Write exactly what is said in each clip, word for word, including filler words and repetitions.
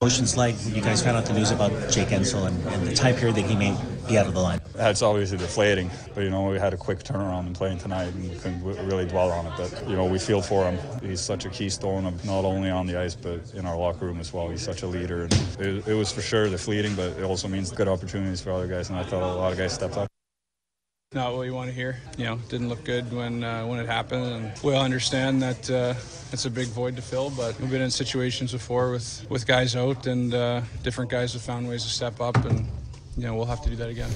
Emotions like when you guys found out the news about Jake Guentzel and, and the time period that he may be out of the line? That's obviously deflating, but, you know, we had a quick turnaround in playing tonight and we couldn't really dwell on it. But, you know, we feel for him. He's such a keystone, of not only on the ice, but in our locker room as well. He's such a leader. And it, it was for sure deflating, but it also means good opportunities for other guys, and I thought a lot of guys stepped up. Not what you want to hear. You know, didn't look good when uh, when it happened, and we all understand that uh, it's a big void to fill, but we've been in situations before with, with guys out, and uh, different guys have found ways to step up, and, you know, we'll have to do that again.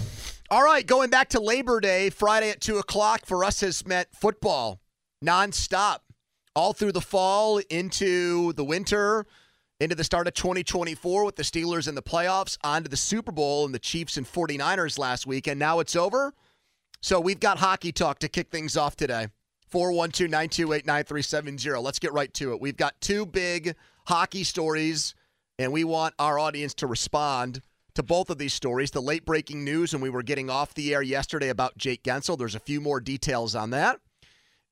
All right, going back to Labor Day, Friday at two o'clock for us has meant football nonstop, all through the fall, into the winter, into the start of twenty twenty-four with the Steelers in the playoffs, on to the Super Bowl and the Chiefs and 49ers last week, and now it's over. So we've got hockey talk to kick things off today. four one two, nine two eight, nine three seven zero. Let's get right to it. We've got two big hockey stories, and we want our audience to respond to both of these stories. The late-breaking news when we were getting off the air yesterday about Jake Guentzel. There's a few more details on that.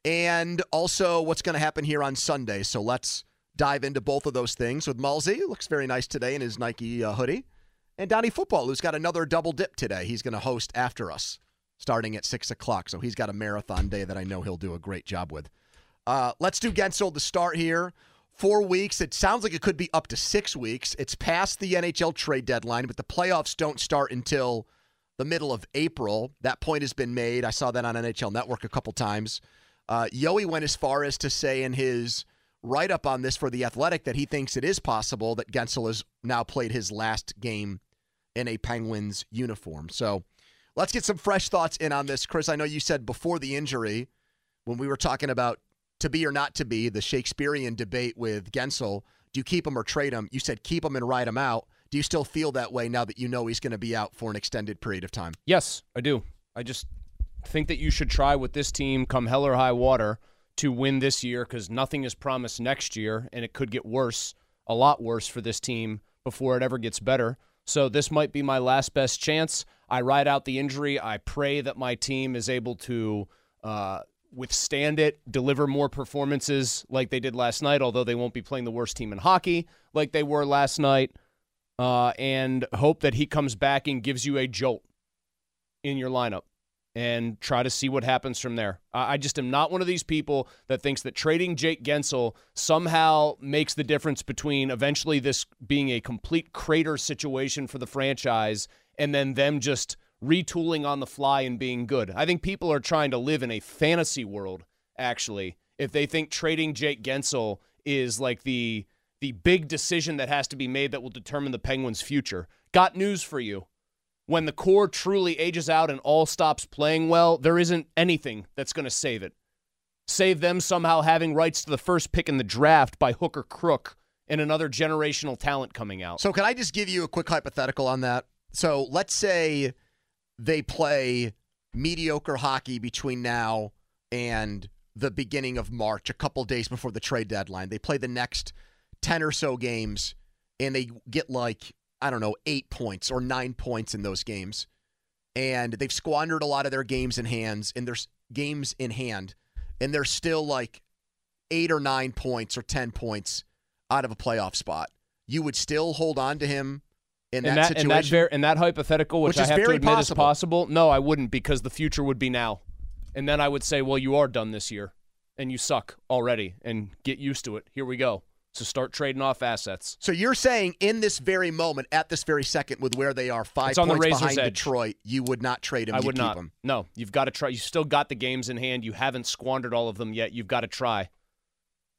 And also what's going to happen here on Sunday. So let's dive into both of those things with Malzy, who looks very nice today in his Nike uh, hoodie. And Donnie Football, who's got another double dip today. He's going to host after us, starting at six o'clock. So he's got a marathon day that I know he'll do a great job with. Uh, let's do Guentzel to start here. Four weeks. It sounds like it could be up to six weeks. It's past the N H L trade deadline, but the playoffs don't start until the middle of April. That point has been made. I saw that on N H L Network a couple times. Uh, Yoey went as far as to say in his write-up on this for The Athletic that he thinks it is possible that Guentzel has now played his last game in a Penguins uniform. So let's get some fresh thoughts in on this. Chris, I know you said before the injury, when we were talking about to be or not to be, the Shakespearean debate with Guentzel, do you keep him or trade him? You said keep him and ride him out. Do you still feel that way now that you know he's going to be out for an extended period of time? Yes, I do. I just think that you should try with this team, come hell or high water, to win this year, because nothing is promised next year, and it could get worse, a lot worse for this team before it ever gets better. So this might be my last best chance. I ride out the injury. I pray that my team is able to uh, withstand it, deliver more performances like they did last night, although they won't be playing the worst team in hockey like they were last night, uh, and hope that he comes back and gives you a jolt in your lineup and try to see what happens from there. I just am not one of these people that thinks that trading Jake Guentzel somehow makes the difference between eventually this being a complete crater situation for the franchise and then them just retooling on the fly and being good. I think people are trying to live in a fantasy world, actually, if they think trading Jake Guentzel is like the the big decision that has to be made that will determine the Penguins' future. Got news for you. When the core truly ages out and all stops playing well, there isn't anything that's going to save it. Save them somehow having rights to the first pick in the draft by hook or crook and another generational talent coming out. So can I just give you a quick hypothetical on that? So let's say they play mediocre hockey between now and the beginning of March, a couple days before the trade deadline. They play the next ten or so games, and they get like, I don't know, eight points or nine points in those games. And they've squandered a lot of their games in hands and their games in hand. And they're still like eight or nine points or ten points out of a playoff spot. You would still hold on to him in that, that situation? And that, ver- and that hypothetical, which, which I have to admit possible. is possible, no, I wouldn't, because the future would be now. And then I would say, well, you are done this year, and you suck already, and get used to it. Here we go. So start trading off assets. So you're saying in this very moment, at this very second, with where they are, five points behind edge. Detroit, you would not trade them. I would not. Them. No, you've got to try. You still got the games in hand. You haven't squandered all of them yet. You've got to try.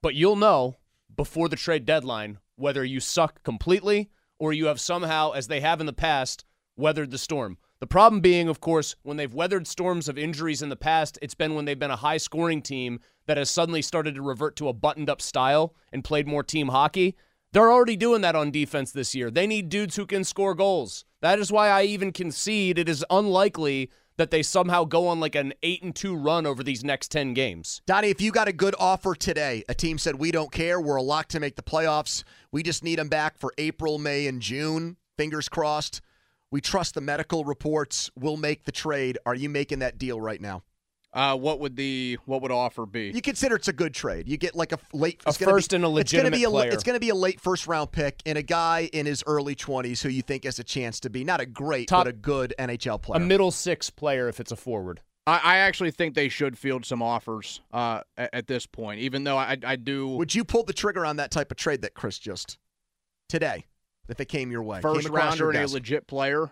But you'll know before the trade deadline whether you suck completely or you have somehow, as they have in the past, weathered the storm. The problem being, of course, when they've weathered storms of injuries in the past, it's been when they've been a high-scoring team that has suddenly started to revert to a buttoned-up style and played more team hockey. They're already doing that on defense this year. They need dudes who can score goals. That is why I even concede it is unlikely that they somehow go on like an eight and two run over these next ten games. Donnie, if you got a good offer today, a team said, we don't care, we're a lock to make the playoffs, we just need them back for April, May, and June, fingers crossed. We trust the medical reports. We'll make the trade. Are you making that deal right now? Uh, what would the what would offer be? You consider it's a good trade. You get like a late a first and a legitimate player. It's going to be a late first round pick and a guy in his early twenties who you think has a chance to be not a great but a good N H L player, a middle six player if it's a forward. I, I actually think they should field some offers uh, at, at this point. Even though I, I do. Would you pull the trigger on that type of trade that Chris just today? If it came your way, first rounder and a legit player,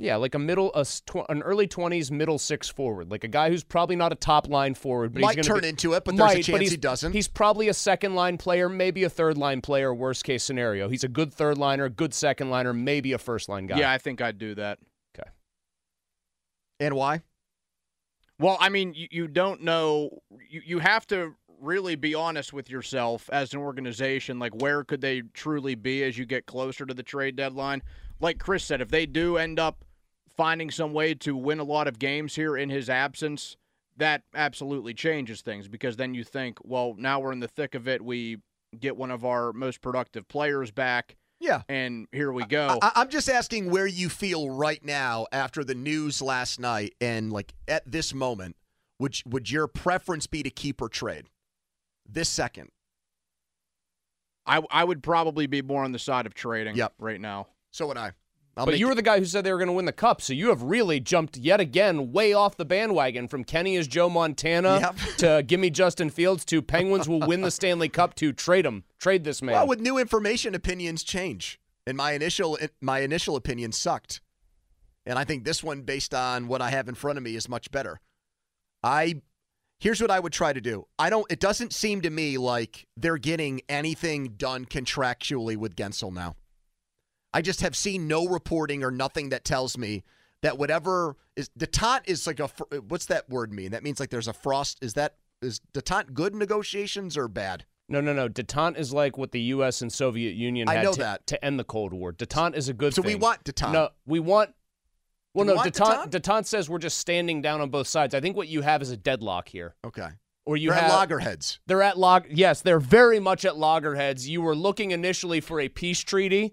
yeah, like a middle, a tw- an early twenties middle six forward, like a guy who's probably not a top line forward, but might he's turn be, into it. But there's might, a chance he doesn't. He's probably a second line player, maybe a third line player. Worst case scenario, he's a good third liner, good second liner, maybe a first line guy. Yeah, I think I'd do that. Okay. And why? Well, I mean, you, you don't know. You you have to. Really be honest with yourself as an organization, like where could they truly be as you get closer to the trade deadline? Like Chris said, if they do end up finding some way to win a lot of games here in his absence, that absolutely changes things because then you think, well, now we're in the thick of it. We get one of our most productive players back. Yeah. And here we go. I, I, I'm just asking where you feel right now after the news last night and like at this moment, would, would your preference be to keep or trade? This second. I I would probably be more on the side of trading yep. right now. So would I. I'll but you were it. the guy who said they were going to win the Cup, so you have really jumped yet again way off the bandwagon from Kenny is Joe Montana yep. to give me Justin Fields to Penguins will win the Stanley Cup to trade him. Trade this man. Well, with new information, opinions change. And my initial my initial opinion sucked. And I think this one, based on what I have in front of me, is much better. I... Here's what I would try to do. I don't. It doesn't seem to me like they're getting anything done contractually with Guentzel now. I just have seen no reporting or nothing that tells me that whatever is detente is like a what's that word mean? That means like there's a frost. Is that is detente good negotiations or bad? No, no, no. Detente is like what the U S and Soviet Union had I know to, that. to end the Cold War. Detente is a good so thing. So we want detente. No, we want. Well, no, detente, detente says we're just standing down on both sides. I think what you have is a deadlock here. Okay. Or you they're have, at loggerheads. They're at log. Yes, they're very much at loggerheads. You were looking initially for a peace treaty,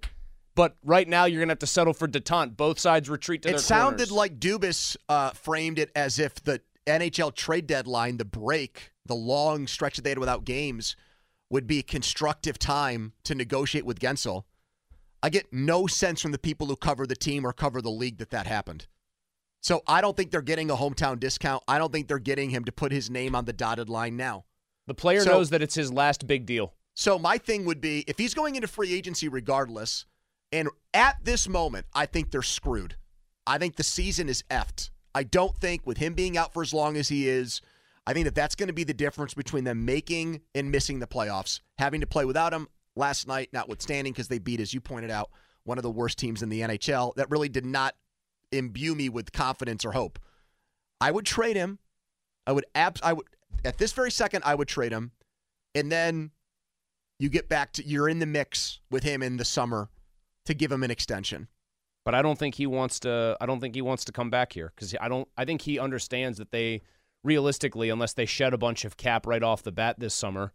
but right now you're going to have to settle for detente. Both sides retreat to it their It sounded corners. Like Dubas uh, framed it as if the N H L trade deadline, the break, the long stretch that they had without games, would be a constructive time to negotiate with Guentzel. I get no sense from the people who cover the team or cover the league that that happened. So I don't think they're getting a hometown discount. I don't think they're getting him to put his name on the dotted line now. The player so, knows that it's his last big deal. So my thing would be, if he's going into free agency regardless, and at this moment, I think they're screwed. I think the season is effed. I don't think with him being out for as long as he is, I think that that's going to be the difference between them making and missing the playoffs, having to play without him. Last night, notwithstanding, because they beat, as you pointed out, one of the worst teams in the N H L. That really did not imbue me with confidence or hope. I would trade him. I would, abs- I would at this very second, I would trade him. And then you get back to, you're in the mix with him in the summer to give him an extension. But I don't think he wants to, I don't think he wants to come back here. Because I don't, I think he understands that they, realistically, unless they shed a bunch of cap right off the bat this summer,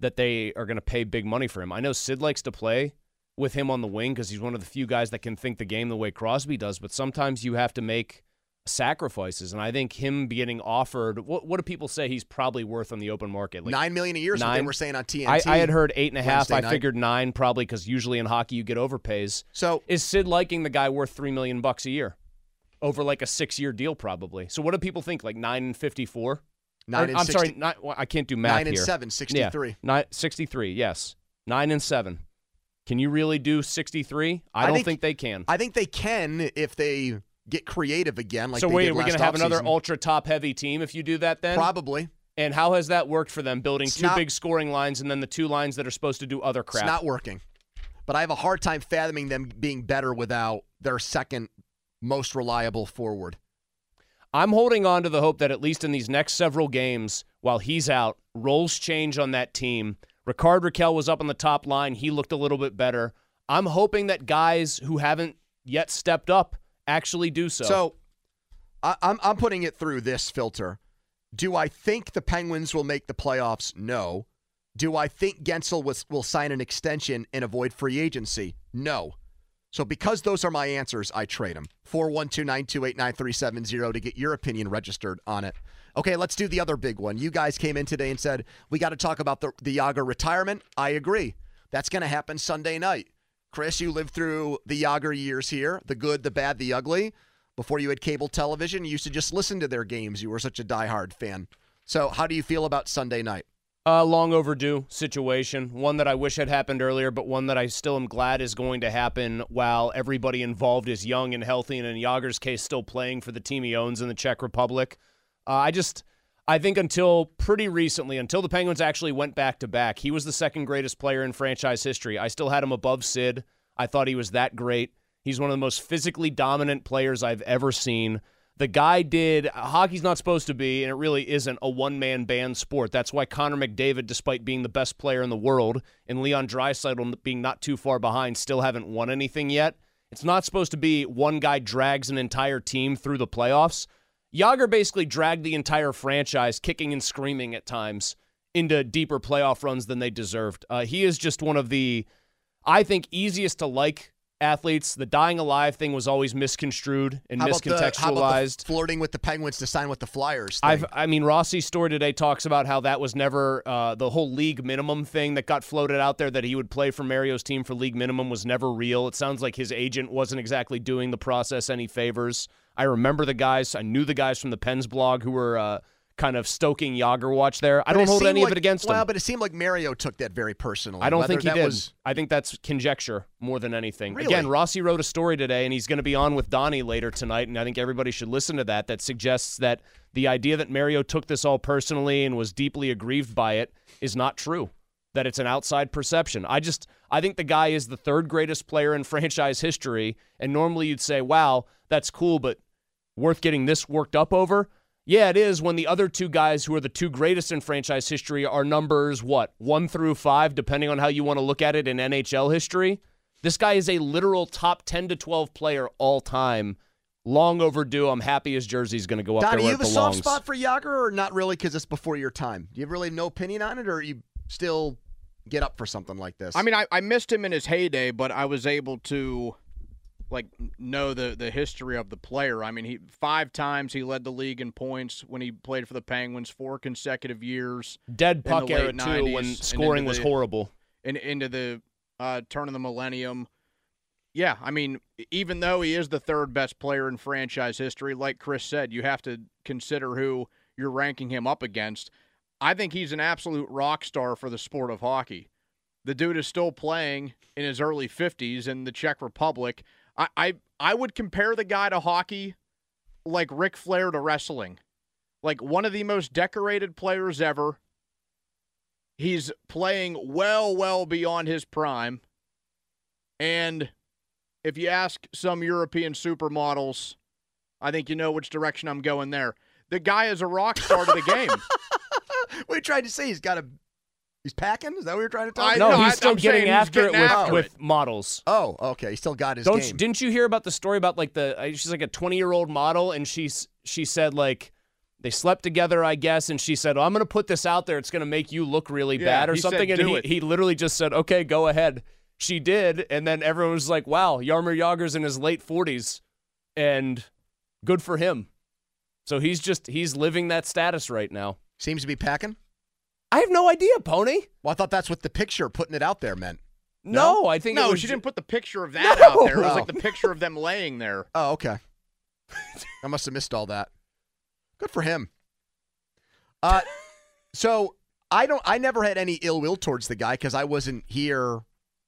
that they are going to pay big money for him. I know Sid likes to play with him on the wing because he's one of the few guys that can think the game the way Crosby does, but sometimes you have to make sacrifices, and I think him getting offered, what, what do people say he's probably worth on the open market? Like nine million dollars a year is what they were saying on T N T. I, I had heard eight and a half. Wednesday I night. figured nine probably because usually in hockey you get overpays. So is Sid liking the guy worth three million bucks a year? over like a six-year deal probably. So what do people think, like nine and fifty-four? Nine or, and I'm sixty, sorry, nine, well, I can't do math nine here. Nine and seven, sixty-three. Yeah, nine, sixty-three, yes. Nine and seven. Can you really do sixty-three? I, I don't think, think they can. I think they can if they get creative again like so they wait, did last offseason. So wait, are we going to have another ultra-top-heavy team if you do that then? Probably. And how has that worked for them, building it's two not, big scoring lines and then the two lines that are supposed to do other crap? It's not working. But I have a hard time fathoming them being better without their second most reliable forward. I'm holding on to the hope that at least in these next several games, while he's out, roles change on that team. Ricard Rakell was up on the top line. He looked a little bit better. I'm hoping that guys who haven't yet stepped up actually do so. So I, I'm, I'm putting it through this filter. Do I think the Penguins will make the playoffs? No. Do I think Guentzel was, will sign an extension and avoid free agency? No. So because those are my answers, I trade them. four one two, nine two eight, nine three seven zero to get your opinion registered on it. Okay, let's do the other big one. You guys came in today and said, we got to talk about the, the Jágr retirement. I agree. That's going to happen Sunday night. Chris, you lived through the Jágr years here, the good, the bad, the ugly. Before you had cable television, you used to just listen to their games. You were such a diehard fan. So how do you feel about Sunday night? A uh, long overdue situation, one that I wish had happened earlier, but one that I still am glad is going to happen while everybody involved is young and healthy, and in Jágr's case, still playing for the team he owns in the Czech Republic. Uh, I just, I think until pretty recently, until the Penguins actually went back-to-back, he was the second greatest player in franchise history. I still had him above Sid. I thought he was that great. He's one of the most physically dominant players I've ever seen. The guy did, hockey's not supposed to be, and it really isn't, a one-man band sport. That's why Connor McDavid, despite being the best player in the world, and Leon Draisaitl being not too far behind, still haven't won anything yet. It's not supposed to be one guy drags an entire team through the playoffs. Jágr basically dragged the entire franchise, kicking and screaming at times, into deeper playoff runs than they deserved. Uh, he is just one of the, I think, easiest to like athletes. The dying alive thing was always misconstrued and how miscontextualized. The, how about the flirting with the Penguins to sign with the Flyers thing? I've, I mean, Rossi's story today talks about how that was never uh, the whole league minimum thing that got floated out there, that he would play for Mario's team for league minimum, was never real. It sounds like his agent wasn't exactly doing the process any favors. I remember the guys. I knew the guys from the Pens blog who were uh, kind of stoking Jágr watch there. I but don't hold any like, of it against well, him. Well, but it seemed like Mario took that very personally. I don't think he did. Was... I think that's conjecture more than anything. Really? Again, Rossi wrote a story today, and he's going to be on with Donnie later tonight, and I think everybody should listen to that, that suggests that the idea that Mario took this all personally and was deeply aggrieved by it is not true, that it's an outside perception. I just, I think the guy is the third greatest player in franchise history, and normally you'd say, wow, that's cool, but worth getting this worked up over? Yeah, it is when the other two guys who are the two greatest in franchise history are numbers, what, one through five, depending on how you want to look at it in N H L history. This guy is a literal top ten to twelve player all time. Long overdue. I'm happy his jersey's going to go up Donnie, there where it belongs. Donnie, you have a soft spot for Jágr or not really because it's before your time? Do you have really no opinion on it, or are you still get up for something like this? I mean, I, I missed him in his heyday, but I was able to... like, know the, the history of the player. I mean, he five times he led the league in points when he played for the Penguins, four consecutive years. Dead puck era, too, when scoring was horrible. And into the uh, turn of the millennium. Yeah, I mean, even though he is the third best player in franchise history, like Chris said, you have to consider who you're ranking him up against. I think he's an absolute rock star for the sport of hockey. The dude is still playing in his early fifties in the Czech Republic. I, I I would compare the guy to hockey like Ric Flair to wrestling. Like one of the most decorated players ever. He's playing well, well beyond his prime. And if you ask some European supermodels, I think you know which direction I'm going there. The guy is a rock star to the game. We tried to say he's got a... He's packing? Is that what you're trying to talk about? No, he's I, still getting, after, getting it with, after it with models. Oh, okay. He still got his Don't, game. Didn't you hear about the story about, like, the – she's, like, a twenty-year-old model, and she's she said, like, they slept together, I guess, and she said, oh, I'm going to put this out there. It's going to make you look really yeah, bad or something. Said, and he, he literally just said, okay, go ahead. She did, and then everyone was like, wow, Jaromír Jágr's in his late forties, and good for him. So he's just – he's living that status right now. Seems to be packing. I have no idea, Pony. Well, I thought that's what the picture putting it out there meant. No, no I think no. It was... She didn't put the picture of that no. out there. It was no. like the picture of them laying there. Oh, okay. I must have missed all that. Good for him. Uh, so I don't. I never had any ill will towards the guy because I wasn't here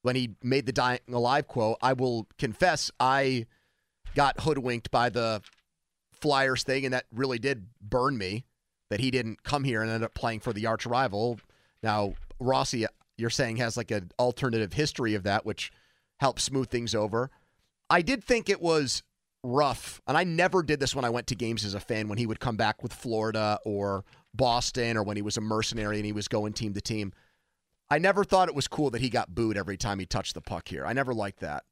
when he made the dying alive quote. I will confess I got hoodwinked by the Flyers thing, and that really did burn me that he didn't come here and end up playing for the arch rival. Now, Rossi, you're saying, has like an alternative history of that, which helps smooth things over. I did think it was rough, and I never did this when I went to games as a fan, when he would come back with Florida or Boston, or when he was a mercenary and he was going team to team. I never thought it was cool that he got booed every time he touched the puck here. I never liked that.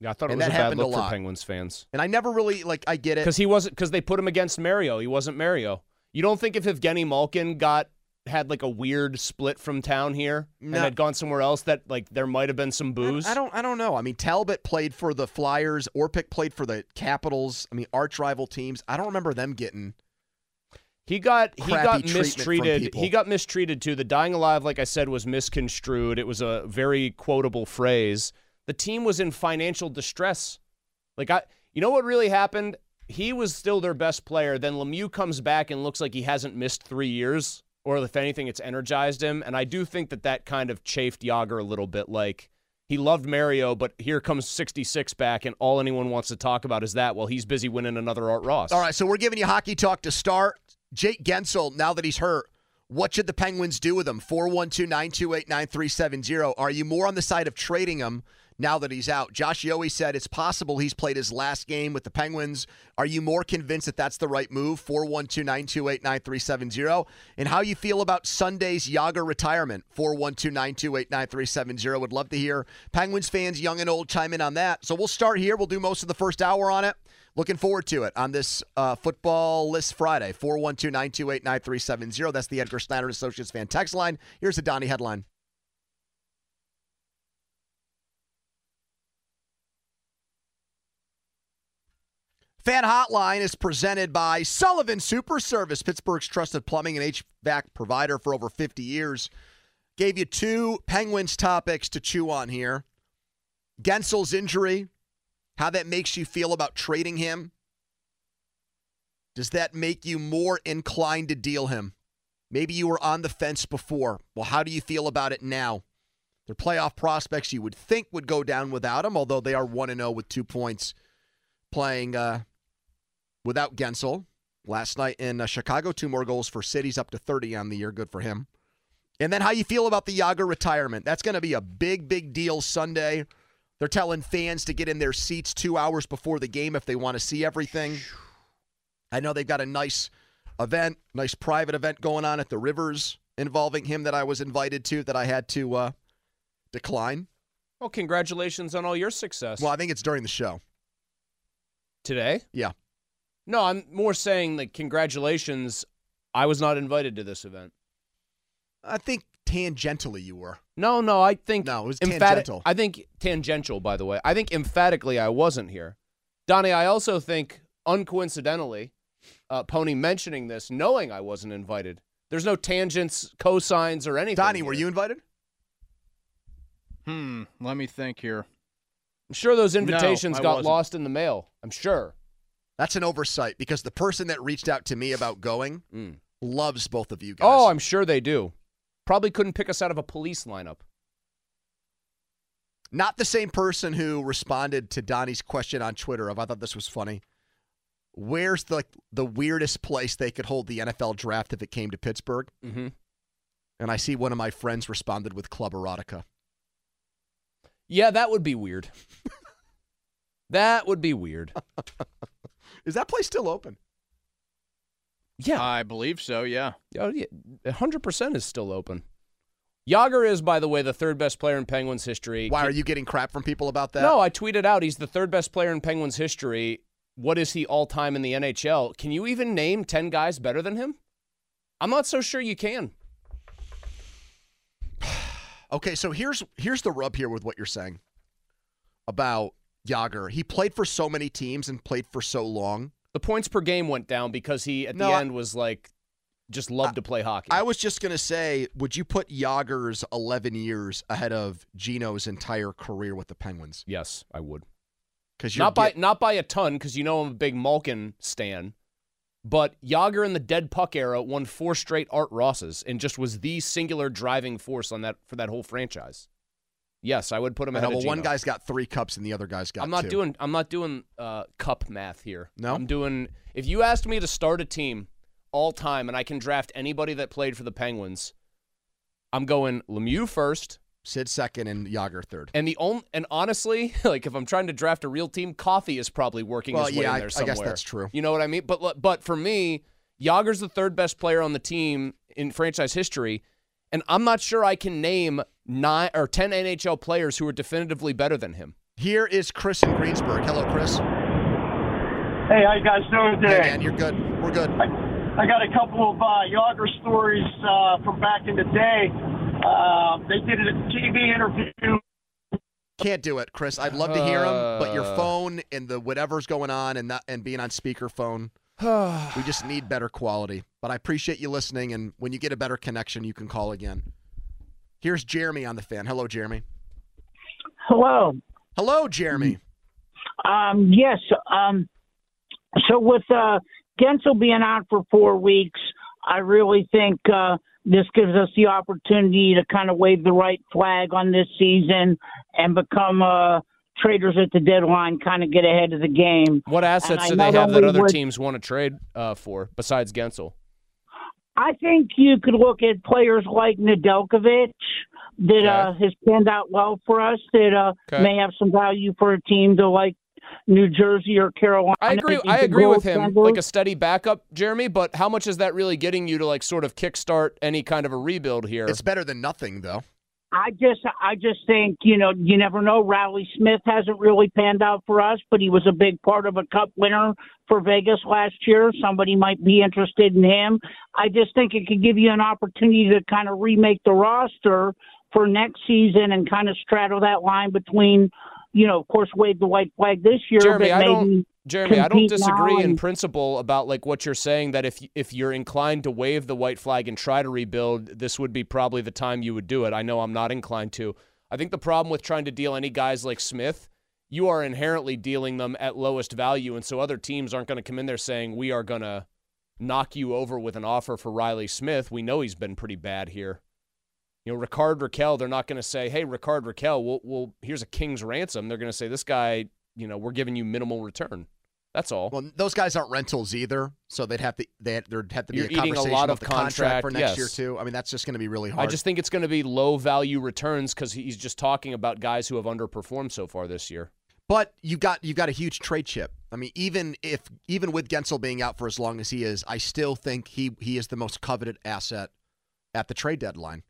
Yeah, I thought it was a bad look for Penguins fans. And I never really, like, I get it. Because he wasn't, because they put him against Mario. He wasn't Mario. You don't think if Evgeny Malkin got, had like a weird split from town here no. and had gone somewhere else that like there might have been some boos? I, I don't I don't know. I mean, Talbot played for the Flyers. Orpik played for the Capitals. I mean, arch rival teams. I don't remember them getting He got he got mistreated. He got mistreated too. The dying alive, like I said, was misconstrued. It was a very quotable phrase. The team was in financial distress. Like I you know what really happened? He was still their best player. Then Lemieux comes back and looks like he hasn't missed three years. Or if anything, it's energized him. And I do think that that kind of chafed Jágr a little bit. Like, he loved Mario, but here comes sixty-six back, and all anyone wants to talk about is that while he's busy winning another Art Ross. All right, so we're giving you hockey talk to start. Jake Guentzel, now that he's hurt, what should the Penguins do with him? four one two, nine two eight, nine three seven zero. Are you more on the side of trading him now that he's out? Josh Yowie said it's possible he's played his last game with the Penguins. Are you more convinced that that's the right move? four one two, nine two eight, nine three seven zero. And how you feel about Sunday's Jágr retirement? four one two, nine two eight, nine three seven zero. Would love to hear Penguins fans, young and old, chime in on that. So we'll start here. We'll do most of the first hour on it. Looking forward to it on this uh, Football List Friday. four one two, nine two eight, nine three seven zero. That's the Edgar Snyder and Associates fan text line. Here's the Donnie headline. Fan Hotline is presented by Sullivan Super Service, Pittsburgh's trusted plumbing and H V A C provider for over fifty years. Gave you two Penguins topics to chew on here. Guentzel's injury, how that makes you feel about trading him. Does that make you more inclined to deal him? Maybe you were on the fence before. Well, how do you feel about it now? Their playoff prospects you would think would go down without him, although they are one and oh with two points playing uh, without Guentzel. Last night in uh, Chicago, two more goals for City's up to thirty on the year. Good for him. And then how you feel about the Jágr retirement. That's going to be a big, big deal Sunday. They're telling fans to get in their seats two hours before the game if they want to see everything. I know they've got a nice event, nice private event going on at the Rivers involving him that I was invited to that I had to uh, decline. Well, congratulations on all your success. Well, I think it's during the show. Today? Yeah. No, I'm more saying, like, congratulations. I was not invited to this event. I think tangentially you were. No, no, I think... No, it was tangential. I think tangential, by the way. I think emphatically I wasn't here. Donnie, I also think, uncoincidentally, uh, Pony mentioning this, knowing I wasn't invited. There's no tangents, cosines, or anything. Donnie, here. Were you invited? Hmm, let me think here. I'm sure those invitations no, got wasn't. lost in the mail. I'm sure. That's an oversight because the person that reached out to me about going mm. loves both of you guys. Oh, I'm sure they do. Probably couldn't pick us out of a police lineup. Not the same person who responded to Donnie's question on Twitter of, I thought this was funny. Where's the the weirdest place they could hold the N F L draft if it came to Pittsburgh? Mm-hmm. And I see one of my friends responded with Club Erotica. Yeah, that would be weird. That would be weird. Is that place still open? Yeah. I believe so, yeah. one hundred percent is still open. Jágr is, by the way, the third best player in Penguins history. Why, are you getting crap from people about that? No, I tweeted out he's the third best player in Penguins history. What is he all-time in the N H L? Can you even name ten guys better than him? I'm not so sure you can. Okay, so here's here's the rub here with what you're saying about Jágr. He played for so many teams and played for so long. The points per game went down because he, at no, the end, was like, just loved I, to play hockey. I was just going to say, would you put Jágr's eleven years ahead of Geno's entire career with the Penguins? Yes, I would. Cause you're not by get- not by a ton, because you know I'm a big Malkin stan. But Jágr in the dead puck era won four straight Art Rosses and just was the singular driving force on that for that whole franchise. Yes, I would put him ahead. Right, well, of Geno. One guy's got three cups and the other guy's got. I'm not two. doing. I'm not doing uh, cup math here. No, I'm doing. If you asked me to start a team all time and I can draft anybody that played for the Penguins, I'm going Lemieux first, Sid second, and Jágr third. And the only, and honestly, like if I'm trying to draft a real team, Coffey is probably working well, his way yeah, in there I, somewhere. I guess that's true. You know what I mean? But but for me, Jágr's the third best player on the team in franchise history. And I'm not sure I can name nine or ten N H L players who are definitively better than him. Here is Chris in Greensburg. Hello, Chris. Hey, how you guys doing today? Hey, man, you're good. We're good. I, I got a couple of uh, Jágr stories uh, from back in the day. Uh, they did a T V interview. Can't do it, Chris. I'd love to hear them, uh, but your phone and the whatever's going on and that, and being on speakerphone. We just need better quality. But I appreciate you listening, and when you get a better connection, you can call again. Here's Jeremy on the Fan. Hello, Jeremy. Hello. Hello, Jeremy. Um, yes. Um, so with uh, Guentzel being out for four weeks, I really think uh, this gives us the opportunity to kind of wave the right flag on this season and become a traders at the deadline, kind of get ahead of the game. What assets do they have that other would, teams want to trade uh, for besides Guentzel? I think you could look at players like Nedeljkovic that okay. uh, has panned out well for us that uh, okay. may have some value for a team to like New Jersey or Carolina. I agree. I agree with him, Denver. Like a steady backup, Jeremy. But how much is that really getting you to like sort of kickstart any kind of a rebuild here? It's better than nothing, though. I just, I just think, you know, you never know. Rowdy Smith hasn't really panned out for us, but he was a big part of a cup winner for Vegas last year. Somebody might be interested in him. I just think it could give you an opportunity to kind of remake the roster for next season and kind of straddle that line between, you know, of course, wave the white flag this year. Jeremy, but I don't, Jeremy, I don't disagree in principle about like what you're saying, that if if you're inclined to wave the white flag and try to rebuild, this would be probably the time you would do it. I know I'm not inclined to. I think the problem with trying to deal any guys like Smith, you are inherently dealing them at lowest value, and so other teams aren't going to come in there saying we are going to knock you over with an offer for Riley Smith. We know he's been pretty bad here. You know, Ricard Rakell, they're not going to say, hey, Ricard Rakell, we'll, we'll, here's a king's ransom. They're going to say, this guy, you know, we're giving you minimal return. That's all. Well, those guys aren't rentals either, so they'd have to they there'd have to be You're a conversation a lot of the contract, contract for next yes. year too. I mean, that's just going to be really hard. I just think it's going to be low value returns because he's just talking about guys who have underperformed so far this year. But you got you got a huge trade chip. I mean, even if even with Guentzel being out for as long as he is, I still think he he is the most coveted asset at the trade deadline,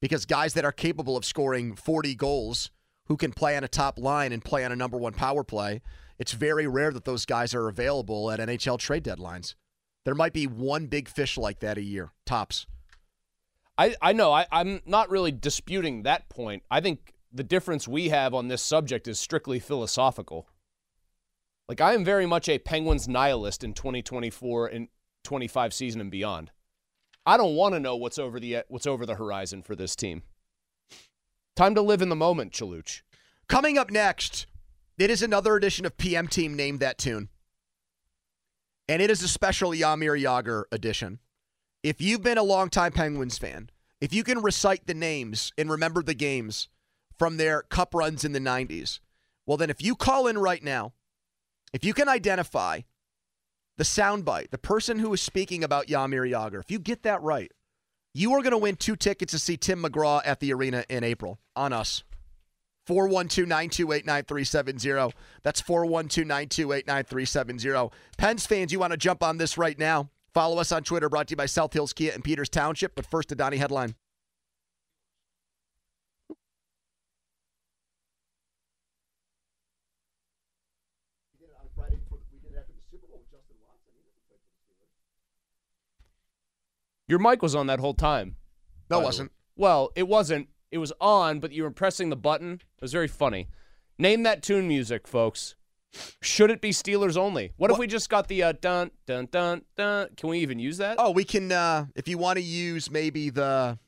because guys that are capable of scoring forty goals, who can play on a top line and play on a number one power play, it's very rare that those guys are available at N H L trade deadlines. There might be one big fish like that a year, tops. I, I know. I, I'm not really disputing that point. I think the difference we have on this subject is strictly philosophical. Like, I am very much a Penguins nihilist in twenty twenty-four and twenty-five season and beyond. I don't want to know what's over the what's over the horizon for this team. Time to live in the moment, Chaluch. Coming up next, it is another edition of P M Team Name That Tune. And it is a special Jaromír Jágr edition. If you've been a longtime Penguins fan, if you can recite the names and remember the games from their cup runs in the nineties, well then if you call in right now, if you can identify the soundbite, the person who is speaking about Jaromír Jágr, if you get that right, you are going to win two tickets to see Tim McGraw at the arena in April on us. four one two, nine two eight, nine three seven zero. That's four one two, nine two eight, nine three seven zero. Pens fans, you want to jump on this right now. Follow us on Twitter, brought to you by South Hills Kia and Peters Township. But first, a Donnie headline. Your mic was on that whole time. No, it wasn't. Well, it wasn't. It was on, but you were pressing the button. It was very funny. Name that tune music, folks. Should it be Steelers only? What, what? if we just got the uh, dun, dun, dun, dun? Can we even use that? Oh, we can, uh, if you want to use maybe the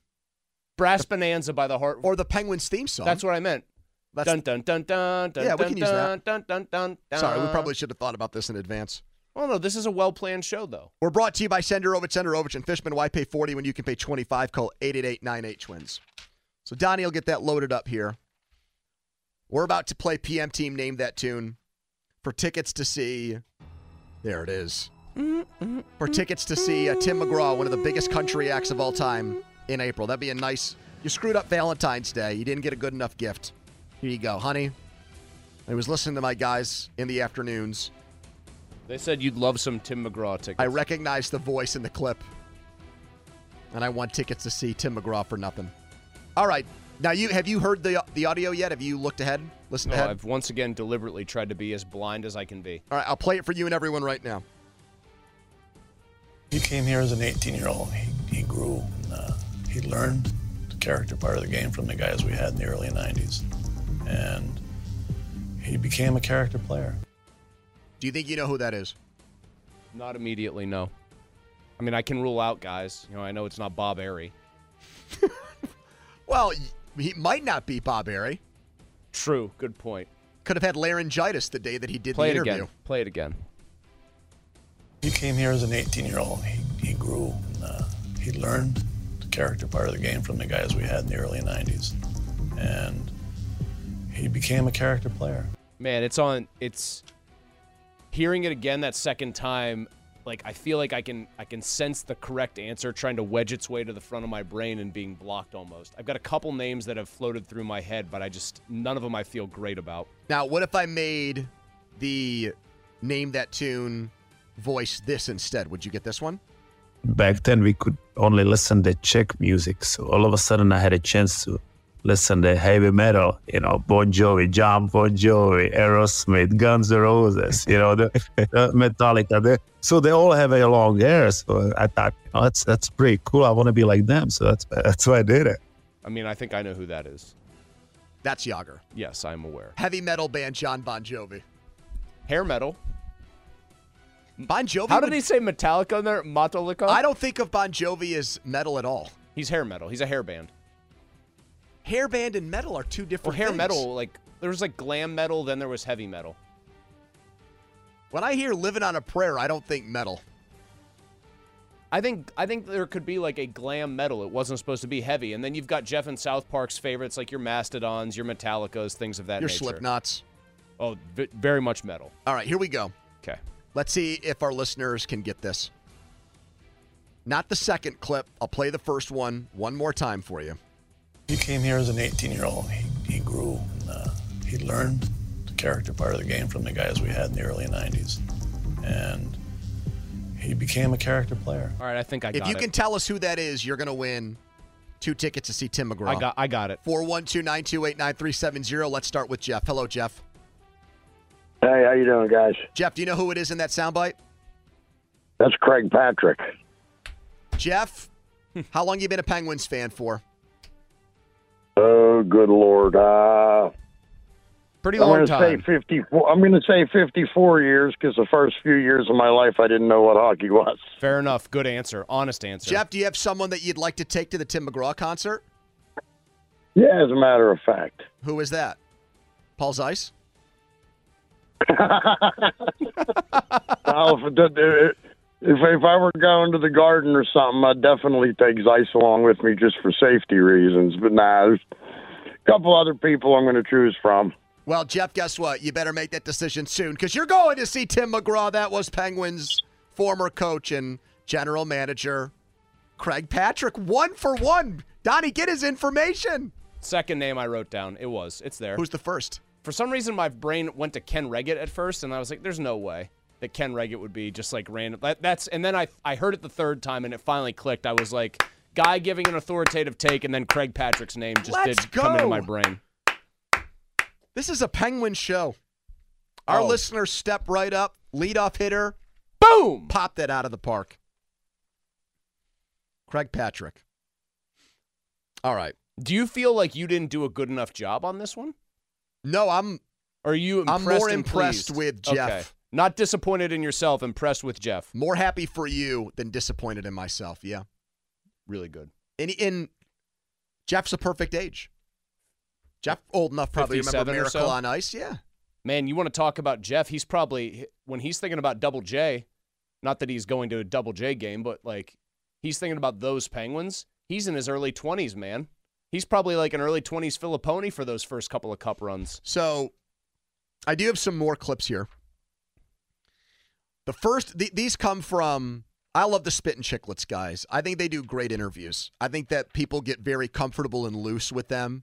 Brass the, Bonanza by the Heart. Or the Penguins theme song. That's what I meant. That's dun dun dun dun dun. Yeah, dun, we can dun, use that. Dun, dun, dun, dun. Sorry, we probably should have thought about this in advance. Well, no, this is a well-planned show, though. We're brought to you by Senderovich, Senderovich, and Fishman. Why pay forty when you can pay twenty-five? Call eight eight eight, nine eight, twins. So Donnie will get that loaded up here. We're about to play P M Team Name That Tune for tickets to see. There it is. For tickets to see uh, Tim McGraw, one of the biggest country acts of all time, in April. That'd be a nice. You screwed up Valentine's Day. You didn't get a good enough gift. Here you go, honey. I was listening to my guys in the afternoons. They said you'd love some Tim McGraw tickets. I recognize the voice in the clip. And I want tickets to see Tim McGraw for nothing. All right. Now, you have you heard the the audio yet? Have you looked ahead? Listened no, ahead? I've once again deliberately tried to be as blind as I can be. All right. I'll play it for you and everyone right now. He came here as an eighteen-year-old. He, he grew. And, uh, he learned the character part of the game from the guys we had in the early nineties. And he became a character player. Do you think you know who that is? Not immediately, no. I mean, I can rule out guys. You know, I know it's not Bob Arie. Well, he might not be Bob Arie. True. Good point. Could have had laryngitis the day that he did Play the interview. Again. Play it again. He came here as an eighteen-year-old. He, he grew. And, uh, he learned the character part of the game from the guys we had in the early nineties. And he became a character player. Man, it's on... It's... Hearing it again that second time, like I feel like I can I can sense the correct answer trying to wedge its way to the front of my brain and being blocked almost. I've got a couple names that have floated through my head, but I just none of them I feel great about. Now, what if I made the Name That Tune voice this instead? Would you get this one? Back then we could only listen to Czech music, so all of a sudden I had a chance to listen to heavy metal, you know, Bon Jovi, John Bon Jovi, Aerosmith, Guns N' Roses, you know, the, the Metallica. The, so they all have a long hair. So I thought, you know, that's that's pretty cool. I want to be like them. So that's that's why I did it. I mean, I think I know who that is. That's Jágr. Yes, I'm aware. Heavy metal band John Bon Jovi. Hair metal. Bon Jovi. How did would... he say Metallica in there? Metallica. I don't think of Bon Jovi as metal at all. He's hair metal. He's a hair band. Hairband and metal are two different well, hair things. Metal, like, there was like glam metal, then there was heavy metal. When I hear Living on a Prayer, I don't think metal. I think I think there could be like a glam metal. It wasn't supposed to be heavy. And then you've got Jeff and South Park's favorites, like your Mastodons, your Metallicas, things of that your nature. Your Slipknots. Oh, v- very much metal. All right, here we go. Okay. Let's see if our listeners can get this. Not the second clip. I'll play the first one one more time for you. He came here as an eighteen-year-old. He, he grew. And, uh, he learned the character part of the game from the guys we had in the early nineties. And he became a character player. All right, I think I got it. If you it. can tell us who that is, you're going to win two tickets to see Tim McGraw. I got I got it. four one two, nine two eight, nine three seven zero. Let's start with Jeff. Hello, Jeff. Hey, how you doing, guys? Jeff, do you know who it is in that soundbite? That's Craig Patrick. Jeff, how long you been a Penguins fan for? Oh, good Lord. Uh, Pretty long I'm gonna time. Say fifty-four, I'm going to say fifty-four years because the first few years of my life, I didn't know what hockey was. Fair enough. Good answer. Honest answer. Jeff, do you have someone that you'd like to take to the Tim McGraw concert? Yeah, as a matter of fact. Who is that? Paul Zeiss? Well, if, if, if I were going to the Garden or something, I'd definitely take Zeiss along with me just for safety reasons. But nah, there's a couple other people I'm going to choose from. Well, Jeff, guess what? You better make that decision soon because you're going to see Tim McGraw. That was Penguins' former coach and general manager, Craig Patrick. One for one. Donnie, get his information. Second name I wrote down. It was. It's there. Who's the first? For some reason, my brain went to Ken Reggett at first, and I was like, there's no way that Ken Reggett would be just like random. That, that's and then I I heard it the third time and it finally clicked. I was like, guy giving an authoritative take, and then Craig Patrick's name just Let's did go. come into my brain. This is a Penguin show. Our oh. listeners step right up, leadoff hitter, boom, pop that out of the park. Craig Patrick. All right. Do you feel like you didn't do a good enough job on this one? No, I'm. Are you? I'm more impressed pleased? with Jeff. Okay. Not disappointed in yourself, impressed with Jeff. More happy for you than disappointed in myself, yeah. Really good. And, and Jeff's a perfect age. Jeff, old enough probably to remember Miracle so. on Ice, yeah. Man, you want to talk about Jeff, he's probably, when he's thinking about Double J, not that he's going to a Double J game, but, like, he's thinking about those Penguins. He's in his early twenties, man. He's probably like an early twenties Filippone for those first couple of cup runs. So, I do have some more clips here. The first, th- these come from, I love the Spit and Chicklets guys. I think they do great interviews. I think that people get very comfortable and loose with them.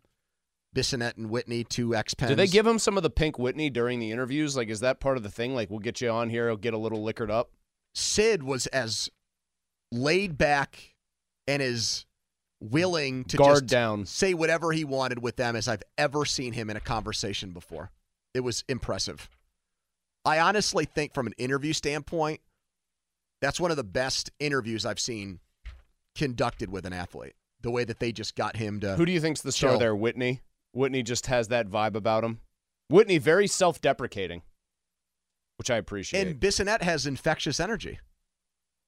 Bissonette and Whitney, two ex-Pens. Do they give him some of the Pink Whitney during the interviews? Like, is that part of the thing? Like, we'll get you on here, we'll get a little liquored up? Sid was as laid back and as willing to guard just down, say whatever he wanted with them as I've ever seen him in a conversation before. It was impressive. I honestly think from an interview standpoint, that's one of the best interviews I've seen conducted with an athlete. The way that they just got him to Who do you think's the star chill. there? Whitney? Whitney just has that vibe about him. Whitney, very self-deprecating, which I appreciate. And Bissonette has infectious energy.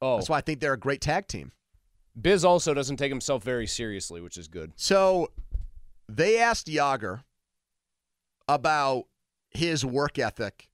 Oh. That's why I think they're a great tag team. Biz also doesn't take himself very seriously, which is good. So they asked Jágr about his work ethic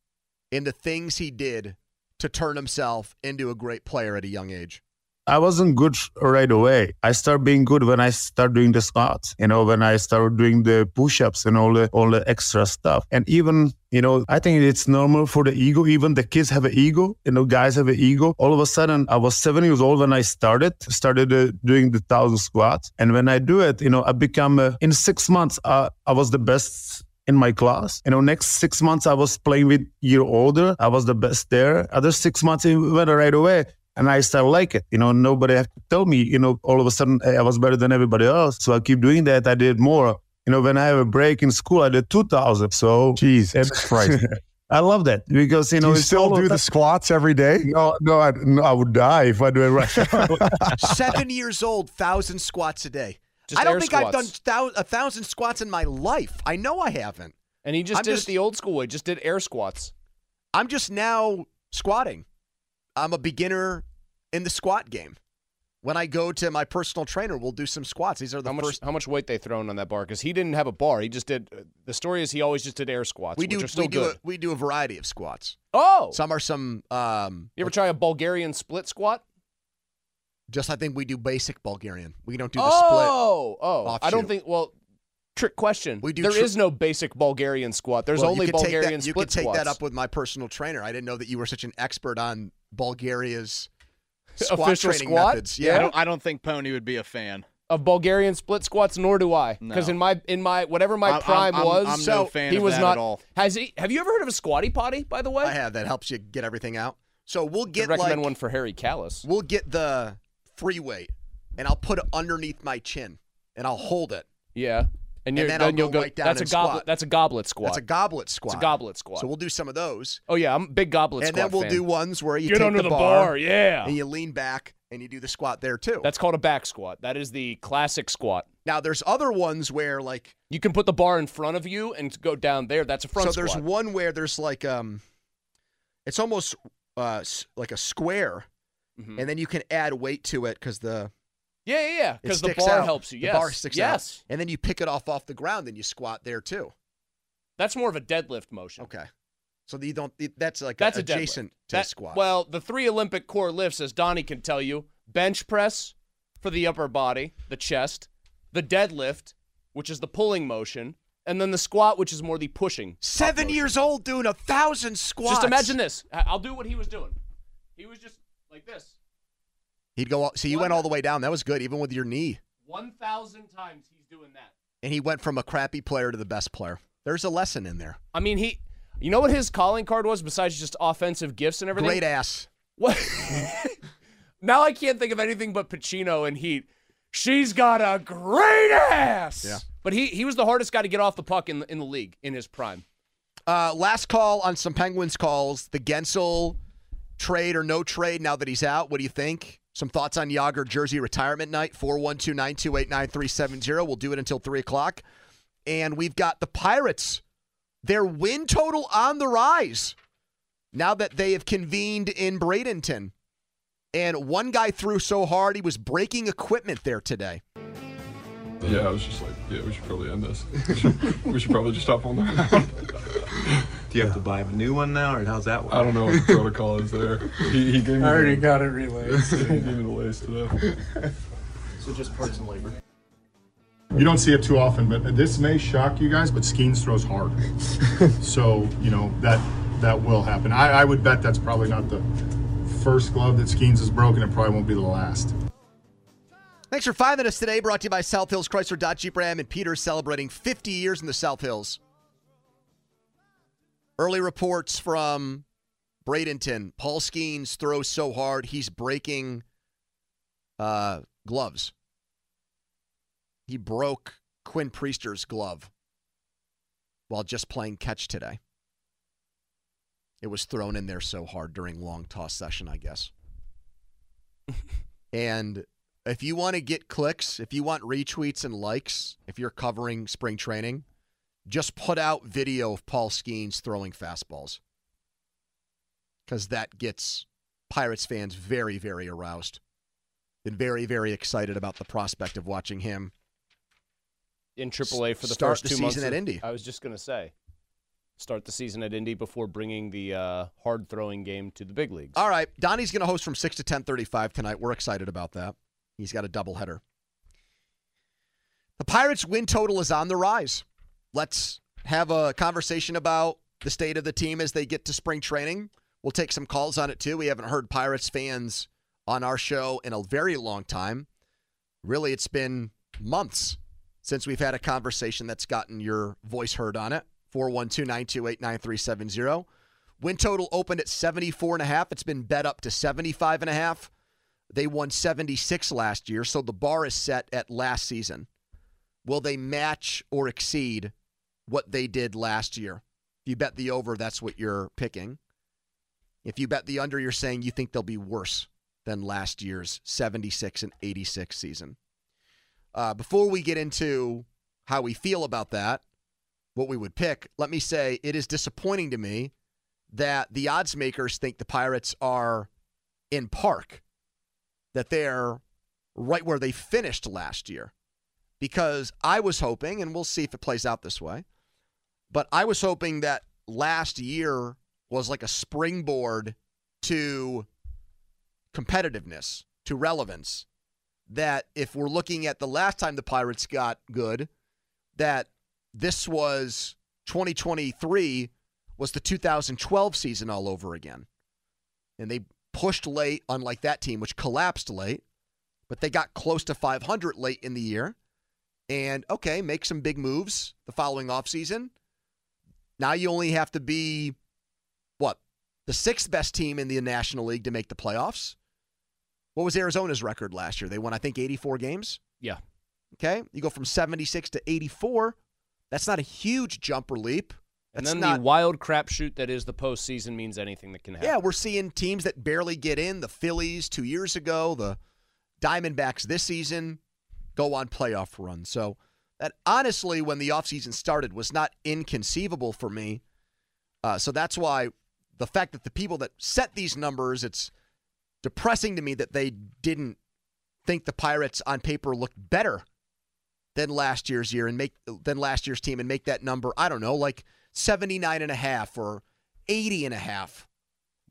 and the things he did to turn himself into a great player at a young age. I wasn't good right away. I started being good when I started doing the squats, you know, when I started doing the push-ups and all the all the extra stuff. And even, you know, I think it's normal for the ego. Even the kids have an ego, you know, guys have an ego. All of a sudden, I was seven years old when I started, started uh, doing the thousand squats. And when I do it, you know, I become, uh, in six months, uh, I was the best in my class. You know, next six months, I was playing with year older. I was the best there. Other six months, it went right away. And I still like it. You know, nobody have to tell me, you know, all of a sudden I was better than everybody else. So I keep doing that. I did more. You know, when I have a break in school, I did two thousand. So, jeez, that's crazy. I love that because, you know. Do you it's still do the squats every day? No, no I, no, I would die if I do it right now. Seven years old, one thousand squats a day. Just I don't think squats. I've done one thousand squats in my life. I know I haven't. And he just I'm did just, it the old school way, just did air squats. I'm just now squatting. I'm a beginner in the squat game. When I go to my personal trainer, we'll do some squats. These are the how much, first. How much weight they thrown on that bar? Because he didn't have a bar. He just did. The story is he always just did air squats. We do. Which are still we do. Good. A, we do a variety of squats. Oh, some are some. Um, you ever try a Bulgarian split squat? Just I think we do basic Bulgarian. We don't do the oh, split. Oh, oh, I don't think. Well, trick question. We do. There tri- is no basic Bulgarian squat. There's well, only Bulgarian that, split squats. You could take squats. that up with my personal trainer. I didn't know that you were such an expert on Bulgaria's squat official training squat? methods. Yeah, I don't, I don't think Pony would be a fan of Bulgarian split squats, nor do I. Because no. in my in my whatever my I'm, prime I'm, was, I'm so no fan he of was that not. At all. Has he? Have you ever heard of a squatty potty? By the way, I have. That helps you get everything out. So we'll get I recommend like, one for Harry Callis. We'll get the free weight, and I'll put it underneath my chin, and I'll hold it. Yeah, and, you're, and then, then I'll you'll go. Right down that's a goblet. Squat. That's a goblet squat. That's a goblet squat. It's a goblet squat. So we'll do some of those. Oh yeah, I'm a big goblet and squat. And then we'll fan. do ones where you get take under the bar, bar, yeah, and you lean back and you do the squat there too. That's called a back squat. That is the classic squat. Now there's other ones where like you can put the bar in front of you and go down there. That's a front squat. So there's squat. one where there's like um, it's almost uh like a square, mm-hmm. and then you can add weight to it because the. Yeah, yeah, yeah. Because the bar out. helps you. Yes. The bar sticks yes. out. And then you pick it off off the ground and you squat there too. That's more of a deadlift motion. Okay. So you don't. That's like that's a, adjacent to that, squat. Well, the three Olympic core lifts, as Donnie can tell you, bench press for the upper body, the chest, the deadlift, which is the pulling motion, and then the squat, which is more the pushing. Seven years old doing a thousand squats. Just imagine this. I'll do what he was doing. He was just like this. He'd go all, see, you went all the way down. That was good, even with your knee. one thousand times he's doing that. And he went from a crappy player to the best player. There's a lesson in there. I mean, he, you know what his calling card was besides just offensive gifts and everything? Great ass. What? Now I can't think of anything but Pacino and Heat. She's got a great ass. Yeah. But he he was the hardest guy to get off the puck in the, in the league in his prime. Uh, last call on some Penguins calls. The Guentzel trade or no trade now that he's out. What do you think? Some thoughts on Jágr jersey retirement night, four one two, nine two eight, nine three seven zero. We'll do it until three o'clock. And we've got the Pirates. Their win total on the rise now that they have convened in Bradenton. And one guy threw so hard he was breaking equipment there today. But yeah, I was just like, yeah, we should probably end this. We should, we should probably just hop on the round. Do you have yeah. to buy him a new one now, or how's that work? I don't know what the protocol is there. He, he gave me I already the, got it relaced. He gave me the lace today. So just parts and labor. You don't see it too often, but this may shock you guys, but Skeens throws hard. So, you know, that that will happen. I, I would bet that's probably not the first glove that Skeens has broken. It probably won't be the last. Thanks for finding us today. Brought to you by South Hills Chrysler Dodge Jeep Ram and Peter, celebrating fifty years in the South Hills. Early reports from Bradenton. Paul Skeens throws so hard, he's breaking uh, gloves. He broke Quinn Priester's glove while just playing catch today. It was thrown in there so hard during long toss session, I guess. And if you want to get clicks, if you want retweets and likes, if you're covering spring training, just put out video of Paul Skeens throwing fastballs, because that gets Pirates fans very, very aroused and very, very excited about the prospect of watching him in Triple A for the first two months. Start the season at Indy. I was just going to say, start the season at Indy before bringing the uh, hard-throwing game to the big leagues. All right, Donnie's going to host from six to ten thirty-five tonight. We're excited about that. He's got a doubleheader. The Pirates' win total is on the rise. Let's have a conversation about the state of the team as they get to spring training. We'll take some calls on it, too. We haven't heard Pirates fans on our show in a very long time. Really, it's been months since we've had a conversation that's gotten your voice heard on it. four one two, nine two eight, nine three seven zero. Win total opened at seventy-four point five. It's been bet up to seventy-five point five. They won seventy-six last year, so the bar is set at last season. Will they match or exceed what they did last year? If you bet the over, that's what you're picking. If you bet the under, you're saying you think they'll be worse than last year's seventy-six and eighty-six season. Uh, before we get into how we feel about that, what we would pick, let me say it is disappointing to me that the odds makers think the Pirates are in park, that they're right where they finished last year. Because I was hoping, and we'll see if it plays out this way, but I was hoping that last year was like a springboard to competitiveness, to relevance. That if we're looking at the last time the Pirates got good, that this was twenty twenty-three was the two thousand twelve season all over again. And they pushed late, unlike that team, which collapsed late, but they got close to five hundred late in the year. And, okay, make some big moves the following offseason. Now you only have to be, what, the sixth best team in the National League to make the playoffs? What was Arizona's record last year? They won, I think, eighty-four games? Yeah. Okay, you go from seventy-six to eighty-four. That's not a huge jump or leap. That's and then not, the wild crapshoot that is the postseason means anything that can happen. Yeah, we're seeing teams that barely get in. The Phillies two years ago, the Diamondbacks this season. Go on playoff run. So that honestly, when the offseason started, was not inconceivable for me. Uh, so that's why the fact that the people that set these numbers, it's depressing to me that they didn't think the Pirates on paper looked better than last year's year and make than last year's team and make that number, I don't know, like seventy-nine and a half or eighty and a half.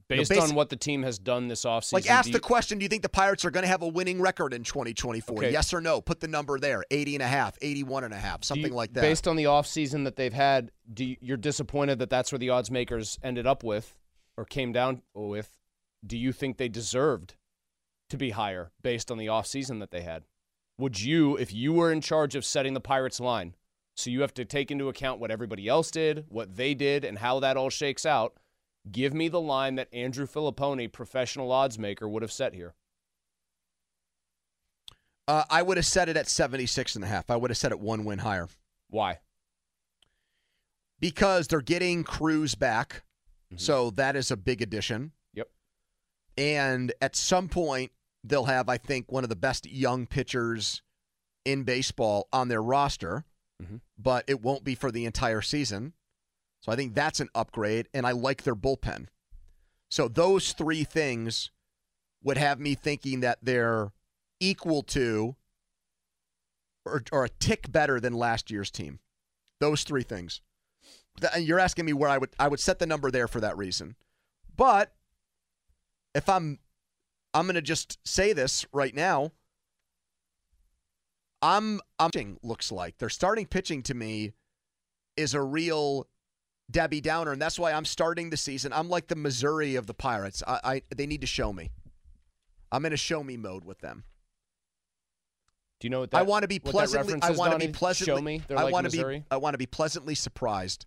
Based you know, basic, on what the team has done this offseason. Like, ask the question, do you think the Pirates are going to have a winning record in twenty twenty-four? Okay. Yes or no? Put the number there, eighty and a half, eighty-one and a half, something you, like that. Based on the offseason that they've had, do you, you're disappointed that that's where the odds makers ended up with or came down with. Do you think they deserved to be higher based on the offseason that they had? Would you, if you were in charge of setting the Pirates line, so you have to take into account what everybody else did, what they did, and how that all shakes out, give me the line that Andrew Filippone, professional odds maker, would have set here. Uh, I would have set it at seventy-six and a half. I would have set it one win higher. Why? Because they're getting Cruz back, mm-hmm. so that is a big addition. Yep. And at some point, they'll have, I think, one of the best young pitchers in baseball on their roster, mm-hmm. but it won't be for the entire season. So I think that's an upgrade, and I like their bullpen. So those three things would have me thinking that they're equal to or, or a tick better than last year's team. Those three things. That, you're asking me where I would I would set the number there for that reason. But if I'm I'm going to just say this right now, I'm I'm looks like their starting pitching to me is a real Debbie Downer, and that's why I'm starting the season. I'm like the Missouri of the Pirates. I, I they need to show me. I'm in a show me mode with them. Do you know what that, I want to be pleasantly I want to be pleasantly show me. They're I like want Missouri. to be I want to be pleasantly surprised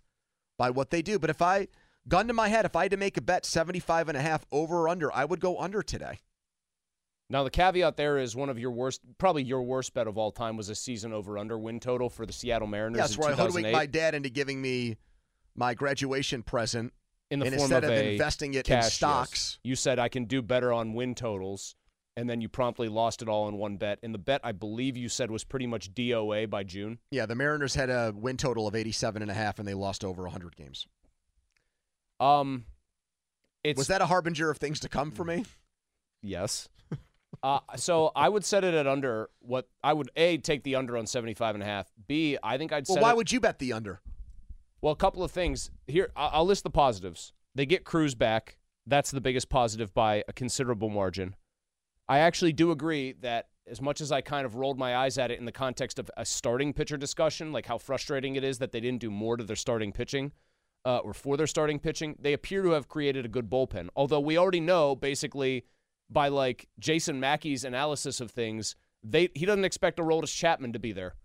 by what they do. But if I gun to my head, if I had to make a bet seventy-five and a half over or under, I would go under today. Now, the caveat there is one of your worst, probably your worst bet of all time was a season over-under win total for the Seattle Mariners in two thousand eight. That's where I hoodwinked my dad into giving me my graduation present in the form of a instead of investing it in stocks. You said, I can do better on win totals, and then you promptly lost it all in one bet. And the bet, I believe you said, was pretty much D O A by June. Yeah, the Mariners had a win total of eighty-seven and a half, and they lost over one hundred games. Um, it's, was that a harbinger of things to come for me? Yes. Uh, so I would set it at under. What I would, A, take the under on seventy-five and a half. B, I think I'd set it. Well, why it, would you bet the under? Well, a couple of things. Here, I'll list the positives. They get Cruz back. That's the biggest positive by a considerable margin. I actually do agree that as much as I kind of rolled my eyes at it in the context of a starting pitcher discussion, like how frustrating it is that they didn't do more to their starting pitching, uh, or for their starting pitching, they appear to have created a good bullpen. Although we already know, basically, by like Jason Mackey's analysis of things, they he doesn't expect a Aroldis Chapman to be there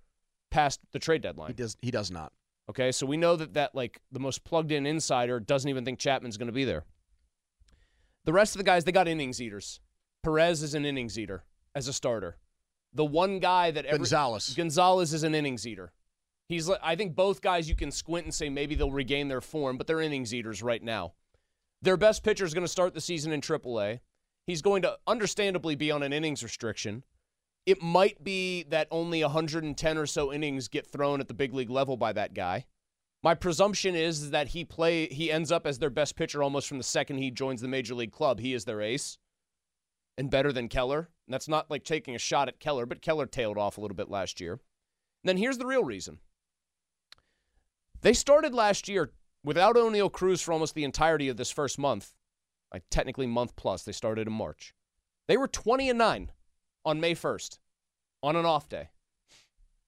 past the trade deadline. He does. He does not. Okay, so we know that that like the most plugged-in insider doesn't even think Chapman's going to be there. The rest of the guys, they got innings eaters. Perez is an innings eater as a starter. The one guy that every, Gonzalez Gonzalez is an innings eater. He's I think both guys you can squint and say maybe they'll regain their form, but they're innings eaters right now. Their best pitcher is going to start the season in triple A. He's going to understandably be on an innings restriction. It might be that only one hundred ten or so innings get thrown at the big league level by that guy. My presumption is that he play he ends up as their best pitcher almost from the second he joins the major league club. He is their ace and better than Keller. And that's not like taking a shot at Keller, but Keller tailed off a little bit last year. And then here's the real reason. They started last year without O'Neill Cruz for almost the entirety of this first month. Like technically month plus, they started in March. They were twenty and nine on May first, on an off day.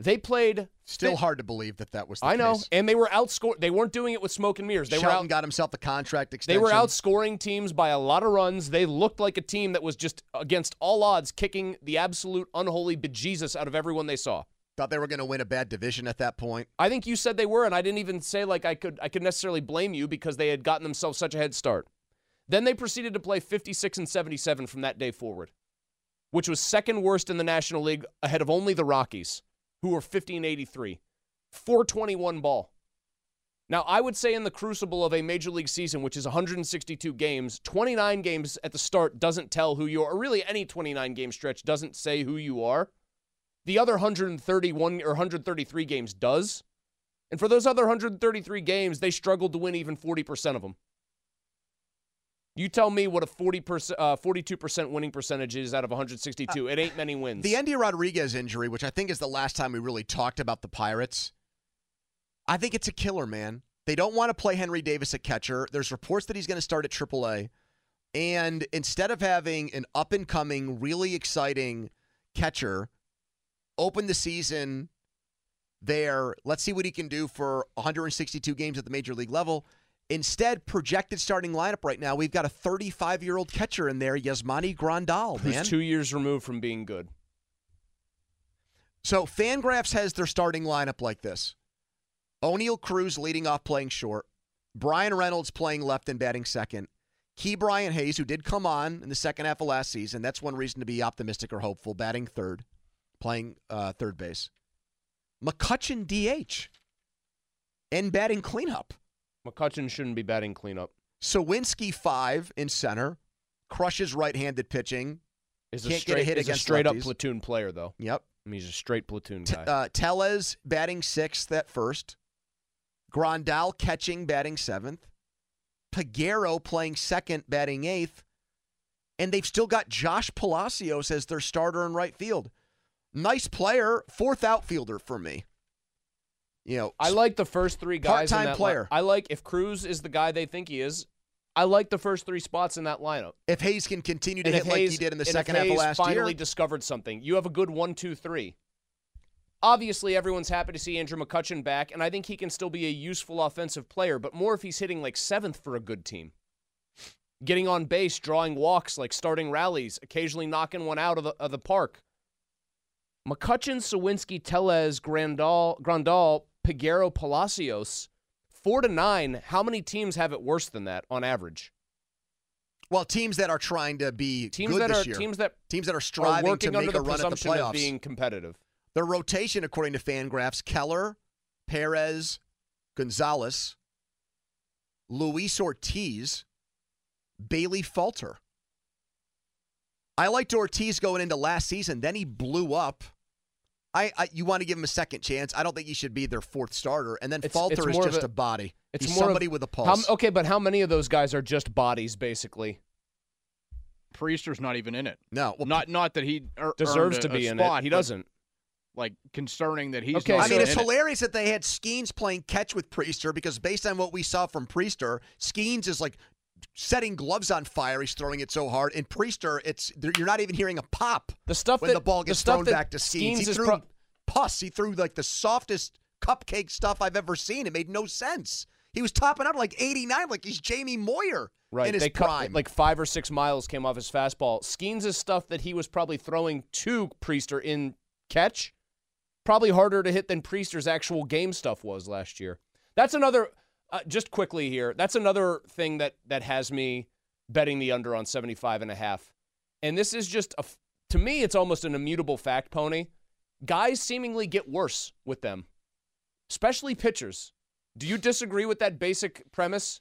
They played. Still hard to believe that that was the case. I know, and they were outscored. They weren't doing it with smoke and mirrors. They Shelton were out, got himself a contract extension. They were outscoring teams by a lot of runs. They looked like a team that was just against all odds, kicking the absolute unholy bejesus out of everyone they saw. Thought they were going to win a bad division at that point. I think you said they were, and I didn't even say like I could. I could necessarily blame you because they had gotten themselves such a head start. Then they proceeded to play fifty-six and seventy-seven from that day forward, which was second worst in the National League ahead of only the Rockies, who were fifty and eighty-three. four twenty-one ball. Now, I would say in the crucible of a major league season, which is one hundred sixty-two games, twenty-nine games at the start doesn't tell who you are, or really any twenty-nine game stretch doesn't say who you are. The other one hundred thirty-one or one hundred thirty-three games does. And for those other one hundred thirty-three games, they struggled to win even forty percent of them. You tell me what a forty percent, uh, forty-two percent winning percentage is out of one hundred sixty-two. Uh, it ain't many wins. The Andy Rodriguez injury, which I think is the last time we really talked about the Pirates, I think it's a killer, man. They don't want to play Henry Davis at catcher. There's reports that he's going to start at triple A. And instead of having an up-and-coming, really exciting catcher, open the season there, let's see what he can do for one hundred sixty-two games at the major league level. Instead, projected starting lineup right now, we've got a thirty-five-year-old catcher in there, Yasmani Grandal, who's man. two years removed from being good. So FanGraphs has their starting lineup like this. O'Neill Cruz leading off playing short. Brian Reynolds playing left and batting second. Ke'Bryan Hayes, who did come on in the second half of last season. That's one reason to be optimistic or hopeful, batting third, playing uh, third base. McCutcheon D H and batting cleanup. McCutcheon shouldn't be batting cleanup. Sawinski, five in center, crushes right-handed pitching. Is Can't a straight, get a hit is against a straight-up platoon player, though. Yep. I mean, he's a straight platoon guy. T- uh, Tellez batting sixth at first. Grandal catching, batting seventh. Peguero playing second, batting eighth. And they've still got Josh Palacios as their starter in right field. nice player, fourth outfielder for me. You know, I like the first three guys. Part-time in that player. Li- I like if Cruz is the guy they think he is. I like the first three spots in that lineup. If Hayes can continue to and hit Hayes, like he did in the second half of last year. And finally discovered something. You have a good one, two, three. Obviously, everyone's happy to see Andrew McCutcheon back, and I think he can still be a useful offensive player, but more if he's hitting like seventh for a good team. Getting on base, drawing walks, like starting rallies, occasionally knocking one out of the, of the park. McCutcheon, Sawinski, Tellez, Grandal, Grandal, Piguero, Palacios, four to nine. How many teams have it worse than that on average? Well, teams that are trying to be teams good that this are, year. Teams that, teams that are striving are to make a run at the playoffs. Of being competitive. Their rotation, according to FanGraphs, Keller, Perez, Gonzalez, Luis Ortiz, Bailey Falter. I liked Ortiz going into last season. Then he blew up. I, I you want to give him a second chance. I don't think he should be their fourth starter. And then it's, Falter it's is just a, a body. It's He's more somebody of, with a pulse. How, okay, but how many of those guys are just bodies, basically? Priester's not even in it. No, well, not not that he er, deserves a, to be in spot, it. He doesn't. Like, concerning that he's okay, not I mean, it's hilarious it. that they had Skeens playing catch with Priester, because based on what we saw from Priester, Skeens is like setting gloves on fire. He's throwing it so hard. And Priester, it's you're not even hearing a pop the stuff when that, the ball gets the thrown back to Skeens. Skeens he threw pro- pus. He threw, like, the softest cupcake stuff I've ever seen. It made no sense. He was topping out like eighty-nine, like he's Jamie Moyer right. in his they prime. Cut, like five or six miles came off his fastball. Skeens' stuff that he was probably throwing to Priester in catch, probably harder to hit than Priester's actual game stuff was last year. That's another... Uh, just quickly here, that's another thing that, that has me betting the under on seventy-five and a half. And this is just, a, to me, it's almost an immutable fact, Pony. Guys seemingly get worse with them, especially pitchers. Do you disagree with that basic premise?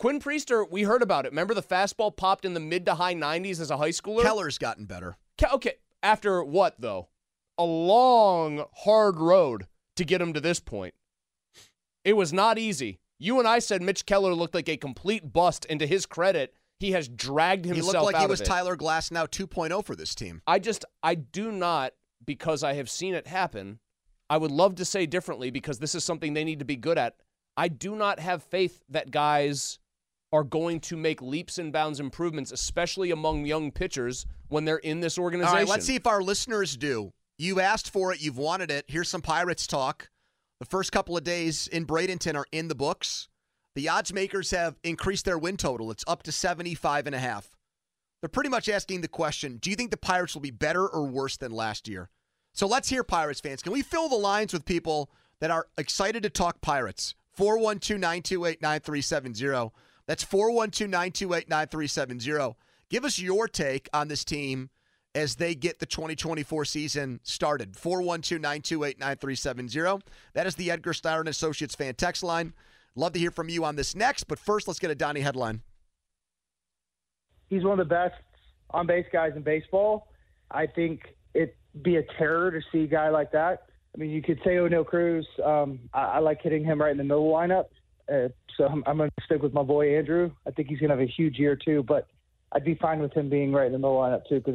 Quinn Priester, we heard about it. Remember the fastball popped in the mid to high nineties as a high schooler? Keller's gotten better. Ke- okay, after what, though? A long, hard road to get him to this point. It was not easy. You and I said Mitch Keller looked like a complete bust, and to his credit, he has dragged himself out of it. He looked like he was Tyler Glasnow two point oh for this team. I just, I do not, because I have seen it happen, I would love to say differently because this is something they need to be good at. I do not have faith that guys are going to make leaps and bounds improvements, especially among young pitchers when they're in this organization. All right, let's see if our listeners do. You asked for it. You've wanted it. Here's some Pirates talk. The first couple of days in Bradenton are in the books. The odds makers have increased their win total. It's up to seventy-five and a half. They're pretty much asking the question, do you think the Pirates will be better or worse than last year? So let's hear Pirates fans. Can we fill the lines with people that are excited to talk Pirates? four one two, nine two eight, nine three seven zero. That's four one two, nine two eight, nine three seven zero. Give us your take on this team as they get the twenty twenty-four season started. four one two, nine two eight, nine three seven zero. That is the Edgar Steyer and Associates fan text line. Love to hear from you on this next, but first let's get a Donnie headline. He's one of the best on-base guys in baseball. I think it'd be a terror to see a guy like that. I mean, you could say O'Neill Cruz. Um, I, I like hitting him right in the middle lineup. Uh, so I'm, I'm going to stick with my boy Andrew. I think he's going to have a huge year too, but I'd be fine with him being right in the middle lineup too, because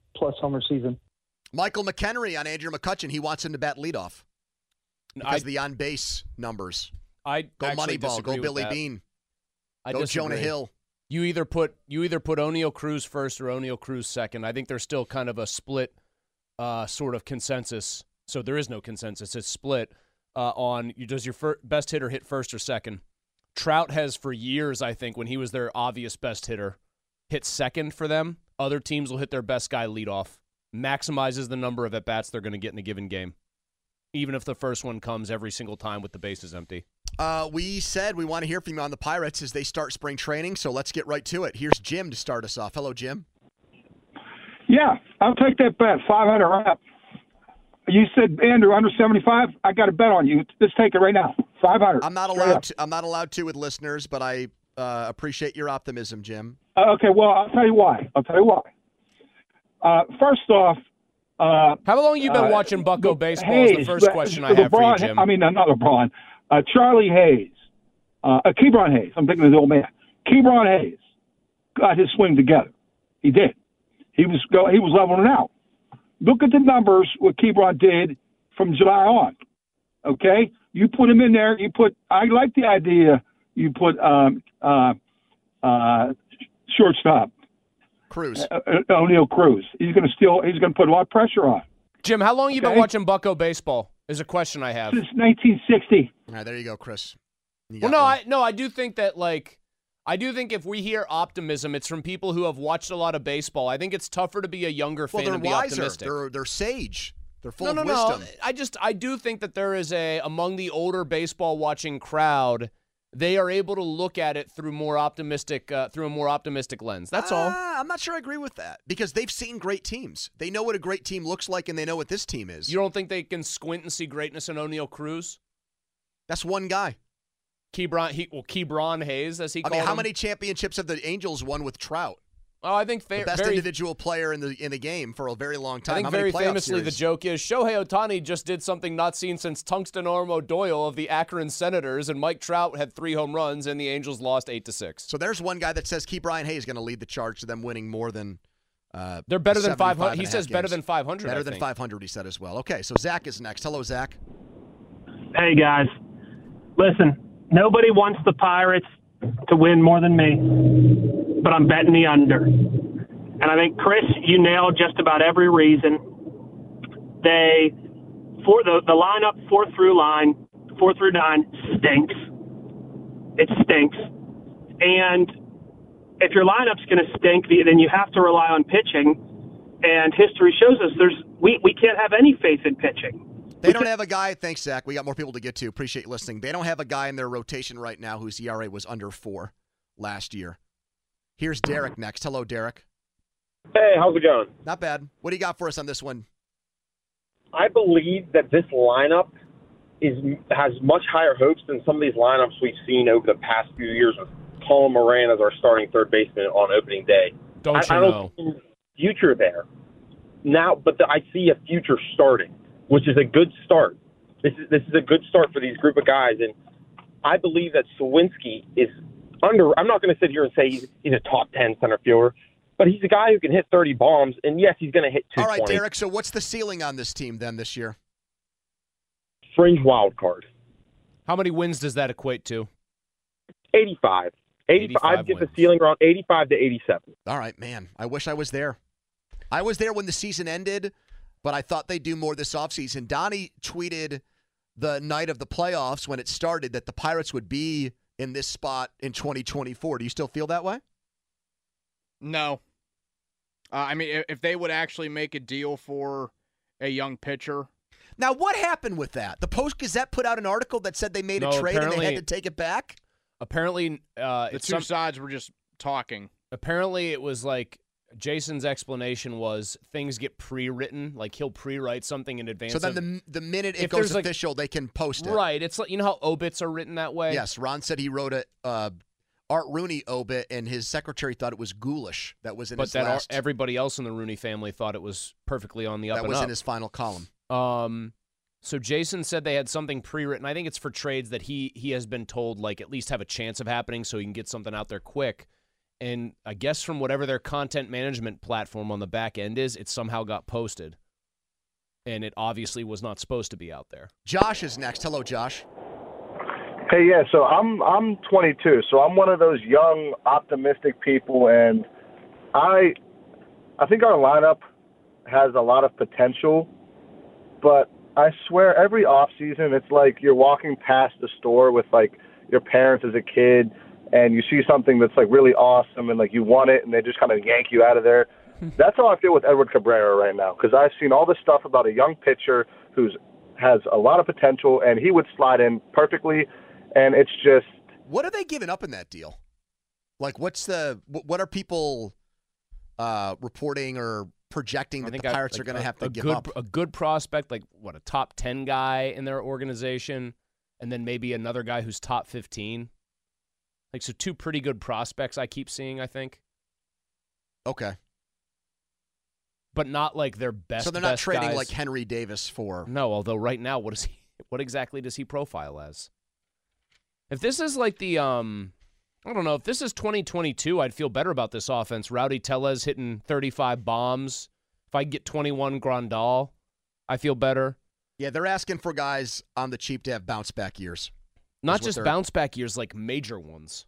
homer season. Michael McHenry on Andrew McCutcheon. He wants him to bat leadoff because I, the on-base numbers. I go Moneyball. Go Billy that. Beane. I go disagree. Jonah Hill. You either put you either put O'Neill Cruz first or O'Neill Cruz second. I think there's still kind of a split uh, sort of consensus. So there is no consensus. It's split uh, on you, does your fir- best hitter hit first or second? Trout has for years, I think, when he was their obvious best hitter, hit second for them. Other teams will hit their best guy leadoff. Maximizes the number of at-bats they're going to get in a given game, even if the first one comes every single time with the bases empty. Uh, we said we want to hear from you on the Pirates as they start spring training, so let's get right to it. Here's Jim to start us off. Hello, Jim. Yeah, I'll take that bet, five hundred rep. You said, Andrew, under seventy-five? I got a bet on you. Let's take it right now, five hundred. I'm not allowed to, I'm not allowed to with listeners, but I uh, appreciate your optimism, Jim. Uh, okay, well, I'll tell you why. I'll tell you why. Uh, first off, uh, how long have you been uh, watching Bucko baseball? Hayes, is the first question I have LeBron, for you, Jim. I mean, not LeBron. Uh, Charlie Hayes, uh, uh, Ke'Bryan Hayes. I'm thinking of the old man. Ke'Bryan Hayes got his swing together. He did. He was go. He was leveling it out. Look at the numbers what Ke'Bryan did from July on. Okay, you put him in there. You put. I like the idea. You put um, uh, uh, shortstop. Cruz. Uh, O'Neill Cruz. He's going to steal. He's going to put a lot of pressure on. Jim, how long okay? you been watching Bucko baseball? Is a question I have. Since nineteen sixty. All right, there you go, Chris. You well, no, one. I no, I do think that like, I do think if we hear optimism, it's from people who have watched a lot of baseball. I think it's tougher to be a younger well, fan and be wiser. Optimistic. They're they're sage. They're full no, of no, wisdom. No. I just I do think that there is a among the older baseball watching crowd. They are able to look at it through more optimistic, uh, through a more optimistic lens. That's uh, all. I'm not sure I agree with that because they've seen great teams. They know what a great team looks like, and they know what this team is. You don't think they can squint and see greatness in O'Neill Cruz? That's one guy. Ke'Bryan, he, well, Ke'Bryan Hayes, as he. I called mean, how him. Many championships have the Angels won with Trout? Oh, I think fair, the best very, individual player in the in the game for a very long time. I think How very famously series? The joke is Shohei Ohtani just did something not seen since Tungsten Ormo Doyle of the Akron Senators, and Mike Trout had three home runs, and the Angels lost eight to six. So there's one guy that says Ke'Bryan Hayes is going to lead the charge to them winning more than. Uh, They're better than five hundred. He says games. Better than five hundred. Better I than five hundred. He said as well. Okay, so Zach is next. Hello, Zach. Hey guys, listen. Nobody wants the Pirates to win more than me. But I'm betting the under. And I think, Chris, you nailed just about every reason. They, for the, the lineup four through line, four through nine stinks. It stinks. And if your lineup's going to stink, then you have to rely on pitching. And history shows us there's we, we can't have any faith in pitching. They don't have a guy. Thanks, Zach. We got more people to get to. Appreciate you listening. They don't have a guy in their rotation right now whose E R A was under four last year. Here's Derek next. Hello, Derek. Hey, how's it going? Not bad. What do you got for us on this one? I believe that this lineup is has much higher hopes than some of these lineups we've seen over the past few years with Colin Moran as our starting third baseman on opening day. Don't I, you I don't know. See a future there. Now, but the, I see a future starting, which is a good start. This is this is a good start for these group of guys, and I believe that Sawinski is – Under, I'm not going to sit here and say he's, he's a top ten center fielder, but he's a guy who can hit thirty bombs, and yes, he's going to hit two twenty. All right, Derek, so what's the ceiling on this team then this year? Fringe wild card. How many wins does that equate to? eighty-five. eighty-five, eighty-five I'd get wins. The ceiling around eighty-five to eighty-seven. All right, man, I wish I was there. I was there when the season ended, but I thought they'd do more this offseason. Donnie tweeted the night of the playoffs when it started that the Pirates would be in this spot in twenty twenty-four. Do you still feel that way? No. Uh, I mean, if they would actually make a deal for a young pitcher. Now, what happened with that? The Post-Gazette put out an article that said they made no, a trade and they had to take it back? Apparently. Uh, the two some, sides were just talking. Apparently, it was like Jason's explanation was things get pre-written. Like, he'll pre-write something in advance. So then of, the the minute it goes official, like, they can post it. Right. It's like, you know how obits are written that way? Yes. Ron said he wrote a uh, Art Rooney obit, and his secretary thought it was goulash. That was in but his that last. But everybody else in the Rooney family thought it was perfectly on the up and up. That was in his final column. Um, so Jason said they had something pre-written. I think it's for trades that he he has been told, like, at least have a chance of happening so he can get something out there quick. And I guess from whatever their content management platform on the back end is, it somehow got posted. And it obviously was not supposed to be out there. Josh is next. Hello, Josh. Hey, yeah, so I'm I'm twenty-two, so I'm one of those young, optimistic people, and I I think our lineup has a lot of potential, but I swear every offseason it's like you're walking past the store with, like, your parents as a kid, and you see something that's, like, really awesome, and, like, you want it, and they just kind of yank you out of there. That's how I feel with Edward Cabrera right now, because I've seen all this stuff about a young pitcher who's has a lot of potential, and he would slide in perfectly. And it's just, what are they giving up in that deal? Like, what's the what are people uh, reporting or projecting that the Pirates I, like, are going to have to give good, up? A good prospect, like what, a top ten guy in their organization, and then maybe another guy who's top fifteen. Like, so two pretty good prospects I keep seeing, I think. Okay. But not like their best. So they're not trading guys. Like Henry Davis for. No, although right now, what is he? What exactly does he profile as? If this is like the, um, I don't know, if this is twenty twenty-two, I'd feel better about this offense. Rowdy Tellez hitting thirty-five bombs. If I get twenty-one Grandal, I feel better. Yeah, they're asking for guys on the cheap to have bounce-back years. Not just bounce-back years, like major ones.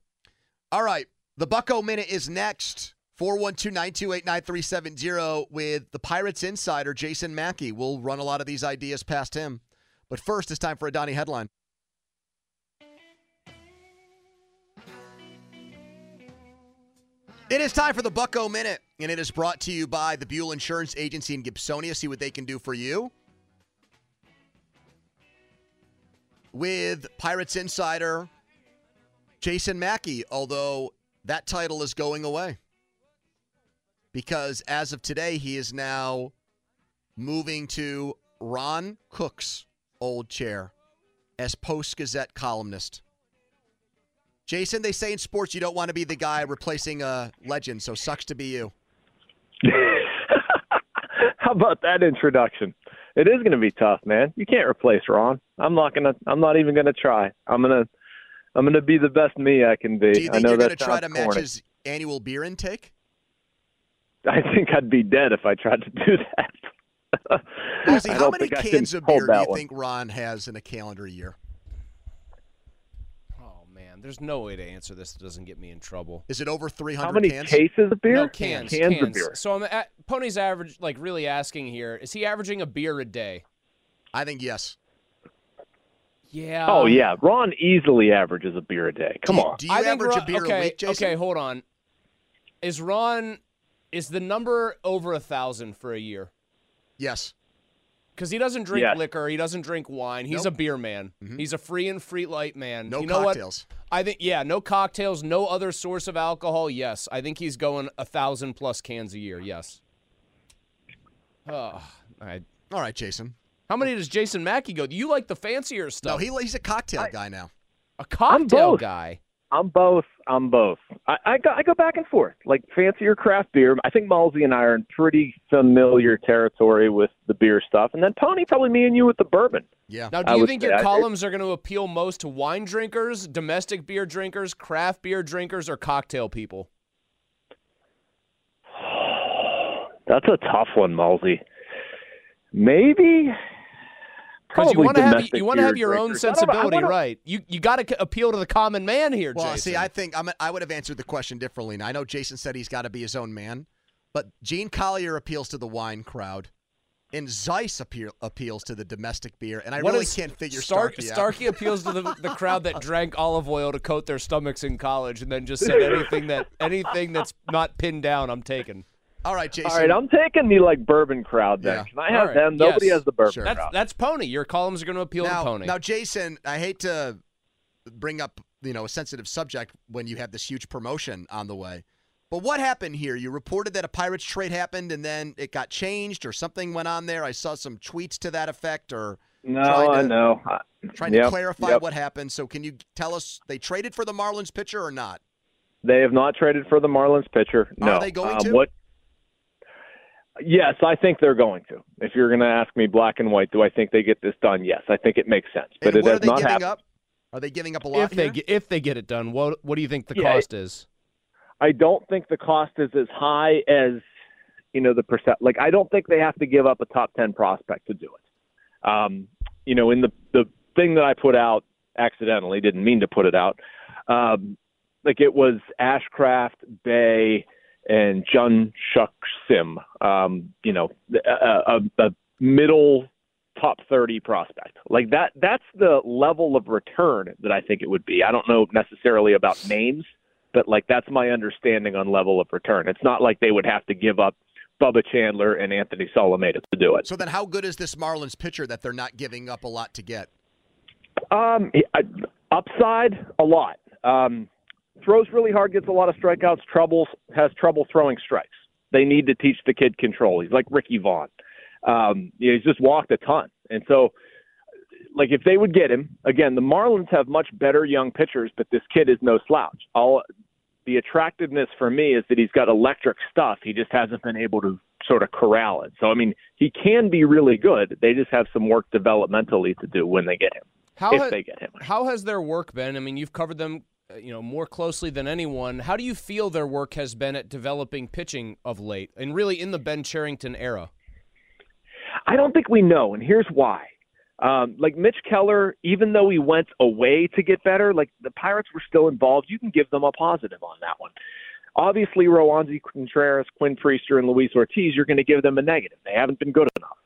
All right, the Bucko Minute is next. four one two, nine two eight, nine three seven zero with the Pirates insider, Jason Mackey. We'll run a lot of these ideas past him. But first, it's time for a Donnie headline. It is time for the Bucko Minute, and it is brought to you by the Buell Insurance Agency in Gibsonia. See what they can do for you. With Pirates insider Jason Mackey, although that title is going away. Because as of today, he is now moving to Ron Cook's old chair as Post-Gazette columnist. Jason, they say in sports you don't want to be the guy replacing a legend, so sucks to be you. How about that introduction? It is going to be tough, man. You can't replace Ron. I'm not going to. I'm not even going to try. I'm gonna. I'm gonna be the best me I can be. Do you think I know you're going to try to match corny. His annual beer intake? I think I'd be dead if I tried to do that. Well, see, how many cans of beer do you one. think Ron has in a calendar year? There's no way to answer this that doesn't get me in trouble. Is it over three hundred cans? How many cans? cases of beer? No, cans. Cans, cans. Of beer. So I'm at, Pony's average, like, really asking here, is he averaging a beer a day? I think yes. Yeah. Oh, yeah. Ron easily averages a beer a day. Come do, on. Do you I average Ron, a beer okay, a week, Jason? Okay, hold on. Is Ron, is the number over one thousand for a year? Yes. Because he doesn't drink yes. liquor. He doesn't drink wine. He's nope. a beer man. Mm-hmm. He's a free and free light man. No you know cocktails. What? I think, yeah, no cocktails, no other source of alcohol. Yes. I think he's going one thousand plus cans a year. Yes. Oh, all right. All right, Jason. How many does Jason Mackey go? Do you like the fancier stuff? No, he, he's a cocktail I, guy now. A cocktail I'm guy? I'm both. I'm both. I, I, go, I go back and forth, like fancier craft beer. I think Malsey and I are in pretty familiar territory with the beer stuff. And then Pony, probably me and you with the bourbon. Yeah. Now, do you think your columns are going to appeal most to wine drinkers, domestic beer drinkers, craft beer drinkers, or cocktail people? That's a tough one, Malsey. Maybe. Because you want to have you want to have your drinkers. own sensibility, I wanna... right? You you got to appeal to the common man here, well, Jason. Well, see, I think I'm a, I would have answered the question differently. Now, I know Jason said he's got to be his own man, but Gene Collier appeals to the wine crowd, and Zeiss appeal, appeals to the domestic beer, and I what really can't figure Stark, Starkey out. Starkey appeals to the, the crowd that drank olive oil to coat their stomachs in college, and then just said anything that anything that's not pinned down, I'm taking. All right, Jason. All right, I'm taking the, like, bourbon crowd then. Yeah. Can I have right. them? Nobody yes. has the bourbon sure. crowd. That's, that's Pony. Your columns are going to appeal now, to Pony. Now, Jason, I hate to bring up, you know, a sensitive subject when you have this huge promotion on the way, but what happened here? You reported that a Pirates trade happened and then it got changed or something went on there. I saw some tweets to that effect or no, trying to, I know. I, trying yep, to clarify yep. what happened. So can you tell us they traded for the Marlins pitcher or not? They have not traded for the Marlins pitcher. No. Are they going um, to? What, yes, I think they're going to. If you're going to ask me black and white, do I think they get this done? Yes, I think it makes sense. But and it has not happened. Up? Are they giving up a lot if here? They, if they get it done, what, what do you think the yeah, cost is? I don't think the cost is as high as, you know, the percent. Like, I don't think they have to give up a top ten prospect to do it. Um, you know, in the, the thing that I put out accidentally, didn't mean to put it out, um, like it was Ashcraft, Bay, and Jun Shuk Sim, um, you know, a, a, a middle top thirty prospect. Like that, that's the level of return that I think it would be. I don't know necessarily about names, but like that's my understanding on level of return. It's not like they would have to give up Bubba Chandler and Anthony Solomita to do it. So then how good is this Marlins pitcher that they're not giving up a lot to get? Um, upside, a lot. Um, throws really hard, gets a lot of strikeouts, troubles, has trouble throwing strikes. They need to teach the kid control. He's like Ricky Vaughn. Um, you know, he's just walked a ton. And so, like, if they would get him, again, the Marlins have much better young pitchers, but this kid is no slouch. All the attractiveness for me is that he's got electric stuff. He just hasn't been able to sort of corral it. So, I mean, he can be really good. They just have some work developmentally to do when they get him. How if ha- they get him. How has their work been? I mean, you've covered them, you know, more closely than anyone. How do you feel their work has been at developing pitching of late, and really in the Ben Cherington era? I don't think we know, and here's why. Um, like Mitch Keller, even though he went away to get better, like the Pirates were still involved. You can give them a positive on that one. Obviously, Rowanzi Contreras, Quinn Priester, and Luis Ortiz, you're going to give them a negative. They haven't been good enough.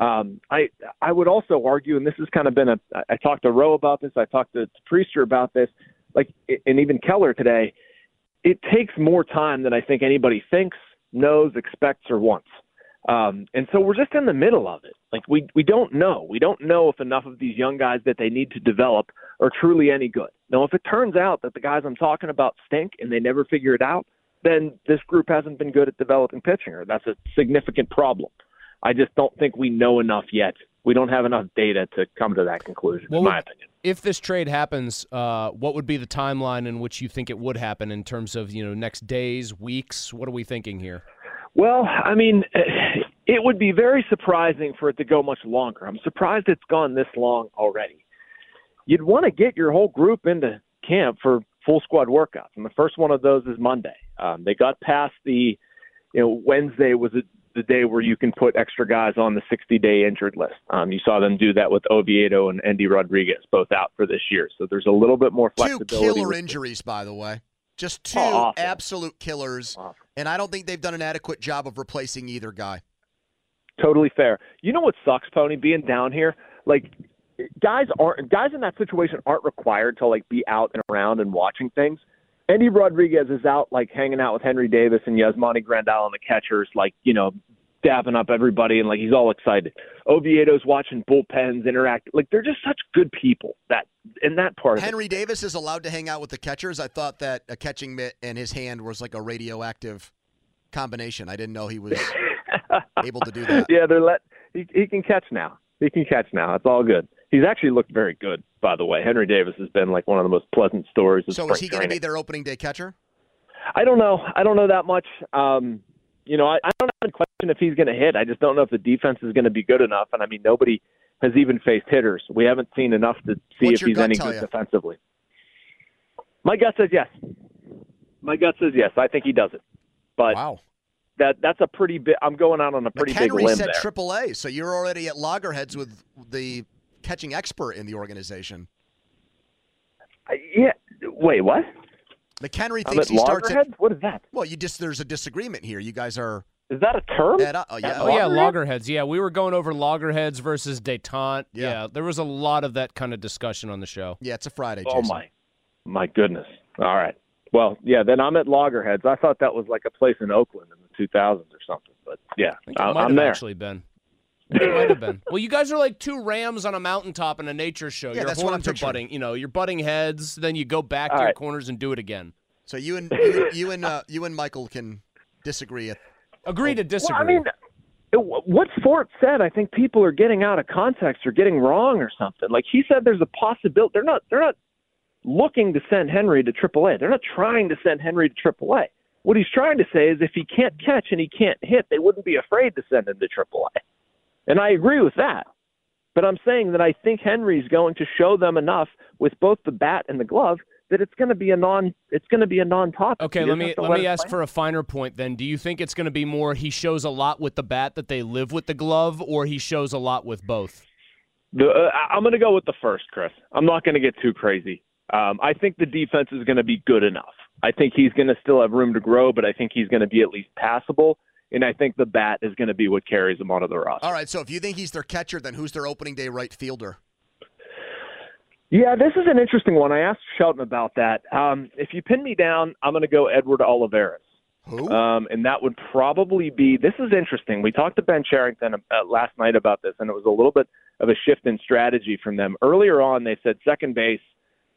Um, I I would also argue, and this has kind of been a I talked to Rowe about this, I talked to, to Priester about this, like and even Keller today. It takes more time than I think anybody thinks, knows, expects, or wants, um, and so we're just in the middle of it. Like we we don't know, we don't know if enough of these young guys that they need to develop are truly any good. Now, if it turns out that the guys I'm talking about stink and they never figure it out, then this group hasn't been good at developing pitching, or that's a significant problem. I just don't think we know enough yet. We don't have enough data to come to that conclusion, well, in my opinion. If this trade happens, uh, what would be the timeline in which you think it would happen in terms of, you know, next days, weeks? What are we thinking here? Well, I mean, it would be very surprising for it to go much longer. I'm surprised it's gone this long already. You'd want to get your whole group into camp for full squad workouts, and the first one of those is Monday. Um, they got past the, you know, Wednesday was a the day where you can put extra guys on the sixty-day injured list. Um, you saw them do that with Oviedo and Andy Rodriguez, both out for this year. So there's a little bit more flexibility. Two killer injuries, this. by the way. Just two oh, absolute killers. Awesome. And I don't think they've done an adequate job of replacing either guy. Totally fair. You know what sucks, Pony, being down here? Like, guys aren't guys in that situation aren't required to, like, be out and around and watching things. Andy Rodriguez is out, like, hanging out with Henry Davis and Yasmani Grandal and the catchers, like, you know, dapping up everybody, and, like, he's all excited. Oviedo's watching bullpens interact. Like, they're just such good people that in that part of it. Henry Davis is allowed to hang out with the catchers? I thought that a catching mitt and his hand was, like, a radioactive combination. I didn't know he was able to do that. Yeah, they're let he, he can catch now. He can catch now. It's all good. He's actually looked very good, by the way. Henry Davis has been, like, one of the most pleasant stories of spring training. So is he going to be their opening day catcher? I don't know. I don't know that much. Um, you know, I, I don't have a question if he's going to hit. I just don't know if the defense is going to be good enough. And, I mean, nobody has even faced hitters. We haven't seen enough to see if he's any good defensively. My gut says yes. My gut says yes. I think he does it. But wow. That that's a pretty big – I'm going out on a pretty big limb there. McHenry said triple A, so you're already at loggerheads with the – catching expert in the organization. Uh, yeah. Wait, what? McHenry thinks he starts at... What is that? Well, you just there's a disagreement here. You guys are... Is that a term? At, uh, yeah. Oh, yeah, loggerheads. Yeah, we were going over loggerheads versus detente. Yeah. yeah, there was a lot of that kind of discussion on the show. Yeah, it's a Friday, Jason. Oh, my. My goodness. All right. Well, yeah, then I'm at loggerheads. I thought that was like a place in Oakland in the two thousands or something, but yeah, I I, I'm there. Actually been. It might have been. Well, you guys are like two rams on a mountaintop in a nature show. Yeah, your horns are butting. You know, you're butting heads. Then you go back All to right. your corners and do it again. So you and you, you and uh, you and Michael can disagree. At, Agree to disagree. Well, I mean, what Fort said, I think people are getting out of context or getting wrong or something. Like he said, there's a possibility. They're not. They're not looking to send Henry to triple A. They're not trying to send Henry to triple A. What he's trying to say is if he can't catch and he can't hit, they wouldn't be afraid to send him to triple A. And I agree with that. But I'm saying that I think Henry's going to show them enough with both the bat and the glove that it's going to be a non it's going to be a non-topic. Okay, let me let me ask for a finer point then. Do you think it's going to be more he shows a lot with the bat that they live with the glove, or he shows a lot with both? The, uh, I'm going to go with the first, Chris. I'm not going to get too crazy. Um, I think the defense is going to be good enough. I think he's going to still have room to grow, but I think he's going to be at least passable. And I think the bat is going to be what carries them onto the roster. All right, so if you think he's their catcher, then who's their opening day right fielder? Yeah, this is an interesting one. I asked Shelton about that. Um, if you pin me down, I'm going to go Edward Olivares. Who? Um, and that would probably be – this is interesting. We talked to Ben Cherington uh, last night about this, and it was a little bit of a shift in strategy from them. Earlier on, they said second base,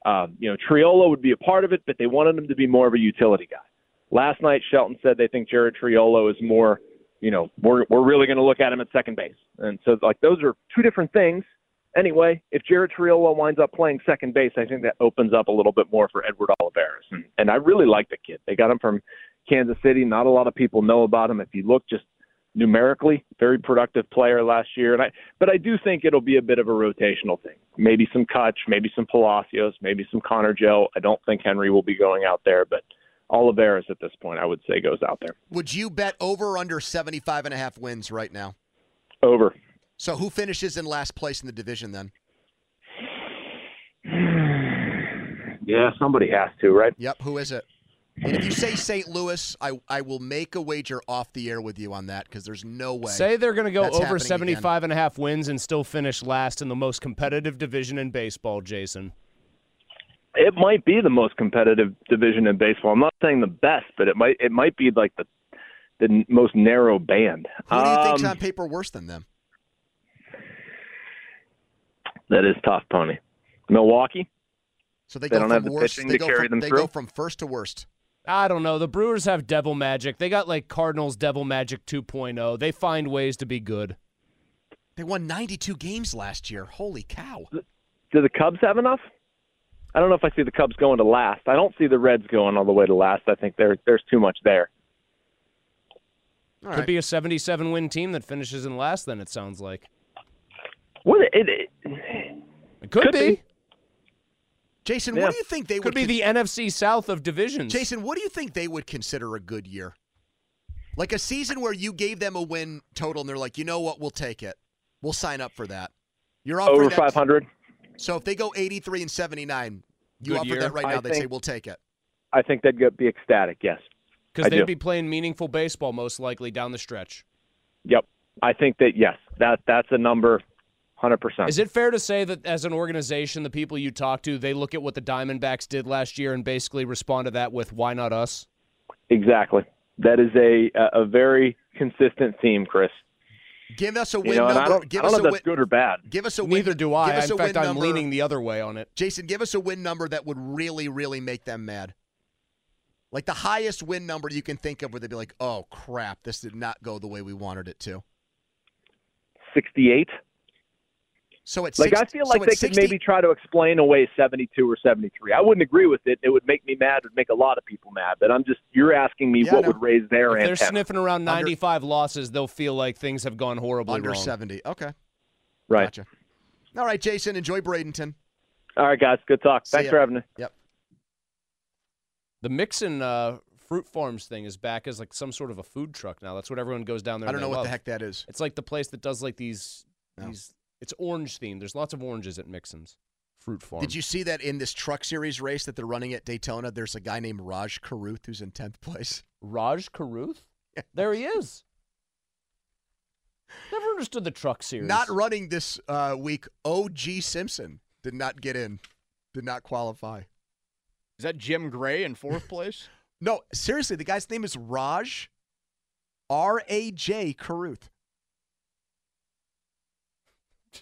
uh, you know, Triola would be a part of it, but they wanted him to be more of a utility guy. Last night, Shelton said they think Jared Triolo is more, you know, we're we're really going to look at him at second base. And so, like, those are two different things. Anyway, if Jared Triolo winds up playing second base, I think that opens up a little bit more for Edward Olivares. And, and I really like the kid. They got him from Kansas City. Not a lot of people know about him. If you look just numerically, very productive player last year. And I, but I do think it'll be a bit of a rotational thing. Maybe some Kutch, maybe some Palacios, maybe some Connor Joe. I don't think Henry will be going out there, but Olivares at this point, I would say, goes out there. Would you bet over or under seventy-five and a half wins right now? Over. So who finishes in last place in the division then? Yeah, somebody has to, right? Yep, who is it? And if you say Saint Louis, I I will make a wager off the air with you on that because there's no way. Say they're going to go over seventy-five and a half wins and still finish last in the most competitive division in baseball, Jason. It might be the most competitive division in baseball. I'm not saying the best, but it might it might be like the the most narrow band. Who do you um, think's on paper worse than them? That is tough, Pony. Milwaukee. So they, they go don't from have the worst, pitching to carry from, them they through. They go from first to worst. I don't know. The Brewers have devil magic. They got like Cardinals devil magic two point oh. They find ways to be good. They won ninety-two games last year. Holy cow! Do the Cubs have enough? I don't know if I see the Cubs going to last. I don't see the Reds going all the way to last. I think there, there's too much there. All right. Could be a seventy-seven win team that finishes in last, then it sounds like. What it, it, it could, could be. be. Jason, yeah. what do you think they could would be con- the N F C South of divisions? Jason, what do you think they would consider a good year? Like a season where you gave them a win total, and they're like, you know what, we'll take it. We'll sign up for that. You're offering over five hundred. That- So if they go eighty-three and seventy-nine, you Good offer year. that right now, I they think, say we'll take it. I think they'd be ecstatic, yes. Because they'd do. be playing meaningful baseball most likely down the stretch. Yep. I think that, yes, that that's a number one hundred percent. Is it fair to say that as an organization, the people you talk to, they look at what the Diamondbacks did last year and basically respond to that with, why not us? Exactly. That is a, a very consistent theme, Chris. Give us a win you know, number. I don't, give I don't us know if that's win. good or bad. Give us a Neither win. do I. Give us in a fact, win I'm leaning the other way on it. Jason, give us a win number that would really, really make them mad. Like the highest win number you can think of where they'd be like, oh, crap, this did not go the way we wanted it to. sixty-eight So it's like sixty, I feel like so they sixty could maybe try to explain away seventy-two or seventy-three. I wouldn't agree with it. It would make me mad. It would make a lot of people mad. But I'm just you're asking me yeah, what no. would raise their if antenna. If they're sniffing around ninety-five under, losses, they'll feel like things have gone horribly under wrong. seventy. Okay. Right. Gotcha. All right, Jason. Enjoy Bradenton. All right, guys. Good talk. See Thanks ya. for having me. Yep. The Mixon uh, Fruit Farms thing is back as like some sort of a food truck now. That's what everyone goes down there. I don't know what love. the heck that is. It's like the place that does like these no. these. It's orange-themed. There's lots of oranges at Mixon's Fruit Farm. Did you see that in this Truck Series race that they're running at Daytona? There's a guy named Raj Carruth who's in tenth place. Raj Carruth? There he is. Never understood the Truck Series. Not running this uh, week, O G Simpson did not get in, did not qualify. Is that Jim Gray in fourth place? No, seriously, the guy's name is Raj, R A J Carruth.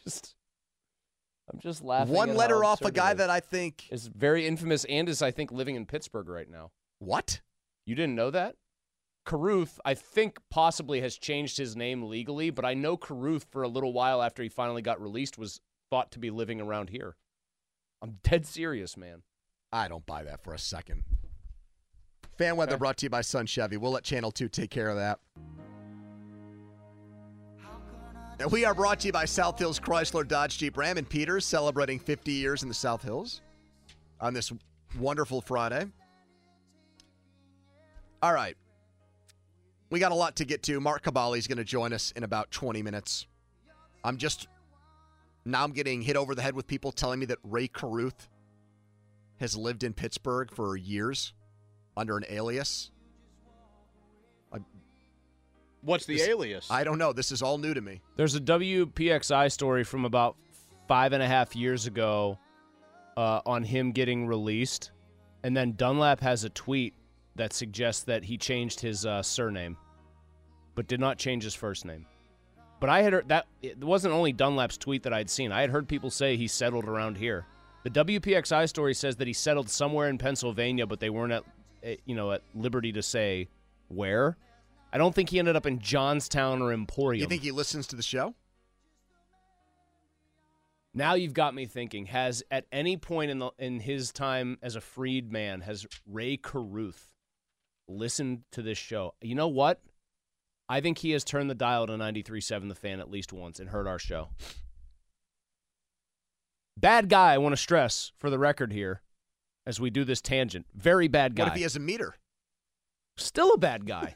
Just, I'm just laughing. One letter off a guy that I think is very infamous and is, I think, living in Pittsburgh right now. What? You didn't know that? Carruth, I think, possibly has changed his name legally, but I know Carruth for a little while after he finally got released was thought to be living around here. I'm dead serious, man. I don't buy that for a second. Fan weather brought to you by Sun Chevy. We'll let Channel two take care of that. And we are brought to you by South Hills Chrysler Dodge Jeep Ram and Peters, celebrating fifty years in the South Hills on this wonderful Friday. All right. We got a lot to get to. Mark Cabali is going to join us in about twenty minutes. I'm just, now I'm getting hit over the head with people telling me that Rae Carruth has lived in Pittsburgh for years under an alias. I, What's the this, alias? I don't know. This is all new to me. There's a W P X I story from about five and a half years ago uh, on him getting released. And then Dunlap has a tweet that suggests that he changed his uh, surname, but did not change his first name. But I had heard that it wasn't only Dunlap's tweet that I'd seen. I had heard people say he settled around here. The W P X I story says that he settled somewhere in Pennsylvania, but they weren't at, you know, at liberty to say where. I don't think he ended up in Johnstown or Emporium. You think he listens to the show? Now you've got me thinking. Has at any point in the in his time as a freed man, has Rae Carruth listened to this show? You know what? I think he has turned the dial to ninety-three point seven The Fan at least once and heard our show. Bad guy, I want to stress for the record here as we do this tangent. Very bad guy. What if he has a meter? Still a bad guy.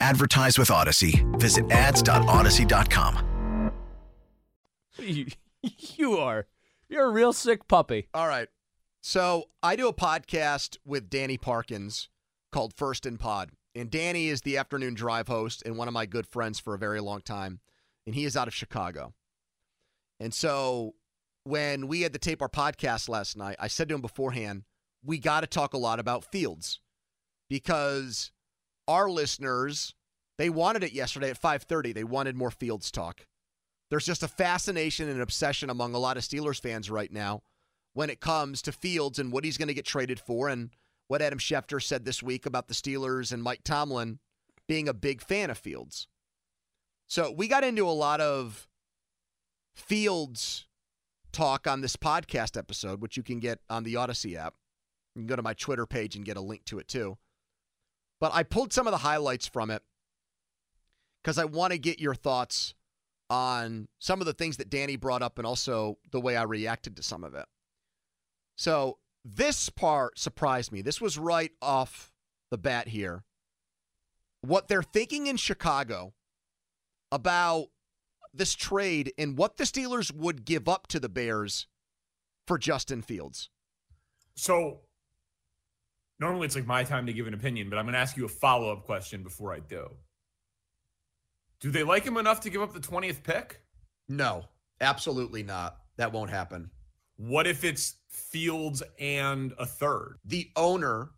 Advertise with Odyssey. Visit ads dot odyssey dot com. You, you are. You're a real sick puppy. All right. So I do a podcast with Danny Parkins called First in Pod. And Danny is the afternoon drive host and one of my good friends for a very long time. And he is out of Chicago. And so when we had to tape our podcast last night, I said to him beforehand, we got to talk a lot about Fields because our listeners, they wanted it yesterday at five thirty. They wanted more Fields talk. There's just a fascination and obsession among a lot of Steelers fans right now when it comes to Fields and what he's going to get traded for and what Adam Schefter said this week about the Steelers and Mike Tomlin being a big fan of Fields. So we got into a lot of Fields talk on this podcast episode, which you can get on the Odyssey app. You can go to my Twitter page and get a link to it too. But I pulled some of the highlights from it because I want to get your thoughts on some of the things that Danny brought up and also the way I reacted to some of it. So this part surprised me. This was right off the bat here. What they're thinking in Chicago about this trade and what the Steelers would give up to the Bears for Justin Fields. So normally it's like my time to give an opinion, but I'm going to ask you a follow-up question before I do. Do they like him enough to give up the twentieth pick? No, absolutely not. That won't happen. What if it's Fields and a third? The owner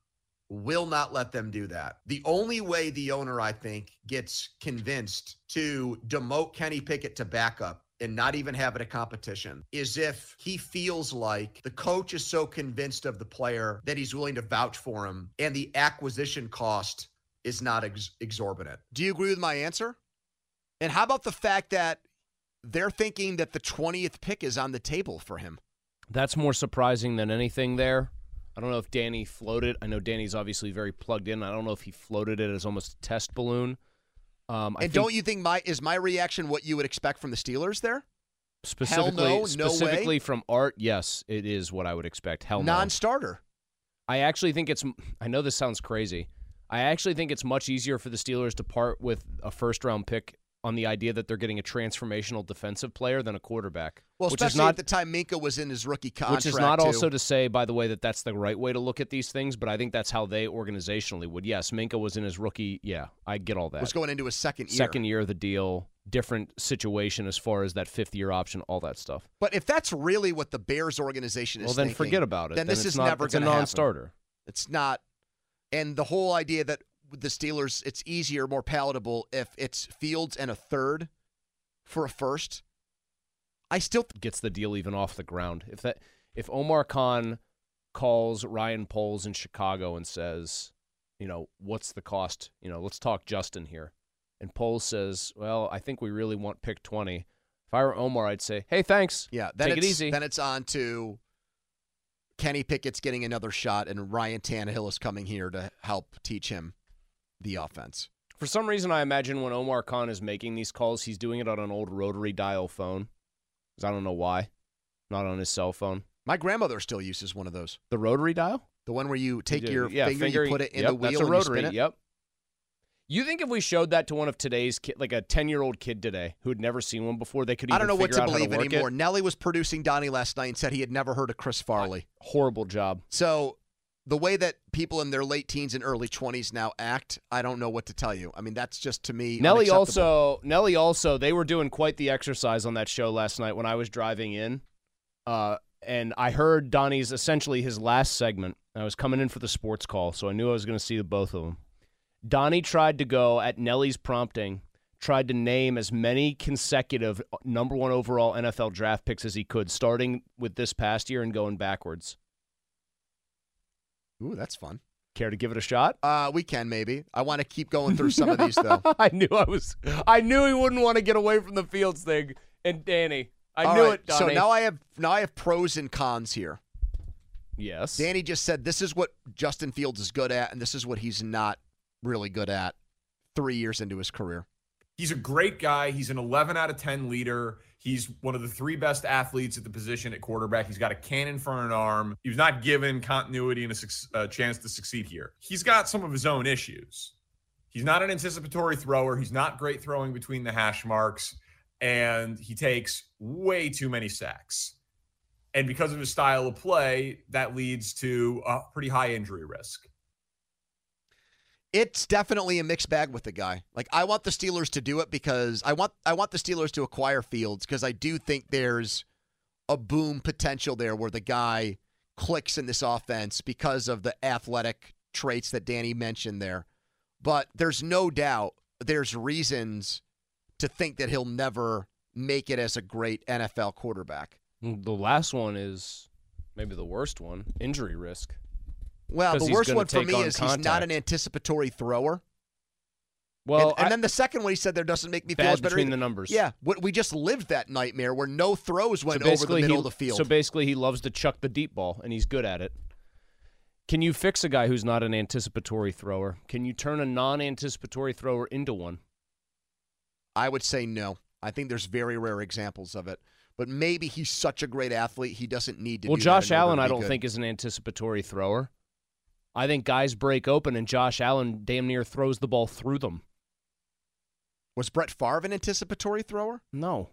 will not let them do that. The only way the owner, I think, gets convinced to demote Kenny Pickett to backup and not even have it a competition is if he feels like the coach is so convinced of the player that he's willing to vouch for him and the acquisition cost is not ex- exorbitant. Do you agree with my answer? And how about the fact that they're thinking that the twentieth pick is on the table for him? That's more surprising than anything there. I don't know if Danny floated. I know Danny's obviously very plugged in. I don't know if he floated it as almost a test balloon. Um, I and think, don't you think my is my reaction what you would expect from the Steelers there? Specifically, Hell no, specifically no way. From Art, yes, it is what I would expect. Hell non-starter. no. Non-starter. I actually think it's – I know this sounds crazy. I actually think it's much easier for the Steelers to part with a first-round pick on the idea that they're getting a transformational defensive player than a quarterback. Well, which especially is not, at the time Minkah was in his rookie contract. Which is not too. Also to say, by the way, that that's the right way to look at these things, but I think that's how they organizationally would. Yes, Minkah was in his rookie. Yeah, I get all that. Was going into his second year. Second year of the deal, different situation as far as that fifth-year option, all that stuff. But if that's really what the Bears organization is well, then thinking, forget about it. Then, then this is not, never going to happen. It's a non-starter. It's not. And the whole idea that with the Steelers, it's easier, more palatable if it's Fields and a third for a first. I still th- gets the deal even off the ground. If that, if Omar Khan calls Ryan Poles in Chicago and says, you know, what's the cost? You know, let's talk Justin here. And Poles says, well, I think we really want pick twenty. If I were Omar, I'd say, hey, thanks. Yeah, then take it's, it easy. Then it's on to Kenny Pickett's getting another shot, and Ryan Tannehill is coming here to help teach him the offense. For some reason, I imagine when Omar Khan is making these calls, he's doing it on an old rotary dial phone. Because I don't know why. Not on his cell phone. My grandmother still uses one of those. The rotary dial? The one where you take you your yeah, finger, finger, you put it in yep, the wheel, that's a rotary, and you spin it? Yep. You think if we showed that to one of today's kid, like a ten-year-old kid today who had never seen one before, they could even figure out how to work it? I don't know what to believe anymore. It? Nelly was producing Donnie last night and said he had never heard of Chris Farley. Uh, horrible job. So the way that people in their late teens and early twenties now act, I don't know what to tell you. I mean, that's just, to me, Nelly also, Nelly also, they were doing quite the exercise on that show last night when I was driving in, uh, and I heard Donnie's, essentially his last segment. I was coming in for the sports call, so I knew I was going to see the both of them. Donnie tried to go, at Nelly's prompting, tried to name as many consecutive number one overall N F L draft picks as he could, starting with this past year and going backwards. Ooh, that's fun. Care to give it a shot? Uh, we can, maybe. I want to keep going through some of these, though. I knew I was. I knew he wouldn't want to get away from the Fields thing. And Danny, I All knew right. it, Donnie. So now I have now I have pros and cons here. Yes. Danny just said this is what Justin Fields is good at, and this is what he's not really good at three years into his career. He's a great guy. He's an eleven out of ten leader. He's one of the three best athletes at the position at quarterback. He's got a cannon for an arm. He was not given continuity and a, su- a chance to succeed here. He's got some of his own issues. He's not an anticipatory thrower. He's not great throwing between the hash marks, and he takes way too many sacks. And because of his style of play, that leads to a pretty high injury risk. It's definitely a mixed bag with the guy. Like, I want the Steelers to do it because I want I want the Steelers to acquire Fields because I do think there's a boom potential there where the guy clicks in this offense because of the athletic traits that Danny mentioned there. But there's no doubt there's reasons to think that he'll never make it as a great N F L quarterback. The last one is maybe the worst one, injury risk. Well, the worst one for me is contact. He's not an anticipatory thrower. Well, and, and I, then the second one he said there doesn't make me feel as better. Between the numbers. Yeah, we just lived that nightmare where no throws went so over the middle he, of the field. So basically he loves to chuck the deep ball, and he's good at it. Can you fix a guy who's not an anticipatory thrower? Can you turn a non-anticipatory thrower into one? I would say no. I think there's very rare examples of it. But maybe he's such a great athlete, he doesn't need to well, do Josh that. Well, Josh Allen, I don't good. think, is an anticipatory thrower. I think guys break open, and Josh Allen damn near throws the ball through them. Was Brett Favre an anticipatory thrower? No.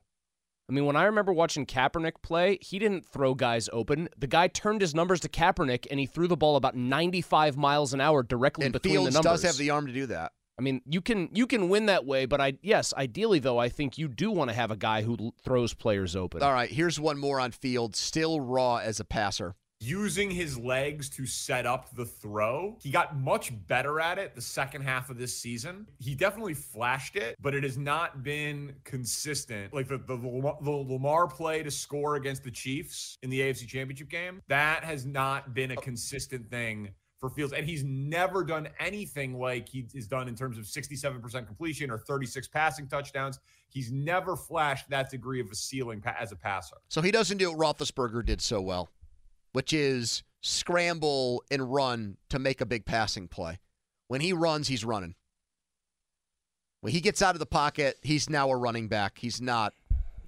I mean, when I remember watching Kaepernick play, he didn't throw guys open. The guy turned his numbers to Kaepernick, and he threw the ball about ninety-five miles an hour directly and between Fields the numbers. Fields does have the arm to do that. I mean, you can you can win that way, but I yes, ideally, though, I think you do want to have a guy who l- throws players open. All right, here's one more on Fields, still raw as a passer. Using his legs to set up the throw. He got much better at it the second half of this season. He definitely flashed it, but it has not been consistent. Like the, the, the Lamar play to score against the Chiefs in the A F C Championship game, that has not been a consistent thing for Fields, and he's never done anything like he has done in terms of sixty-seven percent completion or thirty-six passing touchdowns. He's never flashed that degree of a ceiling pa- as a passer. So he doesn't do what Roethlisberger did so well, which is scramble and run to make a big passing play. When he runs, he's running. When he gets out of the pocket, he's now a running back. He's not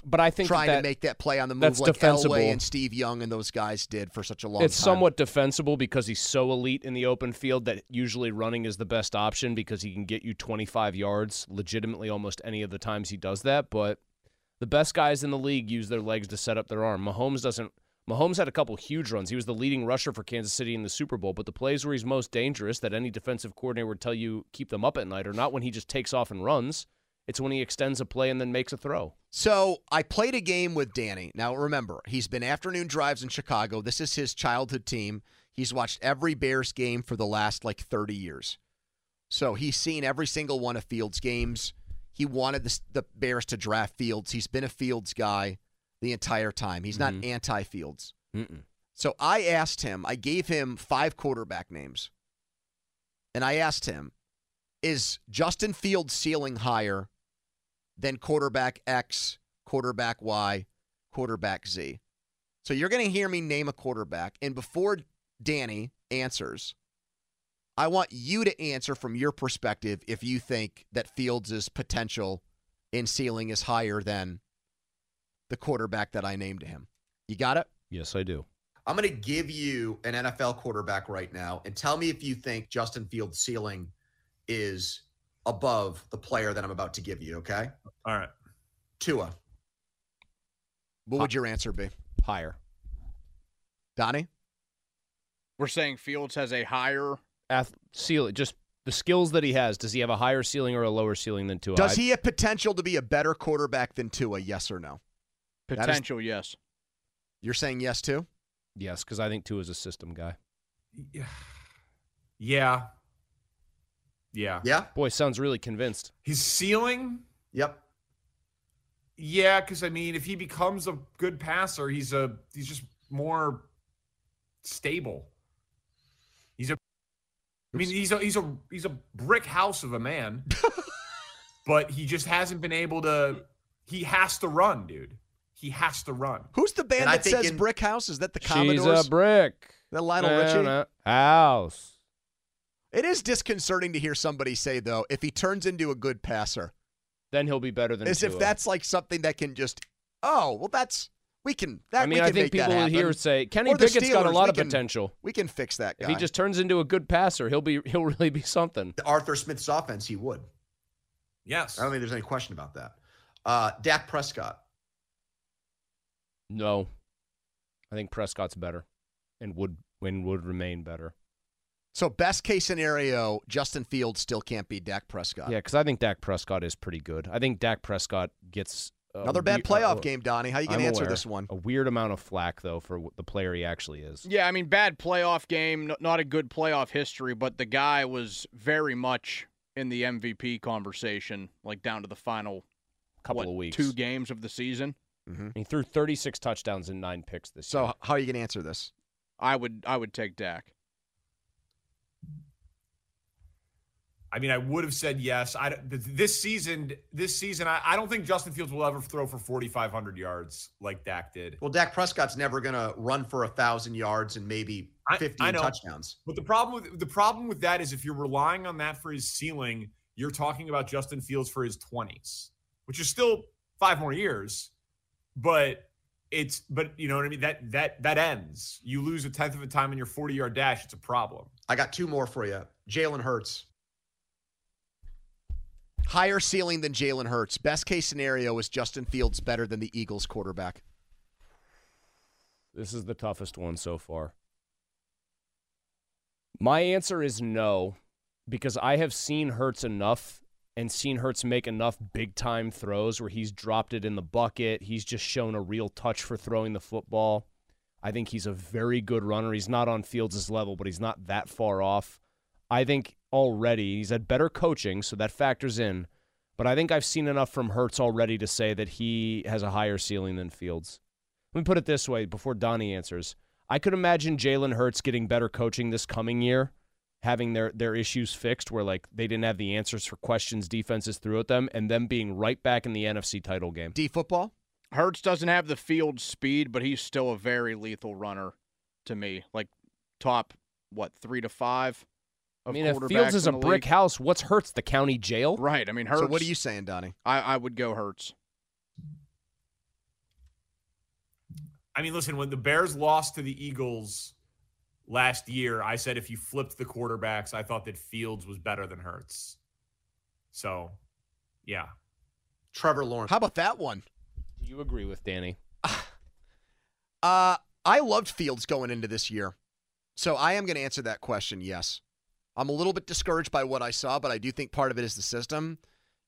But I think trying that, to make that play on the move like Elway and Steve Young and those guys did for such a long it's time. It's somewhat defensible because he's so elite in the open field that usually running is the best option because he can get you twenty-five yards legitimately almost any of the times he does that. But the best guys in the league use their legs to set up their arm. Mahomes doesn't. Mahomes had a couple huge runs. He was the leading rusher for Kansas City in the Super Bowl, but the plays where he's most dangerous that any defensive coordinator would tell you keep them up at night are not when he just takes off and runs. It's when he extends a play and then makes a throw. So I played a game with Danny. Now, remember, he's been afternoon drives in Chicago. This is his childhood team. He's watched every Bears game for the last, like, thirty years. So he's seen every single one of Fields' games. He wanted the, the Bears to draft Fields. He's been a Fields guy the entire time. He's mm-hmm. not anti-Fields. Mm-mm. So I asked him, I gave him five quarterback names. And I asked him, is Justin Fields' ceiling higher than quarterback X, quarterback Y, quarterback Z? So you're going to hear me name a quarterback. And before Danny answers, I want you to answer from your perspective if you think that Fields' potential in ceiling is higher than the quarterback that I named him. You got it? Yes, I do. I'm going to give you an N F L quarterback right now and tell me if you think Justin Fields' ceiling is above the player that I'm about to give you, okay? All right. Tua. What Hi. would your answer be? Higher. Donnie? We're saying Fields has a higher ath- ceiling. Just the skills that he has. Does he have a higher ceiling or a lower ceiling than Tua? Does he have potential to be a better quarterback than Tua, yes or no? Potential, is- yes. You're saying yes, too? Yes, because I think Tua's a system guy. Yeah. Yeah. Yeah. Boy, sounds really convinced. His ceiling? Yep. Yeah, because I mean, if he becomes a good passer, he's a he's just more stable. He's a. I mean, he's a he's a he's a brick house of a man, but he just hasn't been able to. He has to run, dude. He has to run. Who's the band and that says in, brick house? Is that the Commodores? She's a brick. That Lionel Richie? House. It is disconcerting to hear somebody say, though, if he turns into a good passer, then he'll be better than As Tua. If that's like something that can just, oh, well, that's, we can, that I mean, I think people here say, Kenny Pickett's Steelers, got a lot of can, potential. We can fix that guy. If he just turns into a good passer, he'll be, he'll really be something. Arthur Smith's offense, he would. Yes. I don't think there's any question about that. Uh, Dak Prescott. No, I think Prescott's better and would and would remain better. So best case scenario, Justin Fields still can't beat Dak Prescott. Yeah, because I think Dak Prescott is pretty good. I think Dak Prescott gets... Uh, Another bad playoff uh, uh, game, Donnie. How are you going to answer aware. this one? A weird amount of flack, though, for the player he actually is. Yeah, I mean, bad playoff game, not a good playoff history, but the guy was very much in the M V P conversation, like down to the final couple what, of weeks, two games of the season. Mm-hmm. He threw thirty-six touchdowns and nine picks this so year. So how are you going to answer this? I would I would take Dak. I mean, I would have said yes. I, this season, this season, I, I don't think Justin Fields will ever throw for forty-five hundred yards like Dak did. Well, Dak Prescott's never going to run for one thousand yards and maybe fifteen I, I know, touchdowns. But the problem with, the problem with that is if you're relying on that for his ceiling, you're talking about Justin Fields for his twenties, which is still five more years. But it's, but you know what I mean? That, that, that ends. You lose a tenth of a time in your forty yard dash. It's a problem. I got two more for you. Jalen Hurts. Higher ceiling than Jalen Hurts. Best case scenario is Justin Fields better than the Eagles quarterback. This is the toughest one so far. My answer is no, because I have seen Hurts enough and seen Hurts make enough big-time throws where he's dropped it in the bucket. He's just shown a real touch for throwing the football. I think he's a very good runner. He's not on Fields' level, but he's not that far off. I think already he's had better coaching, so that factors in. But I think I've seen enough from Hurts already to say that he has a higher ceiling than Fields. Let me put it this way before Donnie answers. I could imagine Jalen Hurts getting better coaching this coming year, having their, their issues fixed where, like, they didn't have the answers for questions defenses threw at them, and them being right back in the N F C title game. D-football? Hurts doesn't have the field speed, but he's still a very lethal runner to me. Like, top, what, three to five of I mean, if Fields is a brick league. house, what's Hurts, the county jail? Right. I mean, Hurts. So what are you saying, Donnie? I, I would go Hurts. I mean, listen, when the Bears lost to the Eagles last year, I said if you flipped the quarterbacks, I thought that Fields was better than Hurts. So, yeah. Trevor Lawrence. How about that one? Do you agree with Danny? Uh, I loved Fields going into this year. So I am going to answer that question, yes. I'm a little bit discouraged by what I saw, but I do think part of it is the system.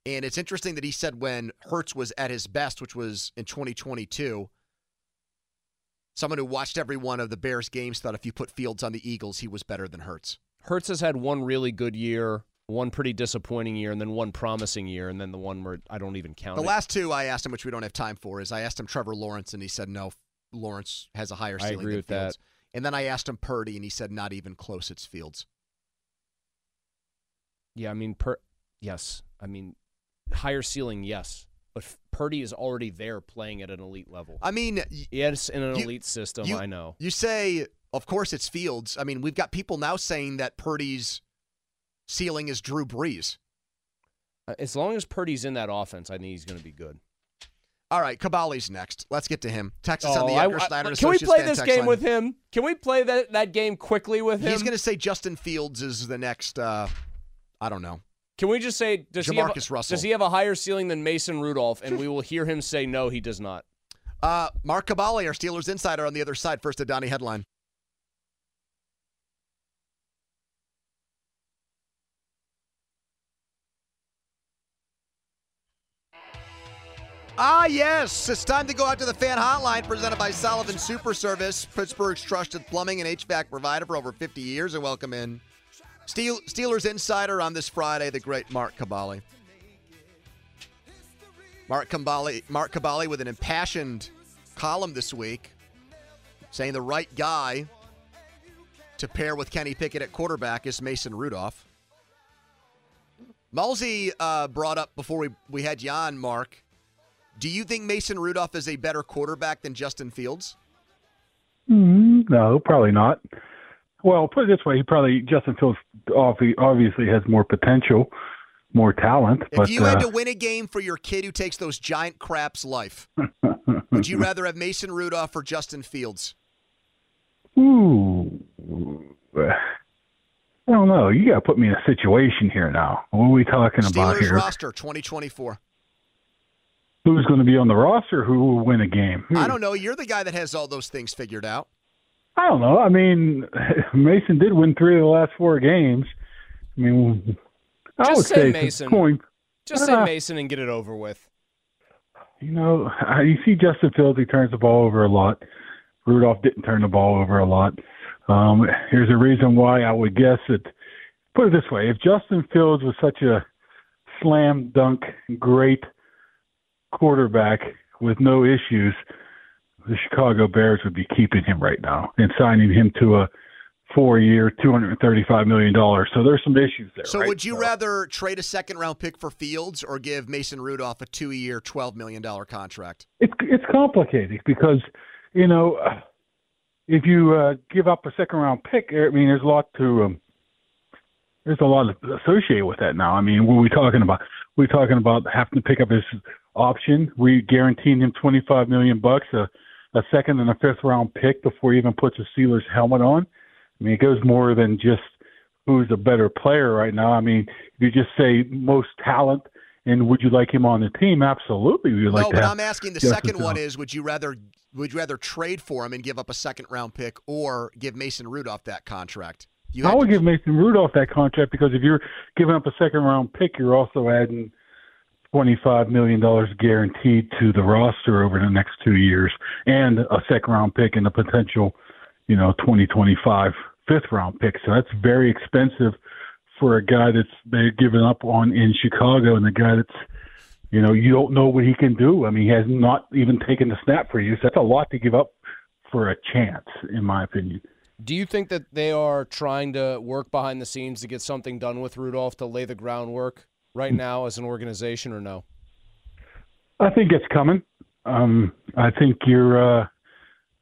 And it's interesting that he said when Hurts was at his best, which was in twenty twenty-two, Someone who watched every one of the Bears games thought if you put Fields on the Eagles, he was better than Hurts. Hurts has had one really good year, one pretty disappointing year, and then one promising year, and then the one where I don't even count it. The last two I asked him, which we don't have time for, is I asked him Trevor Lawrence, and he said no, Lawrence has a higher ceiling I agree with than Fields. That. And then I asked him Purdy, and he said not even close, it's Fields. Yeah, I mean, per- yes. I mean, higher ceiling, yes. But Purdy is already there playing at an elite level. I mean, yes, in an you, elite system, you, I know. You say, of course, it's Fields. I mean, we've got people now saying that Purdy's ceiling is Drew Brees. As long as Purdy's in that offense, I think he's going to be good. All right, Kabali's next. Let's get to him. Texas oh, on the Edgar I, Snyder I, Can we play this game line. with him? Can we play that, that game quickly with him? He's going to say Justin Fields is the next, uh, I don't know. Can we just say, does he, have, does he have a higher ceiling than Mason Rudolph? And we will hear him say, no, he does not. Uh, Mark Cabale, our Steelers insider on the other side. First, a Donnie headline. Ah, yes. It's time to go out to the fan hotline presented by Sullivan Super Service, Pittsburgh's trusted plumbing and H V A C provider for over fifty years. And welcome in Steel, Steelers Insider on this Friday, the great Mark Cabale. Mark Cabale, Mark Cabale with an impassioned column this week, saying the right guy to pair with Kenny Pickett at quarterback is Mason Rudolph. Malsey uh, brought up before we, we had you on, Mark, do you think Mason Rudolph is a better quarterback than Justin Fields? Mm, no, probably not. Well, put it this way, he probably Justin Fields obviously has more potential, more talent. If but, you had uh, to win a game for your kid who takes those giant craps life, would you rather have Mason Rudolph or Justin Fields? Ooh, I don't know. You got to put me in a situation here now. What are we talking Steelers about here? Steelers roster twenty twenty-four. Who's going to be on the roster? Who will win a game? Who? I don't know. You're the guy that has all those things figured out. I don't know. I mean, Mason did win three of the last four games. I mean, I Just would say, say Mason. Point, Just uh, say Mason and get it over with. You know, you see Justin Fields, he turns the ball over a lot. Rudolph didn't turn the ball over a lot. Um, here's a reason why I would guess that, put it this way, if Justin Fields was such a slam dunk great quarterback with no issues, the Chicago Bears would be keeping him right now and signing him to a four-year, two hundred thirty-five million dollars. So there's some issues there. So right? would you so, rather trade a second-round pick for Fields or give Mason Rudolph a two-year, twelve million dollars contract? It's it's complicated because, you know, if you uh, give up a second-round pick, I mean, there's a lot to um, there's a lot associated with that now. I mean, what are we talking about? We're talking about having to pick up his option. We guaranteed him twenty-five million dollars bucks a a second and a fifth round pick before he even puts a Steelers helmet on. I mean, it goes more than just who's a better player right now. I mean, if you just say most talent and would you like him on the team? Absolutely. We would like no, to but have I'm asking the Justin second Fields. One is, would you rather, would you rather trade for him and give up a second round pick or give Mason Rudolph that contract? You I would to... give Mason Rudolph that contract because if you're giving up a second round pick, you're also adding twenty-five million dollars guaranteed to the roster over the next two years and a second-round pick and a potential, you know, twenty twenty-five fifth-round pick. So that's very expensive for a guy that's they're giving up on in Chicago and a guy that's, you know, you don't know what he can do. I mean, he has not even taken the snap for you. So that's a lot to give up for a chance, in my opinion. Do you think that they are trying to work behind the scenes to get something done with Rudolph to lay the groundwork right now as an organization or no? I think it's coming. Um, I think you're, uh,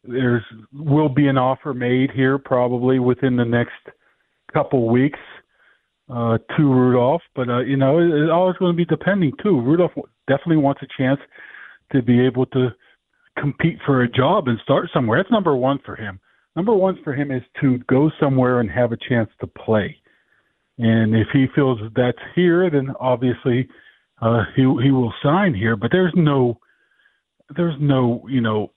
there's will be an offer made here probably within the next couple weeks uh, to Rudolph. But, uh, you know, it's always going to be depending too. Rudolph definitely wants a chance to be able to compete for a job and start somewhere. That's number one for him. Number one for him is to go somewhere and have a chance to play. And if he feels that's here, then obviously uh, he he will sign here. But there's no, there's no you know,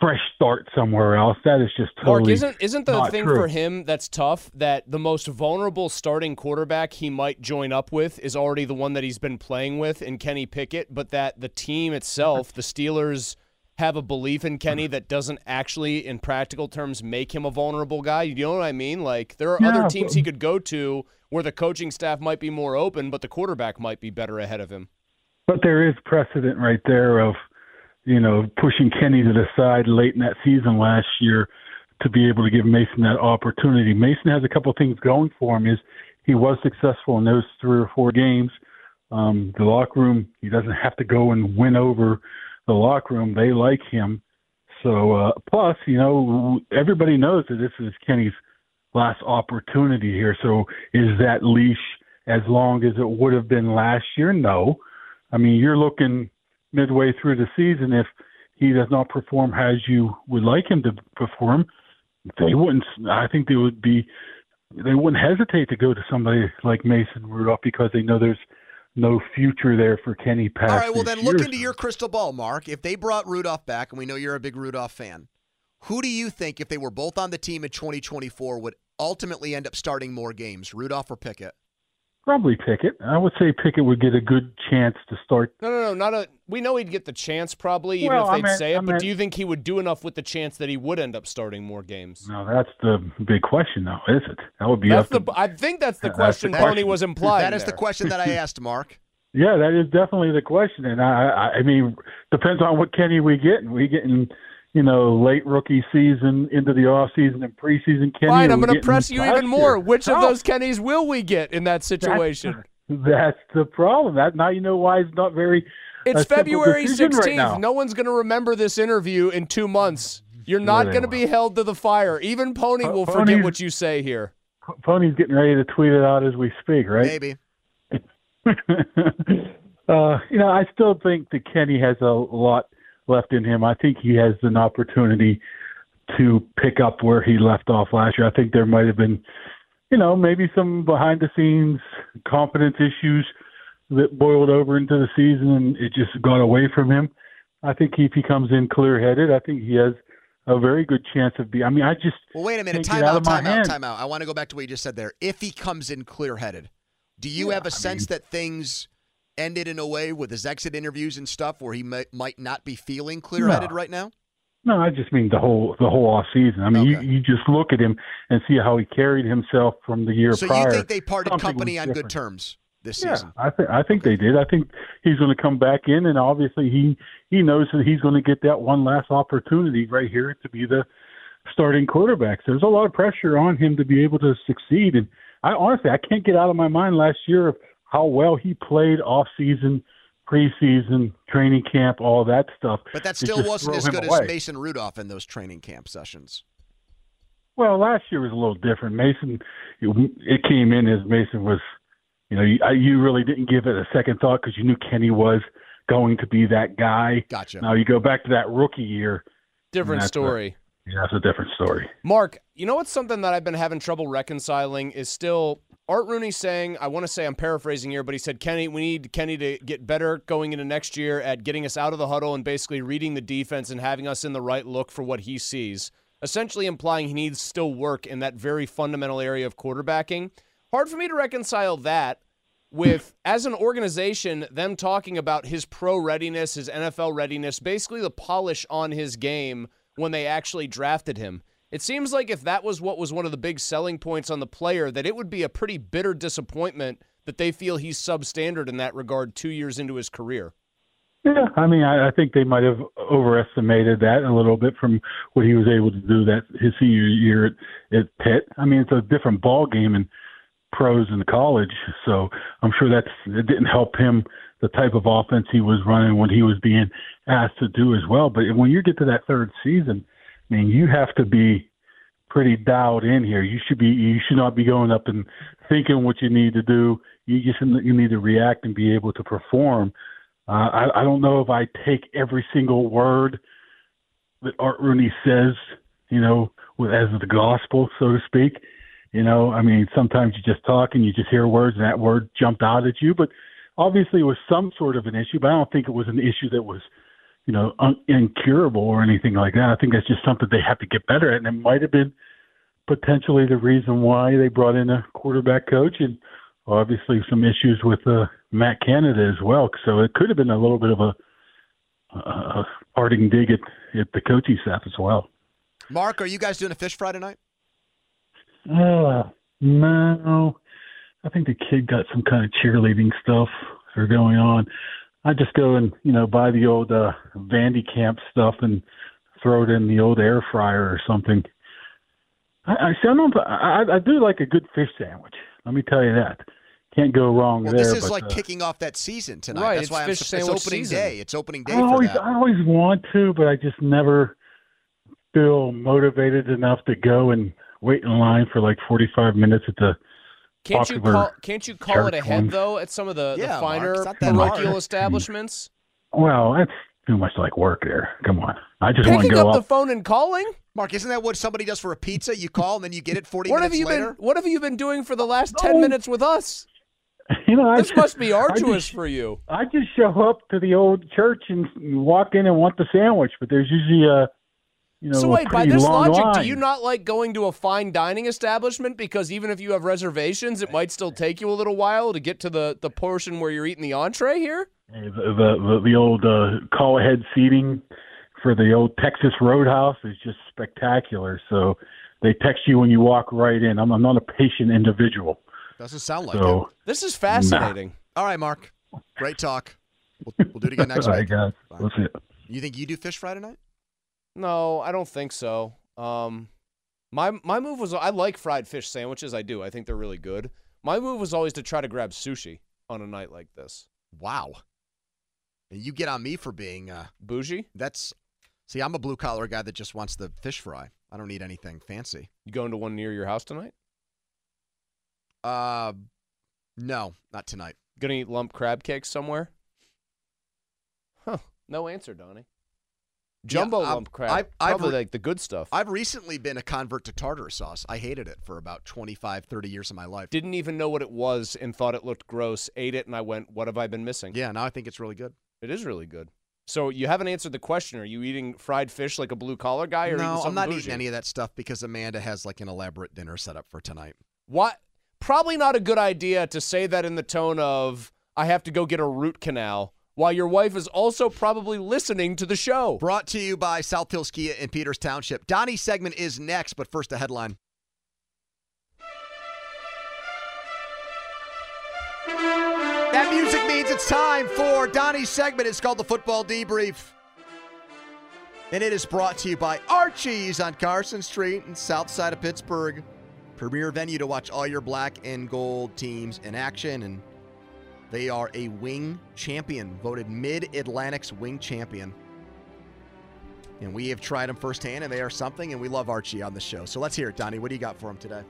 fresh start somewhere else. That is just totally Mark, isn't isn't the thing true. For him that's tough that the most vulnerable starting quarterback he might join up with is already the one that he's been playing with in Kenny Pickett, but that the team itself, the Steelers, have a belief in Kenny that doesn't actually, in practical terms, make him a vulnerable guy. You know what I mean? Like, there are no. other teams he could go to where the coaching staff might be more open, but the quarterback might be better ahead of him. But there is precedent right there of, you know, pushing Kenny to the side late in that season last year to be able to give Mason that opportunity. Mason has a couple of things going for him. Is he was successful in those three or four games. Um, the locker room, he doesn't have to go and win over the locker room. They like him. So, uh, plus, you know, everybody knows that this is Kenny's last opportunity here. So is that leash as long as it would have been last year? No. I mean, you're looking midway through the season. If he does not perform as you would like him to perform, they wouldn't, I think they would be, they wouldn't hesitate to go to somebody like Mason Rudolph because they know there's no future there for Kenny Pickett. All right, well then look into your crystal ball, Mark. If they brought Rudolph back, and we know you're a big Rudolph fan, who do you think, if they were both on the team in twenty twenty-four, would ultimately end up starting more games, Rudolph or Pickett? Probably Pickett. I would say Pickett would get a good chance to start. No, no, no. Not a. We know he'd get the chance probably, even well, if they'd I mean, say it, I mean, but do you think he would do enough with the chance that he would end up starting more games? No, that's the big question, though, is it? That would be that's up the, to, I think that's the that's question Tony question. was implying. That is there. the question that I asked, Mark. Yeah, that is definitely the question. And, I, I, I mean, depends on what Kenny we get. And we getting – you know, late rookie season, into the offseason, and preseason Kenny. Fine, I'm going to press you even more. Here. Which oh. of those Kennys will we get in that situation? That's, that's the problem. That Now you know why it's not very It's February sixteenth. Right, no one's going to remember this interview in two months. You're sure not going to be held to the fire. Even Pony P- will Pony's, forget what you say here. P- Pony's getting ready to tweet it out as we speak, right? Maybe. uh, you know, I still think that Kenny has a lot left in him. I think he has an opportunity to pick up where he left off last year. I think there might have been, you know, maybe some behind-the-scenes confidence issues that boiled over into the season and it just got away from him. I think if he comes in clear-headed, I think he has a very good chance of being. I mean, I just well, wait a minute. Time out, time out, time out. I want to go back to what you just said there. If he comes in clear-headed, do you yeah, have a I sense mean, that things ended in a way with his exit interviews and stuff where he might, might not be feeling clear-headed no. right now? No, I just mean the whole the whole offseason. I mean, okay. you, you just look at him and see how he carried himself from the year so prior. So you think they parted Something company on different. good terms this yeah, season? I, th- I think okay. they did. I think he's going to come back in, and obviously he, he knows that he's going to get that one last opportunity right here to be the starting quarterback. So there's a lot of pressure on him to be able to succeed. And I honestly, I can't get out of my mind last year of how well he played off-season, preseason, training camp, all that stuff. But that still wasn't as good away. as Mason Rudolph in those training camp sessions. Well, last year was a little different. Mason, it came in as Mason was, you know, you, you really didn't give it a second thought because you knew Kenny was going to be that guy. Gotcha. Now you go back to that rookie year. Different story. A, yeah, that's a different story. Mark, you know what's something that I've been having trouble reconciling is still – Art Rooney saying, I want to say I'm paraphrasing here, but he said, Kenny, we need Kenny to get better going into next year at getting us out of the huddle and basically reading the defense and having us in the right look for what he sees, essentially implying he needs still work in that very fundamental area of quarterbacking. Hard for me to reconcile that with, as an organization, them talking about his pro readiness, his N F L readiness, basically the polish on his game when they actually drafted him. It seems like if that was what was one of the big selling points on the player, that it would be a pretty bitter disappointment that they feel he's substandard in that regard two years into his career. Yeah, I mean, I, I think they might have overestimated that a little bit from what he was able to do that his senior year at, at Pitt. I mean, it's a different ball game in pros and college, so I'm sure that's it didn't help him the type of offense he was running when he was being asked to do as well. But when you get to that third season, I mean, you have to be pretty dialed in here. You should be. You should not be going up and thinking what you need to do. You just you need to react and be able to perform. Uh, I, I don't know if I take every single word that Art Rooney says, you know, with, as the gospel, so to speak. You know, I mean, sometimes you just talk and you just hear words, and that word jumped out at you. But obviously, it was some sort of an issue. But I don't think it was an issue that was, you know, un- incurable or anything like that. I think that's just something they have to get better at, and it might have been potentially the reason why they brought in a quarterback coach and obviously some issues with uh, Matt Canada as well. So it could have been a little bit of a uh, parting dig at, at the coaching staff as well. Mark, are you guys doing a fish fry tonight? Uh, no. I think the kid got some kind of cheerleading stuff or going on. I just go and, you know, buy the old uh, Vandy Camp stuff and throw it in the old air fryer or something. I, I, see, I, don't, I, I do like a good fish sandwich. Let me tell you that. Can't go wrong well, there. This is but, like uh, kicking off that season tonight. Right, That's why I'm, it's opening season. day. It's opening day I always, for that. I always want to, but I just never feel motivated enough to go and wait in line for like forty-five minutes at the Can't you call, can't you call it ahead, though, at some of the, yeah, the finer parochial establishments? Well, that's too much like work there. Come on. I just want to go up, up the phone and calling? Mark, isn't that what somebody does for a pizza? You call and then you get it forty what minutes have you later? Been, what have you been doing for the last ten oh. minutes with us? You know, this just, must be arduous just, for you. I just show up to the old church and walk in and want the sandwich, but there's usually a... You know, so wait, by this logic, line. do you not like going to a fine dining establishment because even if you have reservations, it might still take you a little while to get to the, the portion where you're eating the entree here? The the, the old uh, call-ahead seating for the old Texas Roadhouse is just spectacular. So they text you when you walk right in. I'm, I'm not a patient individual. Doesn't sound like so, it. This is fascinating. Nah. All right, Mark. Great talk. We'll, we'll do it again next All week. All right, guys. We'll see it. You think you do fish fry tonight? No, I don't think so. Um, my my move was, I like fried fish sandwiches. I do. I think they're really good. My move was always to try to grab sushi on a night like this. Wow. And you get on me for being uh, bougie? That's, see, I'm a blue-collar guy that just wants the fish fry. I don't need anything fancy. You going to one near your house tonight? Uh, no, not tonight. Gonna eat lump crab cakes somewhere? Huh. No answer, Donnie. Jumbo yeah, lump crab, I, probably I've, like the good stuff. I've recently been a convert to tartar sauce. I hated it for about twenty-five, thirty years of my life. Didn't even know what it was and thought it looked gross, ate it, and I went, what have I been missing? Yeah, now I think it's really good. It is really good. So you haven't answered the question. Are you eating fried fish like a blue-collar guy? Or no, I'm not bougie? eating any of that stuff because Amanda has like an elaborate dinner set up for tonight. What? Probably not a good idea to say that in the tone of, I have to go get a root canal. While your wife is also probably listening to the show. Brought to you by South Hills Kia in Peters Township. Donnie's segment is next, but first a headline. That music means it's time for Donnie's segment. It's called the Football Debrief. And it is brought to you by Archie's on Carson Street and south side of Pittsburgh. Premier venue to watch all your black and gold teams in action, and they are a wing champion, voted Mid-Atlantic's wing champion. And we have tried them firsthand, and they are something, and we love Archie on the show. So let's hear it, Donnie. What do you got for him today?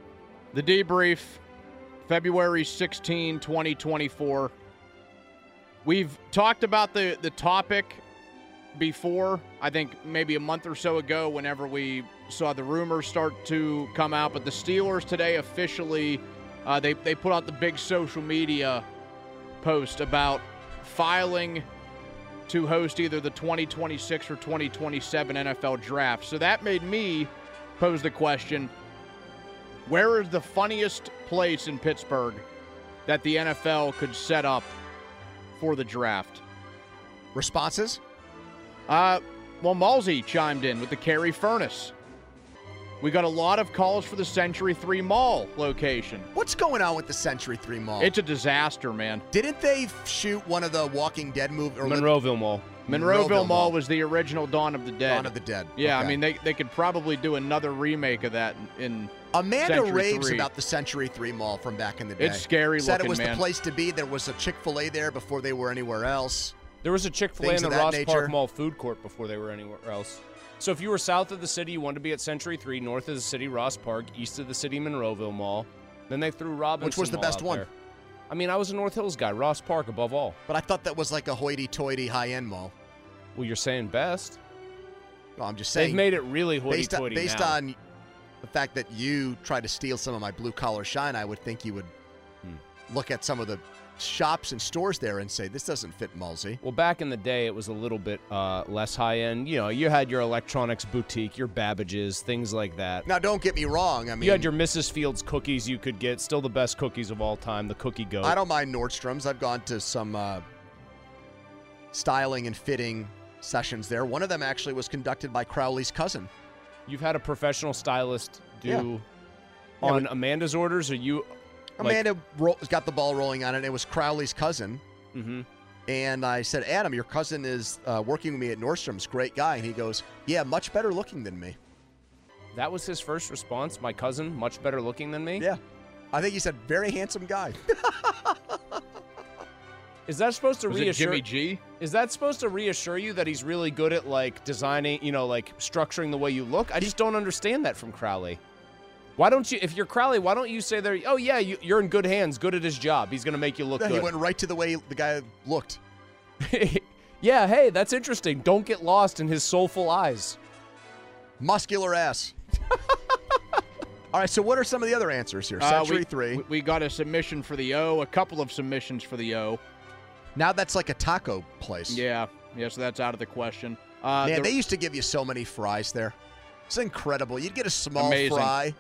The debrief, February sixteenth, twenty twenty-four. We've talked about the, the topic before, I think maybe a month or so ago, whenever we saw the rumors start to come out. But the Steelers today officially, uh, they, they put out the big social media post about filing to host either the twenty twenty-six or twenty twenty-seven N F L draft. So that made me pose the question, where is the funniest place in Pittsburgh that the N F L could set up for the draft? Responses? Uh, well, Malsey chimed in with the Cary Furnace. We got a lot of calls for the Century three Mall location. What's going on with the Century three Mall? It's a disaster, man. Didn't they shoot one of the Walking Dead movies? Monroeville Mall. Monroeville, Monroeville Mall, Mall was the original Dawn of the Dead. Dawn of the Dead. Yeah, okay. I mean, they, they could probably do another remake of that in Amanda Century raves three. About the Century three Mall from back in the day. It's scary Said looking, Said it was man. the place to be. There was a Chick-fil-A there before they were anywhere else. There was a Chick-fil-A in the Ross nature. Park Mall food court before they were anywhere else. So if you were south of the city, you wanted to be at Century three, north of the city, Ross Park, east of the city, Monroeville Mall. Then they threw Robinson Which was the Mall best one? There. I mean, I was a North Hills guy, Ross Park above all. But I thought that was like a hoity-toity high-end mall. Well, you're saying best. No, I'm just saying. They've made it really hoity-toity Based, on, based on the fact that you tried to steal some of my blue-collar shine, I would think you would hmm. look at some of the shops and stores there and say, this doesn't fit Malsey. Well, back in the day, it was a little bit uh, less high-end. You know, you had your electronics boutique, your Babbage's, things like that. Now, don't get me wrong. I mean, you had your Missus Fields cookies you could get. Still the best cookies of all time, the Cookie Goat. I don't mind Nordstrom's. I've gone to some uh, styling and fitting sessions there. One of them actually was conducted by Crowley's cousin. You've had a professional stylist do yeah. Yeah, on Amanda's orders, or you? Amanda like... ro- got the ball rolling on it. It was Crowley's cousin. Mm-hmm. And I said, Adam, your cousin is uh, working with me at Nordstrom's. Great guy. And he goes, yeah, much better looking than me. That was his first response. My cousin, much better looking than me? Yeah. I think he said, very handsome guy. Is that supposed to was reassure? It Jimmy G? Is that supposed to reassure you that he's really good at like designing, you know, like structuring the way you look? I just don't understand that from Crowley. Why don't you? If you're Crowley, why don't you say there? Oh yeah, you, you're in good hands. Good at his job. He's gonna make you look. Yeah, good. He went right to the way the guy looked. Yeah. Hey, that's interesting. Don't get lost in his soulful eyes. Muscular ass. All right, so what are some of the other answers here? Century uh, we, three. We got a submission for the O, a couple of submissions for the O. Now that's like a taco place. Yeah, yeah, so that's out of the question. Uh, Man, the... they used to give you so many fries there. It's incredible. You'd get a small Amazing. fry,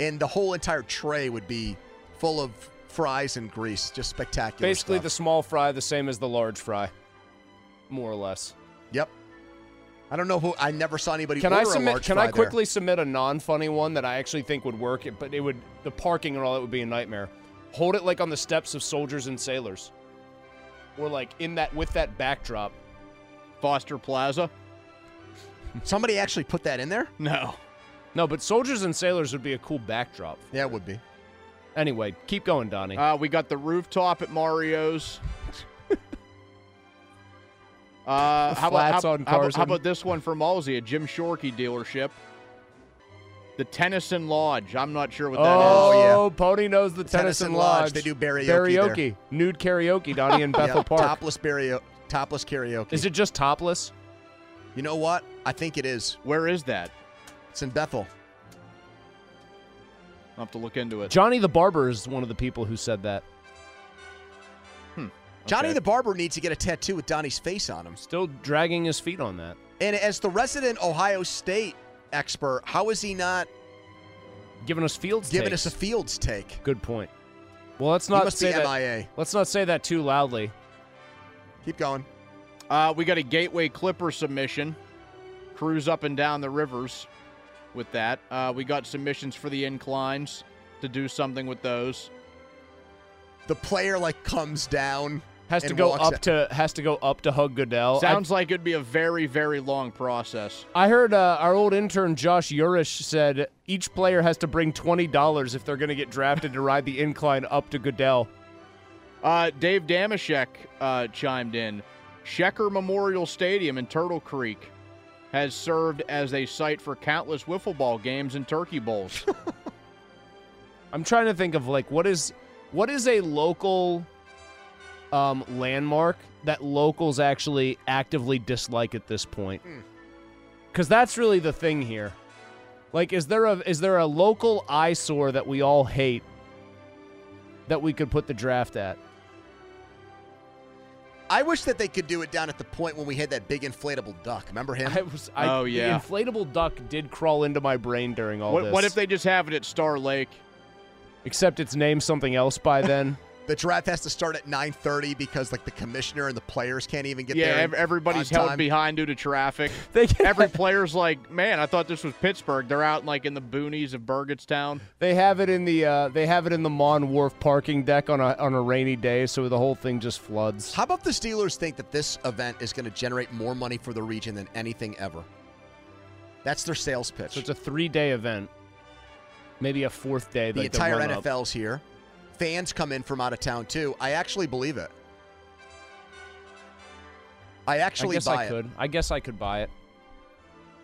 and the whole entire tray would be full of fries and grease. Just spectacular Basically stuff. The small fry the same as the large fry, more or less. Yep. I don't know who. I never saw anybody can order I submit, a large Can I quickly there. submit a non-funny one that I actually think would work, but it would the parking and all that would be a nightmare. Hold it like on the steps of Soldiers and Sailors, or like in that with that backdrop, Foster Plaza. Somebody actually put that in there? No, no. But Soldiers and Sailors would be a cool backdrop. For yeah, it would be. Anyway, keep going, Donnie. Uh, we got the rooftop at Mario's. Uh, how, about, how, on how, how about this one for Malsey, a Jim Shorkey dealership? The Tennyson Lodge. I'm not sure what that oh, is. Oh, yeah. Pony knows the, the Tennyson, Tennyson Lodge. Lodge. They do karaoke. Karaoke. Nude karaoke, Donnie, in Bethel yeah, Park. Topless, barrio- topless karaoke. Is it just topless? You know what? I think it is. Where is that? It's in Bethel. I'll have to look into it. Johnny the Barber is one of the people who said that. Johnny okay. the Barber needs to get a tattoo with Donnie's face on him. Still dragging his feet on that. And as the resident Ohio State expert, how is he not giving us Fields? Giving takes. us a Fields take. Good point. Well, let's not say that. M I A. Let's not say that too loudly. Keep going. Uh, we got a Gateway Clipper submission. Cruise up and down the rivers with that. Uh, we got submissions for the inclines to do something with those. The player like comes down. Has to go up out. to has to go up to hug Goodell. Sounds I, like it'd be a very very long process. I heard uh, our old intern Josh Urish said each player has to bring twenty dollars if they're going to get drafted to ride the incline up to Goodell. Uh, Dave Damashek uh, chimed in. Shecker Memorial Stadium in Turtle Creek has served as a site for countless wiffle ball games and turkey bowls. I'm trying to think of like what is. What is a local um, landmark that locals actually actively dislike at this point? Because that's really the thing here. Like, is there a is there a local eyesore that we all hate that we could put the draft at? I wish that they could do it down at the point when we had that big inflatable duck. Remember him? I was, I, oh, yeah. The inflatable duck did crawl into my brain during all what, this. What if they just have it at Star Lake? Except it's named something else by then. The draft has to start at nine thirty because, like, the commissioner and the players can't even get yeah, there. Yeah, ev- everybody's held time. behind due to traffic. They get Every that. player's like, man, I thought this was Pittsburgh. They're out, like, in the boonies of Burgettstown. They have it in the uh, they have it in the Mon Wharf parking deck on a on a rainy day, so the whole thing just floods. How about the Steelers think that this event is going to generate more money for the region than anything ever? That's their sales pitch. So it's a three-day event. Maybe a fourth day. The like entire the N F L's here. Fans come in from out of town, too. I actually believe it. I actually I guess buy I could. it. I guess I could buy it.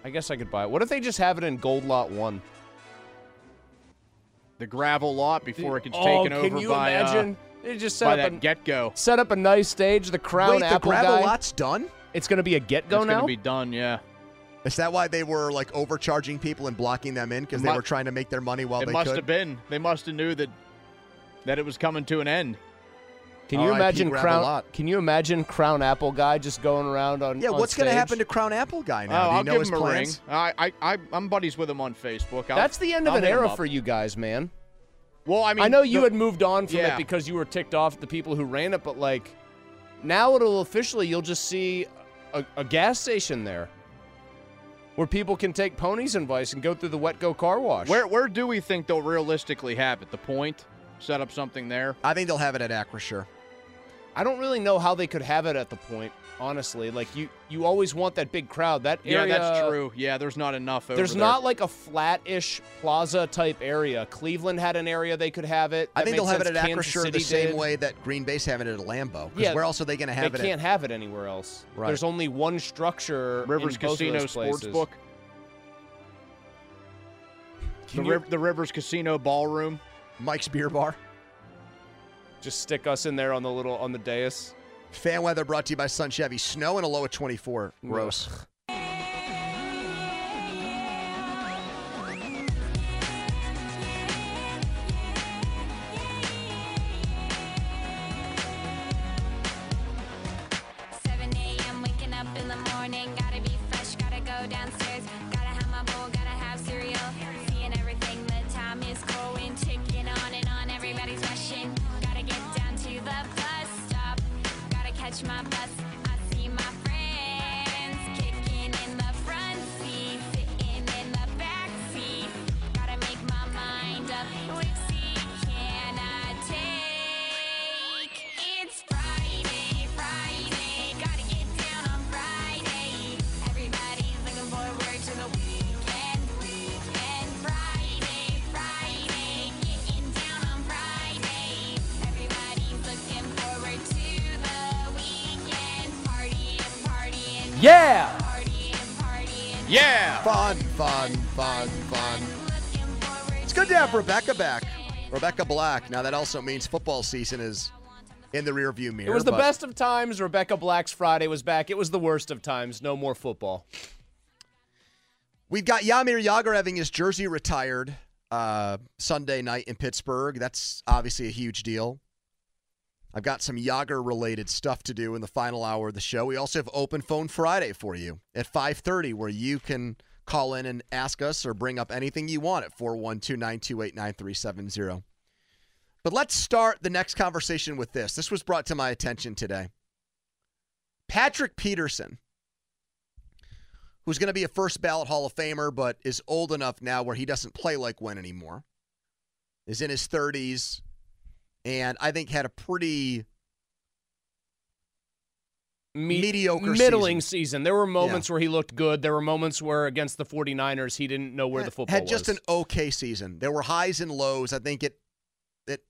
I guess I could buy it. What if they just have it in Gold Lot one? The gravel lot before it gets oh, taken over by... Oh, can you imagine? Uh, it just set by up that a, get-go. Set up a nice stage, the crown Wait, apple Wait, the gravel guy. lot's done? It's going to be a get-go it's now? It's going to be done, yeah. Is that why they were, like, overcharging people and blocking them in? Because they were trying to make their money while they could? It must have been. They must have knew that that it was coming to an end. Can you imagine Crown Can you imagine Crown Apple Guy just going around on Yeah, on what's going to happen to Crown Apple Guy now? Oh, Do you I'll know give his him a plans? ring. I, I, I, I'm buddies with him on Facebook. I'll, That's the end of I'll an era for you guys, man. Well, I mean... I know you the, had moved on from yeah. it because you were ticked off at the people who ran it, but, like, now it'll officially, you'll just see... a, a gas station there where people can take ponies and vice and go through the Wetco car wash. Where where do we think they'll realistically have it? The Point? Set up something there? I think they'll have it at Acrisure. I don't really know how they could have it at the Point, honestly. Like, you, you always want that big crowd. That area, yeah, that's true. Yeah, there's not enough over There's there. Not like a flat-ish plaza-type area. Cleveland had an area they could have it. That I think they'll have sense. It at Acrisure the same did. way that Green Bay's having it at Lambeau. Because yeah, where else are they going to have they it? They can't at? have it anywhere else. Right. There's only one structure Rivers in both Casino of those places. Sportsbook. The, you... the Rivers Casino Ballroom. Mike's Beer Bar. Just stick us in there on the little on the dais. Fan weather brought to you by Sun Chevy. Snow and a low of twenty-four. Gross. Mm. seven a.m. waking up in the morning. Gotta be fresh, gotta go downstairs. Gotta have my bowl, gotta have cereal. Seeing everything, the time is going. Ticking on and on, everybody's rushing. My bus, I see my friends kicking in the front seat, sitting in the back seat. Gotta make my mind up. Whipsy, can I take? It's Friday, Friday. Gotta get down on Friday. Everybody's looking forward to the weekend, weekend. Friday, Friday. Getting down on Friday. Everybody's looking forward to. Yeah! Yeah! Fun, fun, fun, fun. It's good to have Rebecca back. Rebecca Black. Now, that also means football season is in the rearview mirror. It was the best of times. Rebecca Black's Friday was back. It was the worst of times. No more football. We've got Jaromír Jágr having his jersey retired uh, Sunday night in Pittsburgh. That's obviously a huge deal. I've got some Jágr-related stuff to do in the final hour of the show. We also have Open Phone Friday for you at five thirty, where you can call in and ask us or bring up anything you want at four one two, nine two eight, nine three seven zero. But let's start the next conversation with this. This was brought to my attention today. Patrick Peterson, who's going to be a first-ballot Hall of Famer but is old enough now where he doesn't play like one anymore, is in his thirties, and I think had a pretty Me- mediocre middling season. season. There were moments yeah. where he looked good. There were moments where against the 49ers, he didn't know where had, the football was. Had just was. an okay season. There were highs and lows. I think it, it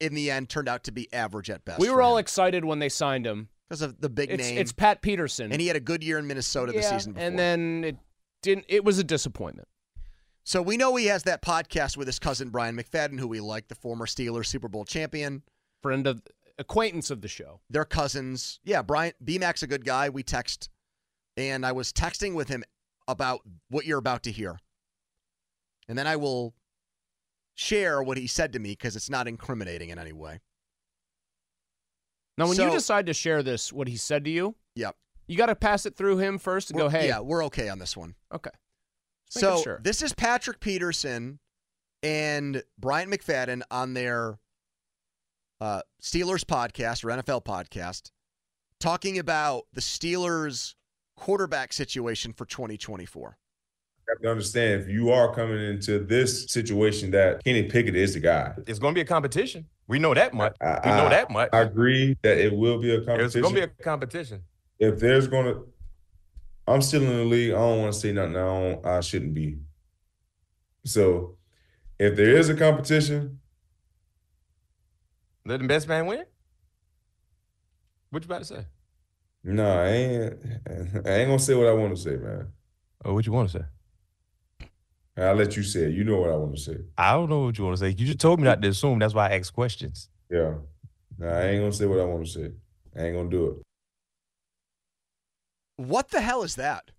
in the end, turned out to be average at best. We were all him. excited when they signed him. Because of the big it's, name. It's Pat Peterson. And he had a good year in Minnesota yeah, the season before. And then it didn't. It was a disappointment. So we know he has that podcast with his cousin, Brian McFadden, who we like, the former Steelers Super Bowl champion. Friend of, acquaintance of the show. They're cousins. Yeah, Brian, B-Mac's a good guy. We text, and I was texting with him about what you're about to hear. And then I will share what he said to me because it's not incriminating in any way. Now, when so, you decide to share this, what he said to you, yep. you got to pass it through him first and we're, go, hey. Yeah, we're okay on this one. Okay. So sure. This is Patrick Peterson and Brian McFadden on their uh, Steelers podcast or N F L podcast talking about the Steelers quarterback situation for twenty twenty-four. You have to understand, if you are coming into this situation, that Kenny Pickett is the guy. It's going to be a competition. We know that much. I, we know I, that much. I agree that it will be a competition. It's going to be a competition. If there's going to... I'm still in the league. I don't want to say nothing I, I shouldn't be. So, if there is a competition, let the best man win. What you about to say? No, nah, I ain't. I ain't gonna say what I want to say, man. Oh, what you want to say? I'll let you say it. You know what I want to say. I don't know what you want to say. You just told me not to assume. That's why I asked questions. Yeah. Nah, I ain't gonna say what I want to say. I ain't gonna do it. What the hell is that?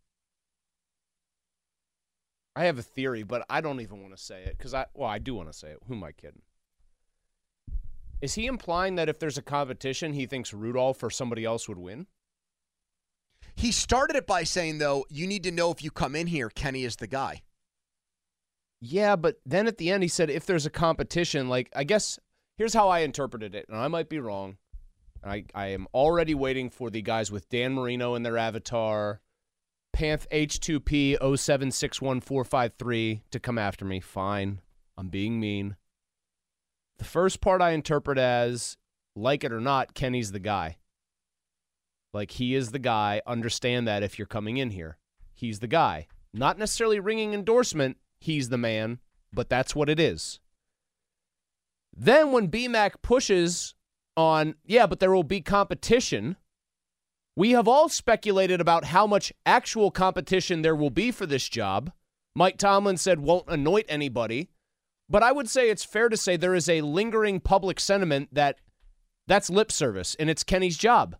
I have a theory, but I don't even want to say it because I, well, I do want to say it. Who am I kidding? Is he implying that if there's a competition, he thinks Rudolph or somebody else would win? He started it by saying, though, you need to know if you come in here, Kenny is the guy. Yeah, but then at the end, he said, if there's a competition, like, I guess, here's how I interpreted it, and I might be wrong. I, I am already waiting for the guys with Dan Marino in their avatar, Panth H two P zero seven six one four five three to come after me. Fine. I'm being mean. The first part I interpret as, like it or not, Kenny's the guy. Like, he is the guy. Understand that if you're coming in here. He's the guy. Not necessarily ringing endorsement, he's the man, but that's what it is. Then when B MAC pushes on, yeah, but there will be competition, we have all speculated about how much actual competition there will be for this job. Mike Tomlin said won't anoint anybody, but I would say it's fair to say there is a lingering public sentiment that that's lip service and it's Kenny's job.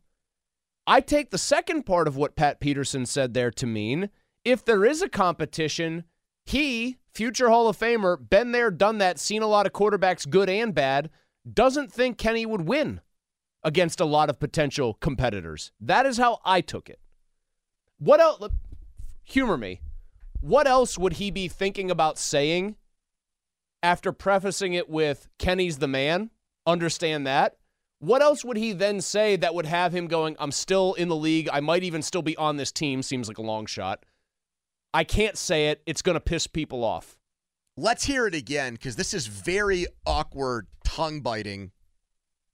I take the second part of what Pat Peterson said there to mean, if there is a competition, he, future Hall of Famer, been there, done that, seen a lot of quarterbacks, good and bad, doesn't think Kenny would win against a lot of potential competitors. That is how I took it. What else? Humor me. What else would he be thinking about saying after prefacing it with Kenny's the man? Understand that. What else would he then say that would have him going, I'm still in the league. I might even still be on this team. Seems like a long shot. I can't say it. It's going to piss people off. Let's hear it again, because this is very awkward, tongue-biting.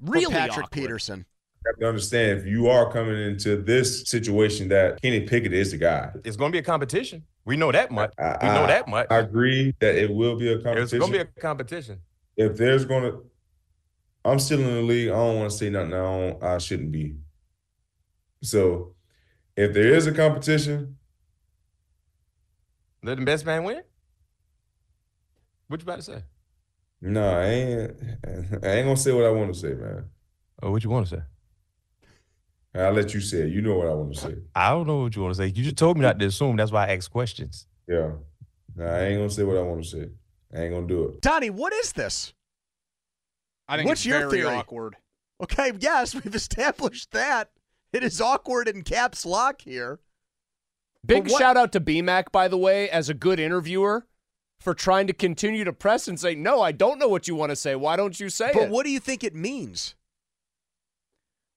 Really Patrick awkward. Peterson. You have to understand, if you are coming into this situation, that Kenny Pickett is the guy. It's going to be a competition. We know that much. I, we know I, that much. I agree that it will be a competition. It's going to be a competition. If there's going to... I'm still in the league. I don't want to say nothing I, I shouldn't be. So, if there is a competition... Let the best man win? What you about to say? No, I ain't, I ain't going to say what I want to say, man. Oh, what you want to say? I'll let you say it. You know what I want to say. I don't know what you want to say. You just told me not to assume. That's why I asked questions. Yeah. No, I ain't going to say what I want to say. I ain't going to do it. Donnie, what is this? I think What's it's your very theory? awkward. Okay, yes, we've established that. It is awkward in caps lock here. Big shout out to B MAC, by the way, as a good interviewer for trying to continue to press and say, no, I don't know what you want to say. Why don't you say it? But what do you think it means?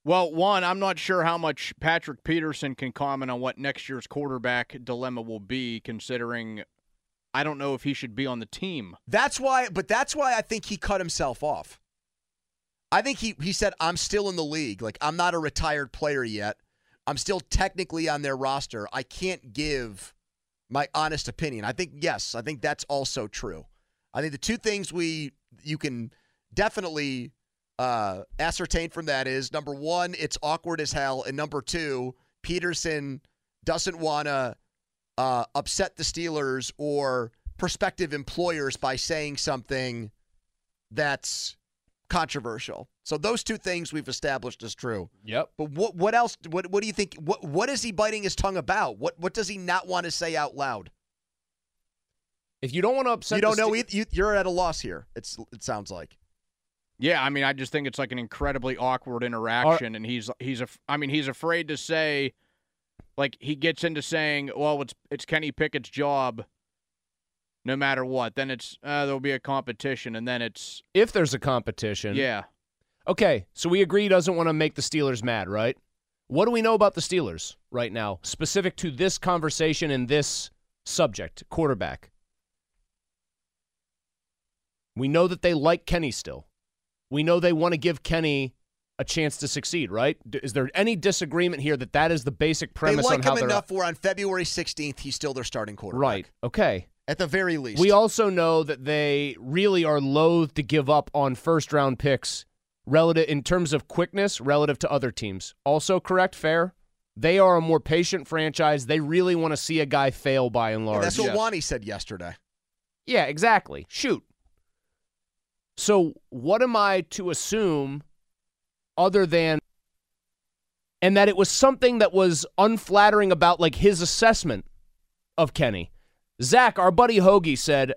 Well, one, I'm not sure how much Patrick Peterson can comment on what next year's quarterback dilemma will be, considering I don't know if he should be on the team. That's why, but that's why I think he cut himself off. I think he, he said, I'm still in the league. Like, I'm not a retired player yet. I'm still technically on their roster. I can't give my honest opinion. I think, yes, I think that's also true. I think the two things we you can definitely uh, ascertain from that is, number one, it's awkward as hell, and number two, Peterson doesn't want to uh, upset the Steelers or prospective employers by saying something that's controversial. So those two things we've established as true. Yep. But what what else? What what do you think? What what is he biting his tongue about? What what does he not want to say out loud? If you don't want to upset, you don't know. Ste- you, you're at a loss here. It's it sounds like. Yeah, I mean, I just think it's like an incredibly awkward interaction, Are, and he's he's a. I mean, he's afraid to say, like he gets into saying, "Well, it's it's Kenny Pickett's job." No matter what, then it's uh, there'll be a competition, and then it's if there's a competition. Yeah. Okay, so we agree he doesn't want to make the Steelers mad, right? What do we know about the Steelers right now, specific to this conversation and this subject, quarterback? We know that they like Kenny still. We know they want to give Kenny a chance to succeed, right? Is there any disagreement here that that is the basic premise on how they're... They like him enough where on February sixteenth he's still their starting quarterback. Right, okay. At the very least. We also know that they really are loath to give up on first-round picks relative in terms of quickness relative to other teams. Also correct, fair. They are a more patient franchise. They really want to see a guy fail by and large. Yeah, that's what yes. Wani said yesterday. Yeah, exactly. Shoot. So what am I to assume other than and that it was something that was unflattering about like his assessment of Kenny? Zach, our buddy Hoagie, said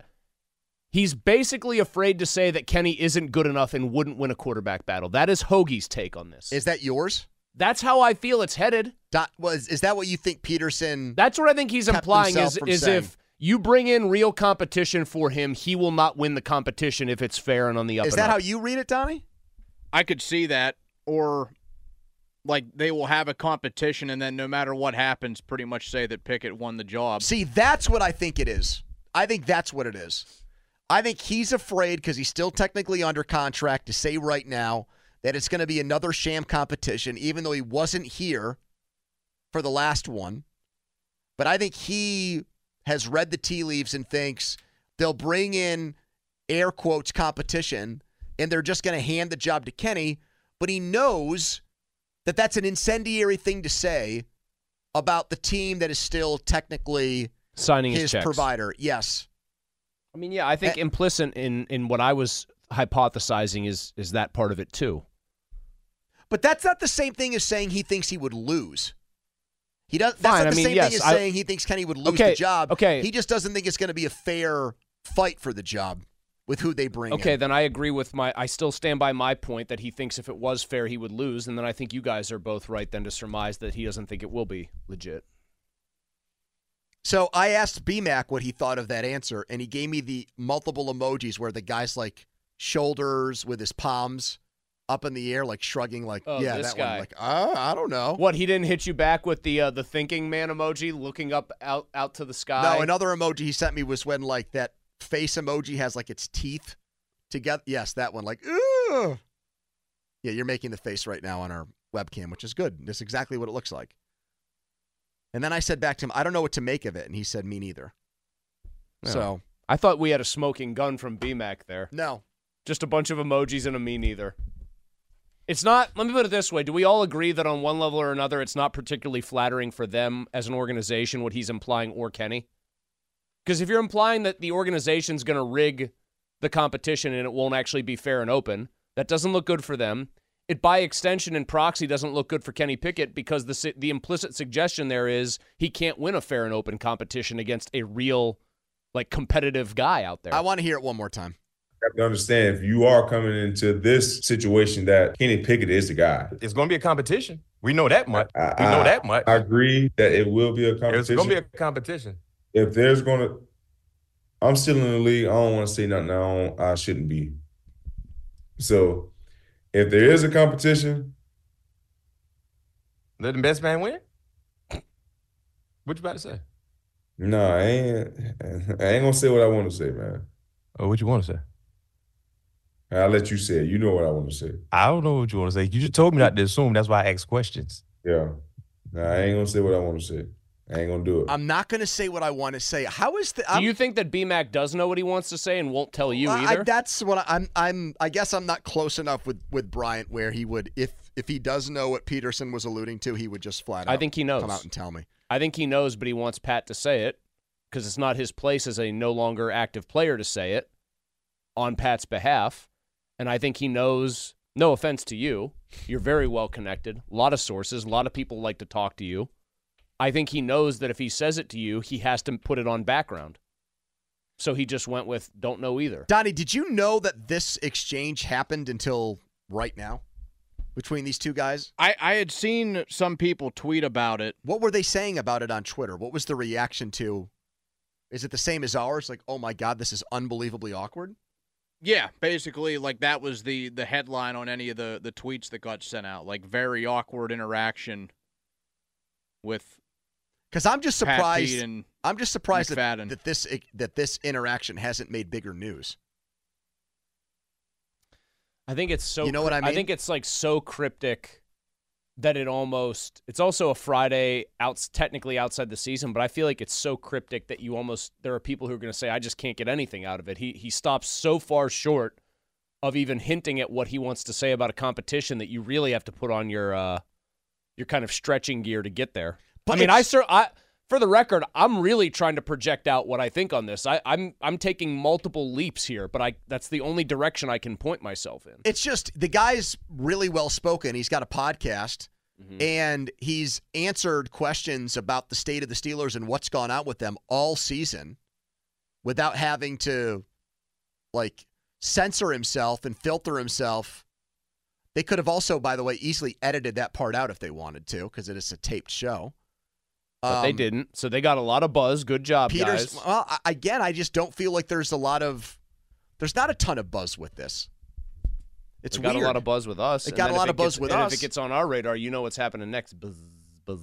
he's basically afraid to say that Kenny isn't good enough and wouldn't win a quarterback battle. That is Hoagie's take on this. Is that yours? That's how I feel it's headed. Dot, was is that what you think Peterson... That's what I think he's implying is, is if you bring in real competition for him, he will not win the competition if it's fair and on the up and up. Is that how you read it, Donnie? I could see that, or like they will have a competition, and then no matter what happens, pretty much say that Pickett won the job. See, that's what I think it is. I think that's what it is. I think he's afraid, because he's still technically under contract, to say right now that it's going to be another sham competition, even though he wasn't here for the last one. But I think he has read the tea leaves and thinks they'll bring in air quotes competition, and they're just going to hand the job to Kenny. But he knows that that's an incendiary thing to say about the team that is still technically signing his, his provider. Yes. I mean, yeah, I think and, implicit in, in what I was hypothesizing is is that part of it too. But that's not the same thing as saying he thinks he would lose. He does. Fine, that's not the I mean, same yes, thing as I, saying he thinks Kenny would lose okay, the job. Okay. He just doesn't think it's going to be a fair fight for the job with who they bring okay, in. Okay, then I agree with my – I still stand by my point that he thinks if it was fair he would lose, and then I think you guys are both right then to surmise that he doesn't think it will be legit. So I asked B Mac what he thought of that answer, and he gave me the multiple emojis where the guy's like shoulders with his palms up in the air, like shrugging, like, oh, yeah, that guy. One. Like, oh, I don't know. What, he didn't hit you back with the uh, the thinking man emoji, looking up out, out to the sky? No, another emoji he sent me was when, like, that face emoji has, like, its teeth together. Yes, that one, like, ooh. Yeah, you're making the face right now on our webcam, which is good. That's exactly what it looks like. And then I said back to him, I don't know what to make of it. And he said, me neither. Yeah. So I thought we had a smoking gun from B Mac there. No. Just a bunch of emojis and a me neither. It's not, let me put it this way. Do we all agree that on one level or another, it's not particularly flattering for them as an organization, what he's implying, or Kenny? Because if you're implying that the organization's going to rig the competition and it won't actually be fair and open, that doesn't look good for them. It, by extension and proxy, doesn't look good for Kenny Pickett, because the the implicit suggestion there is he can't win a fair and open competition against a real, like, competitive guy out there. I want to hear it one more time. You have to understand, if you are coming into this situation, that Kenny Pickett is the guy. It's going to be a competition. We know that much. I, we know I, that much. I agree that it will be a competition. It's going to be a competition. If there's going to – I'm still in the league. I don't want to say nothing I, I shouldn't be. So if there is a competition – let the best man win? What you about to say? No, I ain't, I ain't going to say what I want to say, man. Oh, what you want to say? I'll let you say it. You know what I want to say. I don't know what you want to say. You just told me not to assume. That's why I asked questions. Yeah. No, I ain't going to say what I want to say. I ain't going to do it. I'm not going to say what I want to say. How is the... I'm, do you think that B Mac does know what he wants to say and won't tell you I, either? I, that's what I, I'm... I'm. I guess I'm not close enough with, with Bryant where he would... If if he does know what Peterson was alluding to, he would just flat out I think he knows. Come out and tell me. I think he knows, but he wants Pat to say it because it's not his place as a no longer active player to say it on Pat's behalf. And I think he knows, no offense to you, you're very well connected, a lot of sources, a lot of people like to talk to you. I think he knows that if he says it to you, he has to put it on background. So he just went with, don't know either. Donnie, did you know that this exchange happened until right now between these two guys? I, I had seen some people tweet about it. What were they saying about it on Twitter? What was the reaction to? Is it the same as ours? Like, oh my God, this is unbelievably awkward? Yeah, basically, like, that was the, the headline on any of the, the tweets that got sent out. Like, very awkward interaction with Because I'm just surprised and I'm just surprised that, that this that this interaction hasn't made bigger news. I think it's so You know what I mean? I think it's like so cryptic that it almost it's also a Friday out technically outside the season, but I feel like it's so cryptic that you almost there are people who are going to say I just can't get anything out of it. He he stops so far short of even hinting at what he wants to say about a competition that you really have to put on your uh, your kind of stretching gear to get there. But I mean, I sir I for the record, I'm really trying to project out what I think on this. I, I'm I'm taking multiple leaps here, but I that's the only direction I can point myself in. It's just the guy's really well spoken. He's got a podcast, mm-hmm. and he's answered questions about the state of the Steelers and what's gone on with them all season, without having to, like, censor himself and filter himself. They could have also, by the way, easily edited that part out if they wanted to, because it is a taped show. But um, they didn't, so they got a lot of buzz. Good job, Peters, guys. Well, again, I just don't feel like there's a lot of – there's not a ton of buzz with this. It's it got weird. a lot of buzz with us. It got a lot of buzz gets, with and us. And if it gets on our radar, you know what's happening next. Buzz, buzz,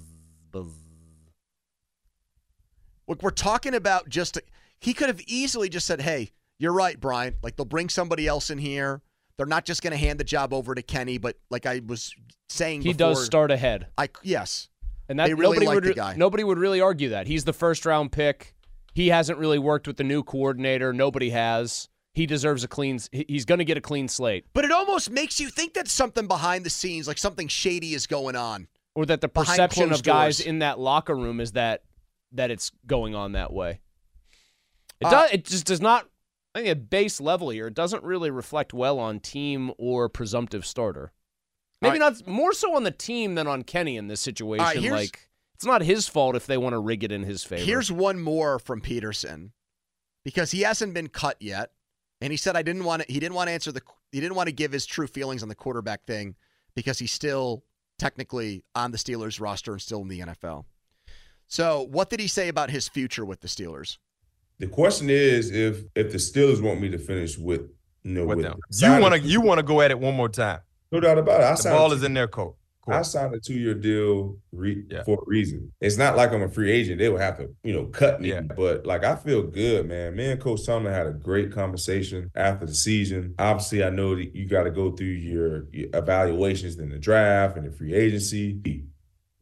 buzz. Look, we're talking about just – he could have easily just said, hey, you're right, Brian. Like, they'll bring somebody else in here. They're not just going to hand the job over to Kenny, but like I was saying he before. He does start ahead. I Yes. And that, they really nobody, would, the guy. nobody would really argue that. He's the first-round pick. He hasn't really worked with the new coordinator. Nobody has. He deserves a clean – he's going to get a clean slate. But it almost makes you think that something behind the scenes, like something shady is going on. Or that the perception of guys doors. in that locker room is that that it's going on that way. It, uh, does, it just does not – I think at base level here, it doesn't really reflect well on team or presumptive starter. Maybe right. not – more so on the team than on Kenny in this situation. Right, like, it's not his fault if they want to rig it in his favor. Here's one more from Peterson because he hasn't been cut yet. And he said I didn't want to, he didn't want to answer the he didn't want to give his true feelings on the quarterback thing because he's still technically on the Steelers roster and still in the N F L. So what did he say about his future with the Steelers? The question is if if the Steelers want me to finish with you know with, with them. You want to you want to go at it one more time. No doubt about it. I the ball is in their court. I signed a two-year deal re- yeah. for a reason. It's not like I'm a free agent. They would have to, you know, cut me. Yeah. But, like, I feel good, man. Me and Coach Sumner had a great conversation after the season. Obviously, I know that you got to go through your, your evaluations in the draft and the free agency.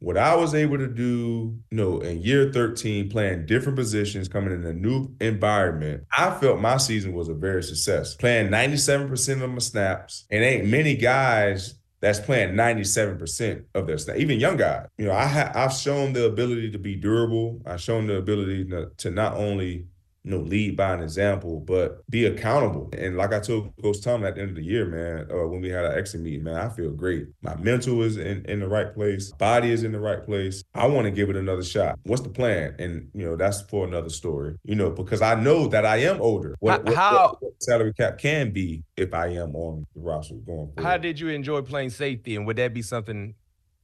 What I was able to do, you know, in year thirteen, playing different positions, coming in a new environment, I felt my season was a very success. Playing ninety-seven percent of my snaps, and ain't many guys – that's playing ninety-seven percent of their snap, even young guys. You know, I ha- I've shown the ability to be durable. I've shown the ability to, to not only, you know, lead by an example, but be accountable. And like I told Coach Tom at the end of the year, man, uh, when we had our exit meeting, man, I feel great. My mental is in, in the right place. Body is in the right place. I want to give it another shot. What's the plan? And, you know, that's for another story, you know, because I know that I am older. What, what, How? what salary cap can be if I am on the roster going forward. How did you enjoy playing safety? And would that be something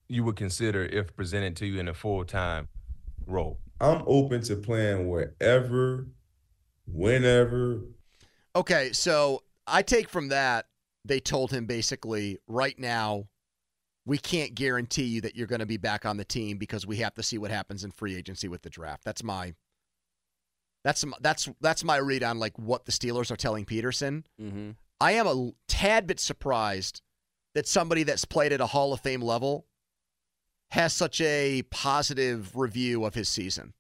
you would consider if presented to you in a full-time role? I'm open to playing wherever – whenever. Okay, so I take from that, they told him basically, right now, we can't guarantee you that you're going to be back on the team because we have to see what happens in free agency with the draft. That's my that's that's that's my read on like what the Steelers are telling Peterson. Mm-hmm. I am a tad bit surprised that somebody that's played at a Hall of Fame level has such a positive review of his season.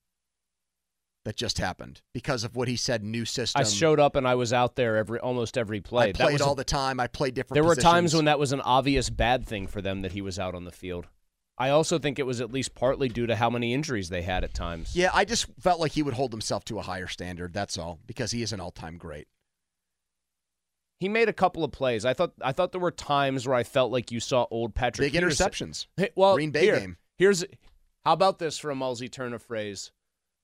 That just happened because of what he said, new system. I showed up and I was out there every almost every play. I played all a, the time. I played different There positions. Were times when that was an obvious bad thing for them that he was out on the field. I also think it was at least partly due to how many injuries they had at times. Yeah, I just felt like he would hold himself to a higher standard, that's all, because he is an all-time great. He made a couple of plays. I thought I thought there were times where I felt like you saw old Patrick Big Peterson. Interceptions. Hey, well, Green Bay here, game. Here's, how about this for a Mulsey turn of phrase?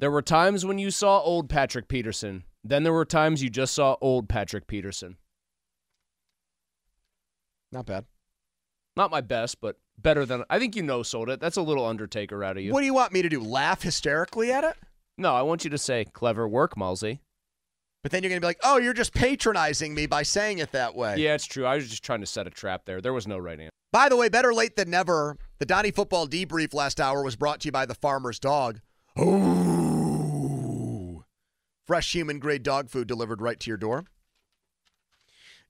There were times when you saw old Patrick Peterson. Then there were times you just saw old Patrick Peterson. Not bad. Not my best, but better than... I think you know-sold it. That's a little Undertaker out of you. What do you want me to do? Laugh hysterically at it? No, I want you to say, clever work, Mulsey. But then you're going to be like, oh, you're just patronizing me by saying it that way. Yeah, it's true. I was just trying to set a trap there. There was no right answer. By the way, better late than never. The Donnie Football Debrief last hour was brought to you by the Farmer's Dog. Oh! Fresh human-grade dog food delivered right to your door.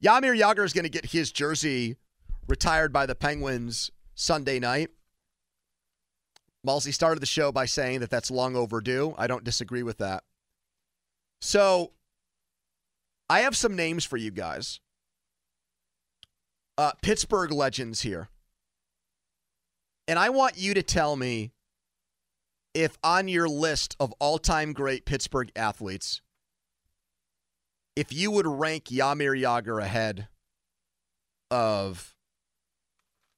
Jaromír Jágr is going to get his jersey retired by the Penguins Sunday night. Malsey started the show by saying that that's long overdue. I don't disagree with that. So I have some names for you guys. Uh, Pittsburgh legends here. And I want you to tell me if on your list of all-time great Pittsburgh athletes, if you would rank Jaromír Jágr ahead of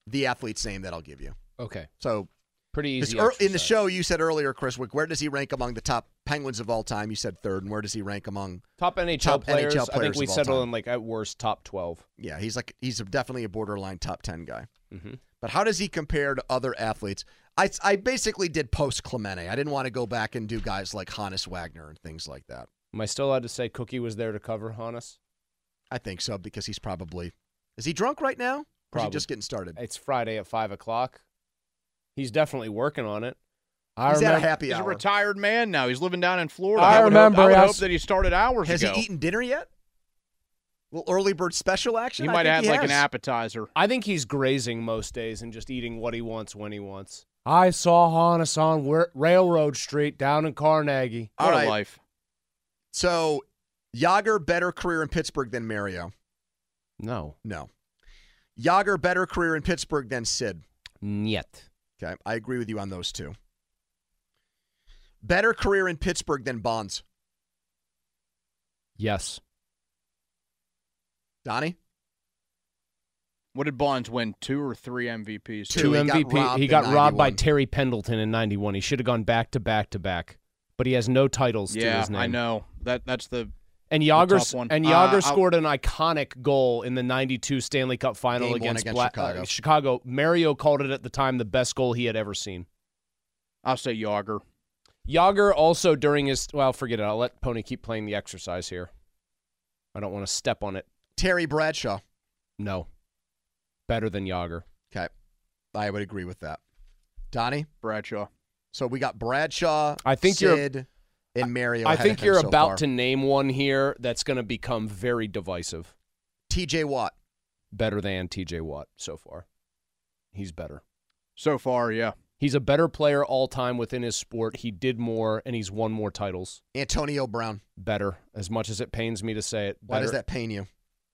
the athlete's name that I'll give you. Okay. So pretty easy. Er, in the show, you said earlier, Chris Wick, where does he rank among the top Penguins of all time? You said third. And where does he rank among top N H L, top players, N H L players? I think we settled in like at worst top twelve. Yeah, he's like he's definitely a borderline top ten guy. Mm-hmm. But how does he compare to other athletes? I, I basically did post-Clemente. I didn't want to go back and do guys like Hannes Wagner and things like that. Am I still allowed to say Cookie was there to cover Hannes? I think so, because he's probably Is he drunk right now? Probably. Or is he just getting started? It's Friday at five o'clock. He's definitely working on it. I he's remember, at a happy he's hour. He's a retired man now. He's living down in Florida. I, I remember. Hope, I would I was, hope that he started hours has ago. Has he eaten dinner yet? Well, early bird special action? He might have had like has. an appetizer. I think he's grazing most days and just eating what he wants when he wants. I saw Hannes on Railroad Street down in Carnegie. What All right. a life. So, Jágr, better career in Pittsburgh than Mario? No. No. Jágr, better career in Pittsburgh than Sid? Yet. Okay, I agree with you on those two. Better career in Pittsburgh than Bonds? Yes. Donnie? What did Bonds win? Two or three M V Ps? Two, two M V P. He got robbed, he got robbed by Terry Pendleton in ninety-one. He should have gone back to back to back, but he has no titles yeah, to his name. I know. that That's the And Jágr, and Jágr uh, scored an iconic goal in the ninety-two Stanley Cup final against, against Bla- Chicago. Uh, Chicago. Mario called it at the time the best goal he had ever seen. I'll say Jágr. Jágr also during his – well, forget it. I'll let Pony keep playing the exercise here. I don't want to step on it. Terry Bradshaw. No. Better than Jágr. Okay. I would agree with that. Donnie? Bradshaw. So we got Bradshaw, I think Sid, you're, and Mario. I think you're so about far. to name one here that's going to become very divisive. T J Watt. Better than T J Watt so far. He's better. So far, yeah. He's a better player all time within his sport. He did more, and he's won more titles. Antonio Brown. Better. As much as it pains me to say it. Better. Why does that pain you?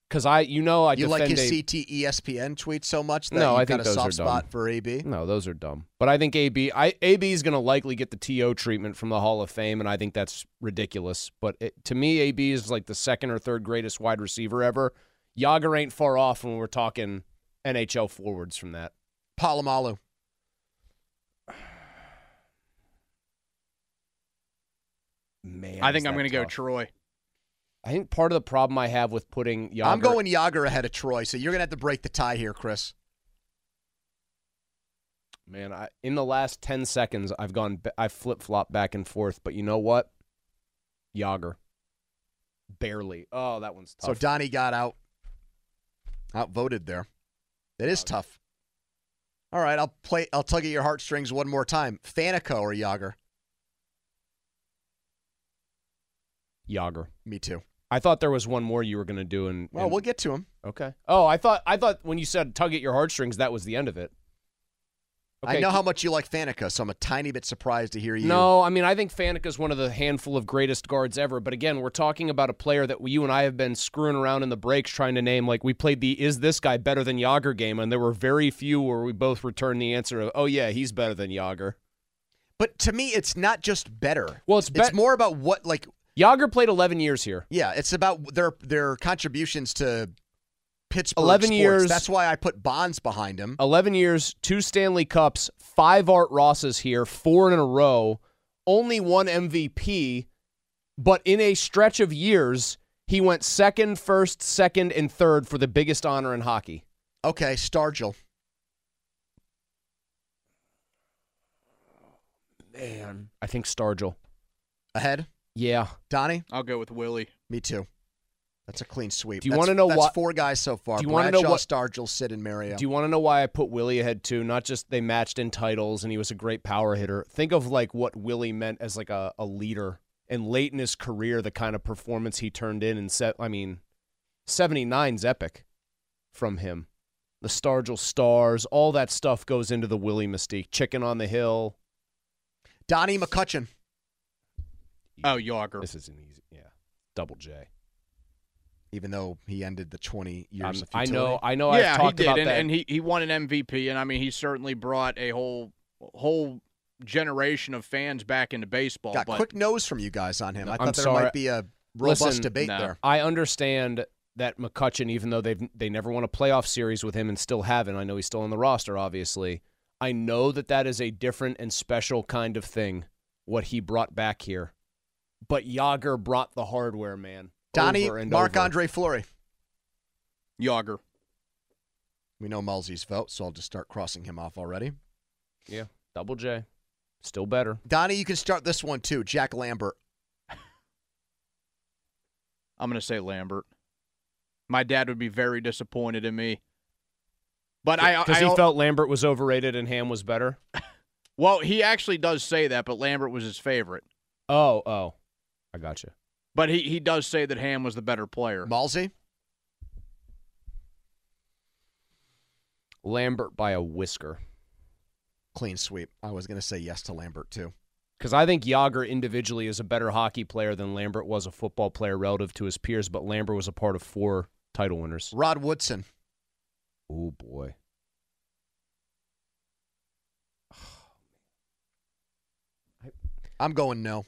Because I, you know, I you defend like his a... C T E S P N tweets so much that no, I think got a soft spot for A B. No, those are dumb. But I think A B, I A B is going to likely get the T O treatment from the Hall of Fame, and I think that's ridiculous. But it, to me, A B is like the second or third greatest wide receiver ever. Jágr ain't far off when we're talking N H L forwards from that. Palomalu. Man, I think I'm going to go Troy. I think part of the problem I have with putting Jágr... I'm going Jágr ahead of Troy, so you're going to have to break the tie here, Chris. Man, I, in the last ten seconds, I've gone, I flip-flop back and forth, but you know what? Jágr. Barely. Oh, that one's tough. So Donnie got out. Outvoted there. That is tough. All right, I'll play. I'll tug at your heartstrings one more time. Fanico or Jágr? Jágr. Me too. I thought there was one more you were going to do. And Well, and... we'll get to him. Okay. Oh, I thought I thought when you said tug at your heartstrings, that was the end of it. Okay. I know how much you like Faneca, so I'm a tiny bit surprised to hear you. No, I mean, I think Faneca's one of the handful of greatest guards ever. But again, we're talking about a player that you and I have been screwing around in the breaks trying to name. Like, we played the is this guy better than Jágr game, and there were very few where we both returned the answer of, oh, yeah, he's better than Jágr. But to me, it's not just better. Well, it's, be- it's more about what, like... Jágr played eleven years here. Yeah, it's about their their contributions to Pittsburgh eleven sports. Years, that's why I put Bonds behind him. eleven years, two Stanley Cups, five Art Rosses here, four in a row, only one M V P, but in a stretch of years, he went second, first, second, and third for the biggest honor in hockey. Okay, Stargell. Man. I think Stargell. Ahead? Yeah. Donnie? I'll go with Willie. Me too. That's a clean sweep. Do you want to know why? That's four guys so far. Do you want to know what Stargell, Sid, and Mario. Do you want to know why I put Willie ahead too? Not just they matched in titles and he was a great power hitter. Think of like what Willie meant as like a, a leader and late in his career, the kind of performance he turned in and set. I mean, seventy-nine's epic from him. The Stargell stars, all that stuff goes into the Willie mystique. Chicken on the hill. Donnie McCutcheon. Oh, Jágr. This is an easy, yeah. Double J. Even though he ended the twenty years um, of futility. I know, I know yeah, I've talked he did, about and, that. And he, he won an M V P, and I mean, he certainly brought a whole whole generation of fans back into baseball. Got but... quick nose from you guys on him. No, I thought I'm there sorry. might be a robust Listen, debate no. there. I understand that McCutcheon, even though they've they never won a playoff series with him and still haven't, I know he's still on the roster, obviously. I know that that is a different and special kind of thing, what he brought back here. But Jágr brought the hardware, man. Donnie, Marc-Andre Fleury. Jágr. We know Mulsey's vote, so I'll just start crossing him off already. Yeah, double J. Still better. Donnie, you can start this one, too. Jack Lambert. I'm going to say Lambert. My dad would be very disappointed in me. But I because he felt Lambert was overrated and Ham was better. Well, he actually does say that, but Lambert was his favorite. Oh, oh, I gotcha. But he, he does say that Ham was the better player. Malzy? Lambert by a whisker. Clean sweep. I was going to say yes to Lambert, too. Because I think Jágr individually is a better hockey player than Lambert was a football player relative to his peers, but Lambert was a part of four title winners. Rod Woodson. Oh, boy. I'm going no.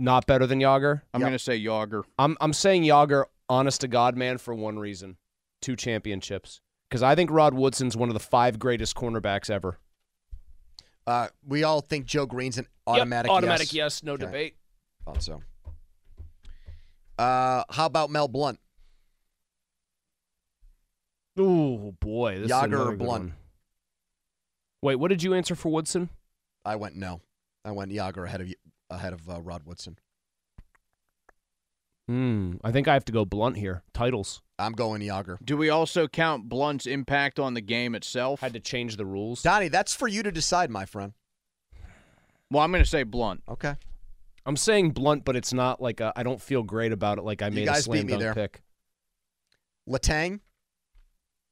Not better than Jágr? I'm yep. going to say Jágr. I'm I'm saying Jágr, honest to God, man, for one reason. Two championships. Because I think Rod Woodson's one of the five greatest cornerbacks ever. Uh, we all think Joe Green's an automatic yep, automatic yes. yes, no okay. debate. Thought so. Uh, how about Mel Blount? Oh, boy. This Jágr or Blount? One. Wait, what did you answer for Woodson? I went no. I went Jágr ahead of ahead of uh, Rod Woodson. Hmm. I think I have to go Blount here. Titles. I'm going Jágr. Do we also count Blunt's impact on the game itself? Had to change the rules. Donnie, that's for you to decide, my friend. Well, I'm going to say Blount. Okay. I'm saying Blount, but it's not like a, I don't feel great about it. Like I made a slam dunk there. pick. Letang.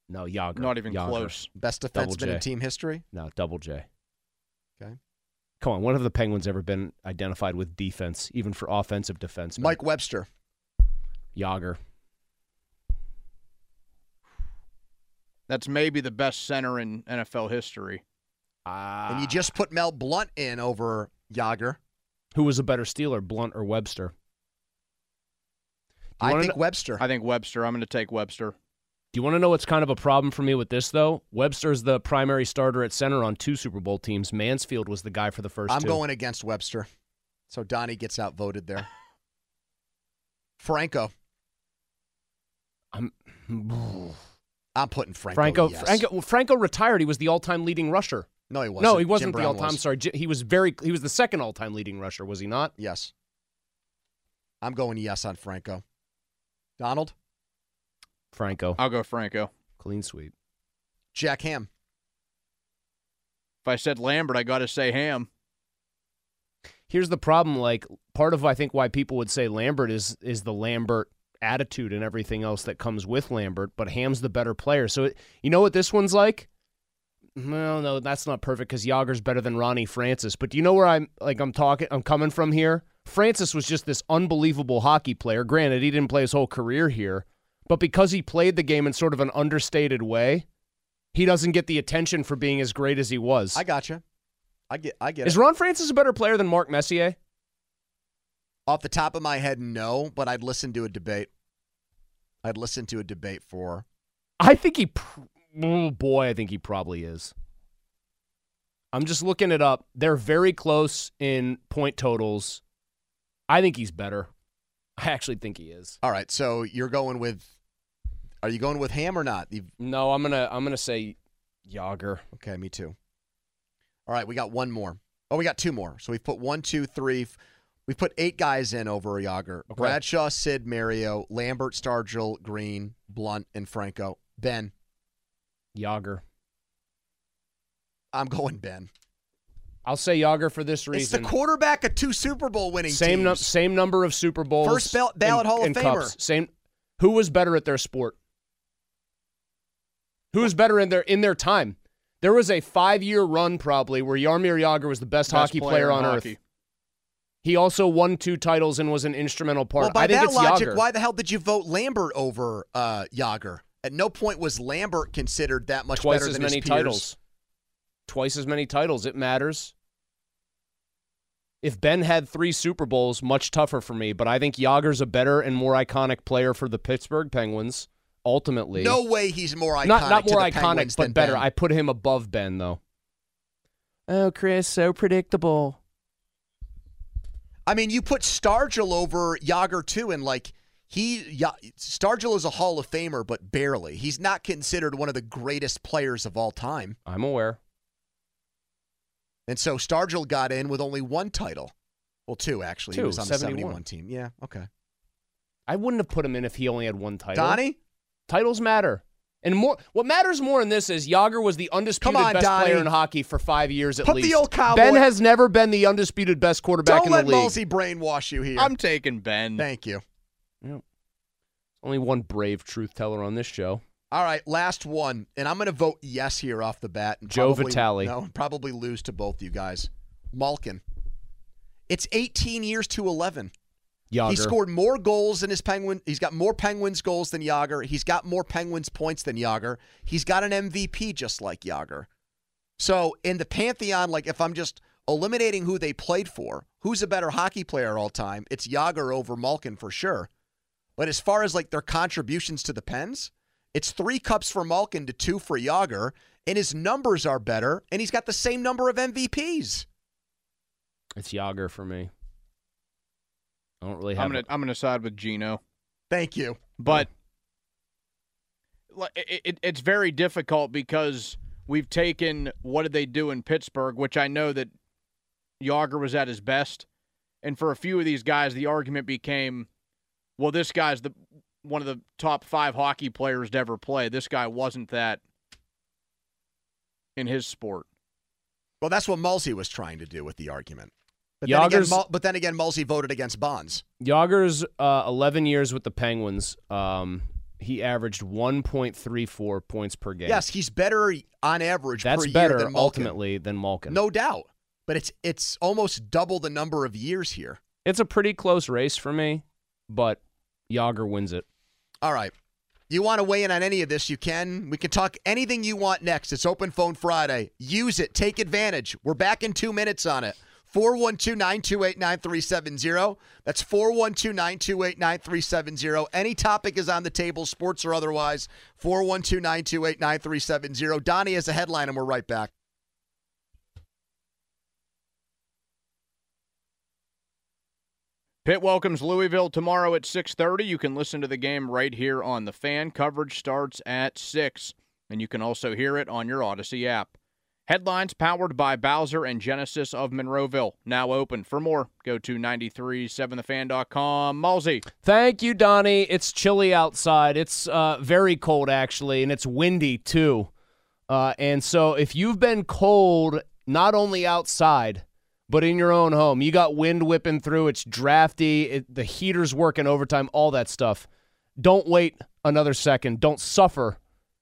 No, Jágr. Not even Jágr. Close. Best defenseman in team history. No, double J. Okay. Come on, when have the Penguins ever been identified with defense, even for offensive defense? Mike Webster. Jágr. That's maybe the best center in N F L history. Ah. And you just put Mel Blount in over Jágr. Who was a better Steeler, Blount or Webster? I think Webster. I think Webster. I'm going to take Webster. Do you want to know what's kind of a problem for me with this, though? Webster's the primary starter at center on two Super Bowl teams. Mansfield was the guy for the first I'm two. I'm going against Webster. So Donnie gets outvoted there. Franco. I'm I'm putting Franco. Franco, yes. Franco, Franco retired. He was the all-time leading rusher. No, he wasn't. No, he wasn't the all-time. Was. Sorry. He was very he was the second all-time leading rusher, was he not? Yes. I'm going yes on Franco. Donald? Franco. I'll go Franco. Clean sweep. Jack Ham. If I said Lambert, I got to say Ham. Here's the problem. Like, part of, I think, why people would say Lambert is is the Lambert attitude and everything else that comes with Lambert, but Ham's the better player. So, it, you know what this one's like? Well, no, that's not perfect because Jágr's better than Ronnie Francis. But do you know where I'm, like, I'm talking, I'm coming from here? Francis was just this unbelievable hockey player. Granted, he didn't play his whole career here. But because he played the game in sort of an understated way, he doesn't get the attention for being as great as he was. I gotcha. I get I get it. Is Ron Francis a better player than Mark Messier? Off the top of my head, no, but I'd listen to a debate. I'd listen to a debate for... I think he... Pr- oh, boy, I think he probably is. I'm just looking it up. They're very close in point totals. I think he's better. I actually think he is. All right, so you're going with... Are you going with Ham or not? You've... No, I'm gonna I'm gonna say Jágr. Okay, me too. All right, we got one more. Oh, we got two more. So we've put one, two, three. We've put eight guys in over Jágr. Okay. Bradshaw, Sid, Mario, Lambert, Stargell, Green, Blount, and Franco. Ben. Jágr. I'm going Ben. I'll say Jágr for this reason. It's the quarterback of two Super Bowl winning same teams. Num- same number of Super Bowls. First ball- ballot and, Hall of Famer. Cups. Same. Who was better at their sport? Who was better in their in their time? There was a five-year run probably where Jaromír Jágr was the best, best hockey player, player on hockey. Earth. He also won two titles and was an instrumental part. Well, by I think that it's logic, Jágr. Why the hell did you vote Lambert over uh, Jágr? At no point was Lambert considered that much Twice better than his peers. Twice as many titles. Twice as many titles. It matters. If Ben had three Super Bowls, much tougher for me, but I think Jágr's a better and more iconic player for the Pittsburgh Penguins, ultimately. No way he's more iconic Not, not more iconic, but better. Ben. I put him above Ben, though. Oh, Chris, so predictable. I mean, you put Stargell over Jágr, too, and, like, he yeah, Stargell is a Hall of Famer, but barely. He's not considered one of the greatest players of all time. I'm aware. And so Stargell got in with only one title. Well, two, actually. Two, he was on the seventy-one team. Yeah, okay. I wouldn't have put him in if he only had one title. Donnie? Titles matter. And more, what matters more in this is Jágr was the undisputed on, best Donnie. player in hockey for five years at Put least. The old cowboy. Ben has never been the undisputed best quarterback Don't in the league. Don't let Mulsey brainwash you here. I'm taking Ben. Thank you. Yep. Only one brave truth teller on this show. All right, last one. And I'm going to vote yes here off the bat. And Joe probably, Vitale. No, probably lose to both you guys. Malkin. It's eighteen years to eleven. Jágr. He scored more goals than his Penguin. He's got more Penguins goals than Jágr. He's got more Penguins points than Jágr. He's got an M V P just like Jágr. So in the pantheon, like if I'm just eliminating who they played for, who's a better hockey player all time? It's Jágr over Malkin for sure. But as far as like their contributions to the Pens, it's three cups for Malkin to two for Jágr, and his numbers are better, and he's got the same number of M V Ps. It's Jágr for me. I don't really have I'm gonna, I'm gonna side with Gino. Thank you. But it, it, it's very difficult because we've taken what did they do in Pittsburgh, which I know that Jágr was at his best. And for a few of these guys, the argument became, well, this guy's the one of the top five hockey players to ever play. This guy wasn't that in his sport. Well, that's what Mulsey was trying to do with the argument. But then, again, but then again, Mulsey voted against Bonds. Jágr's uh, eleven years with the Penguins, um, he averaged one point three four points per game. Yes, he's better on average That's per better, year than Malkin. ultimately than Malkin. No doubt. But it's it's almost double the number of years here. It's a pretty close race for me, but Jágr wins it. All right. You want to weigh in on any of this, you can. We can talk anything you want next. It's Open Phone Friday. Use it. Take advantage. We're back in two minutes on it. four one two, nine two eight, nine three seven zero. That's four one two, nine two eight, nine three seven zero. Any topic is on the table, sports or otherwise. four one two, nine two eight, nine three seven zero. Donnie has a headline, and we're right back. Pitt welcomes Louisville tomorrow at six thirty. You can listen to the game right here on The Fan. Coverage starts at six, and you can also hear it on your Odyssey app. Headlines powered by Bowser and Genesis of Monroeville. Now open. For more, go to ninety-three seven the fan dot com. Mulsey. Thank you, Donnie. It's chilly outside. It's uh, very cold, actually, and it's windy, too. Uh, and so if you've been cold, not only outside, but in your own home, you got wind whipping through, it's drafty, it, the heater's working overtime, all that stuff. Don't wait another second. Don't suffer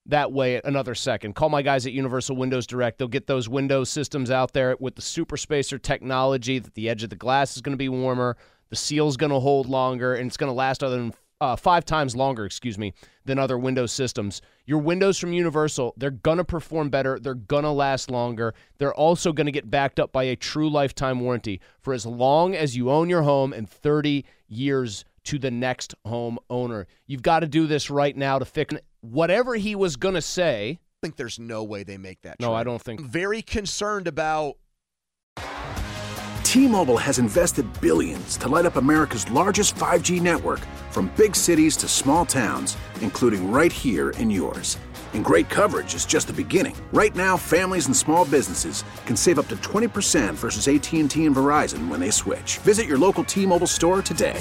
that way another second. Call my guys at Universal Windows Direct. They'll get those window systems out there with the Super Spacer technology that the edge of the glass is going to be warmer, the seal's going to hold longer, and it's going to last other than uh, five times longer, excuse me, than other window systems. Your windows from Universal, they're going to perform better. They're going to last longer. They're also going to get backed up by a true lifetime warranty for as long as you own your home and thirty years to the next home owner. You've got to do this right now to fix it. Whatever he was going to say. I think there's no way they make that trade. No, I don't think. I'm very concerned about. T-Mobile has invested billions to light up America's largest five G network, from big cities to small towns, including right here in yours. And great coverage is just the beginning. Right now, families and small businesses can save up to twenty percent versus A T and T and Verizon when they switch. Visit your local T-Mobile store today.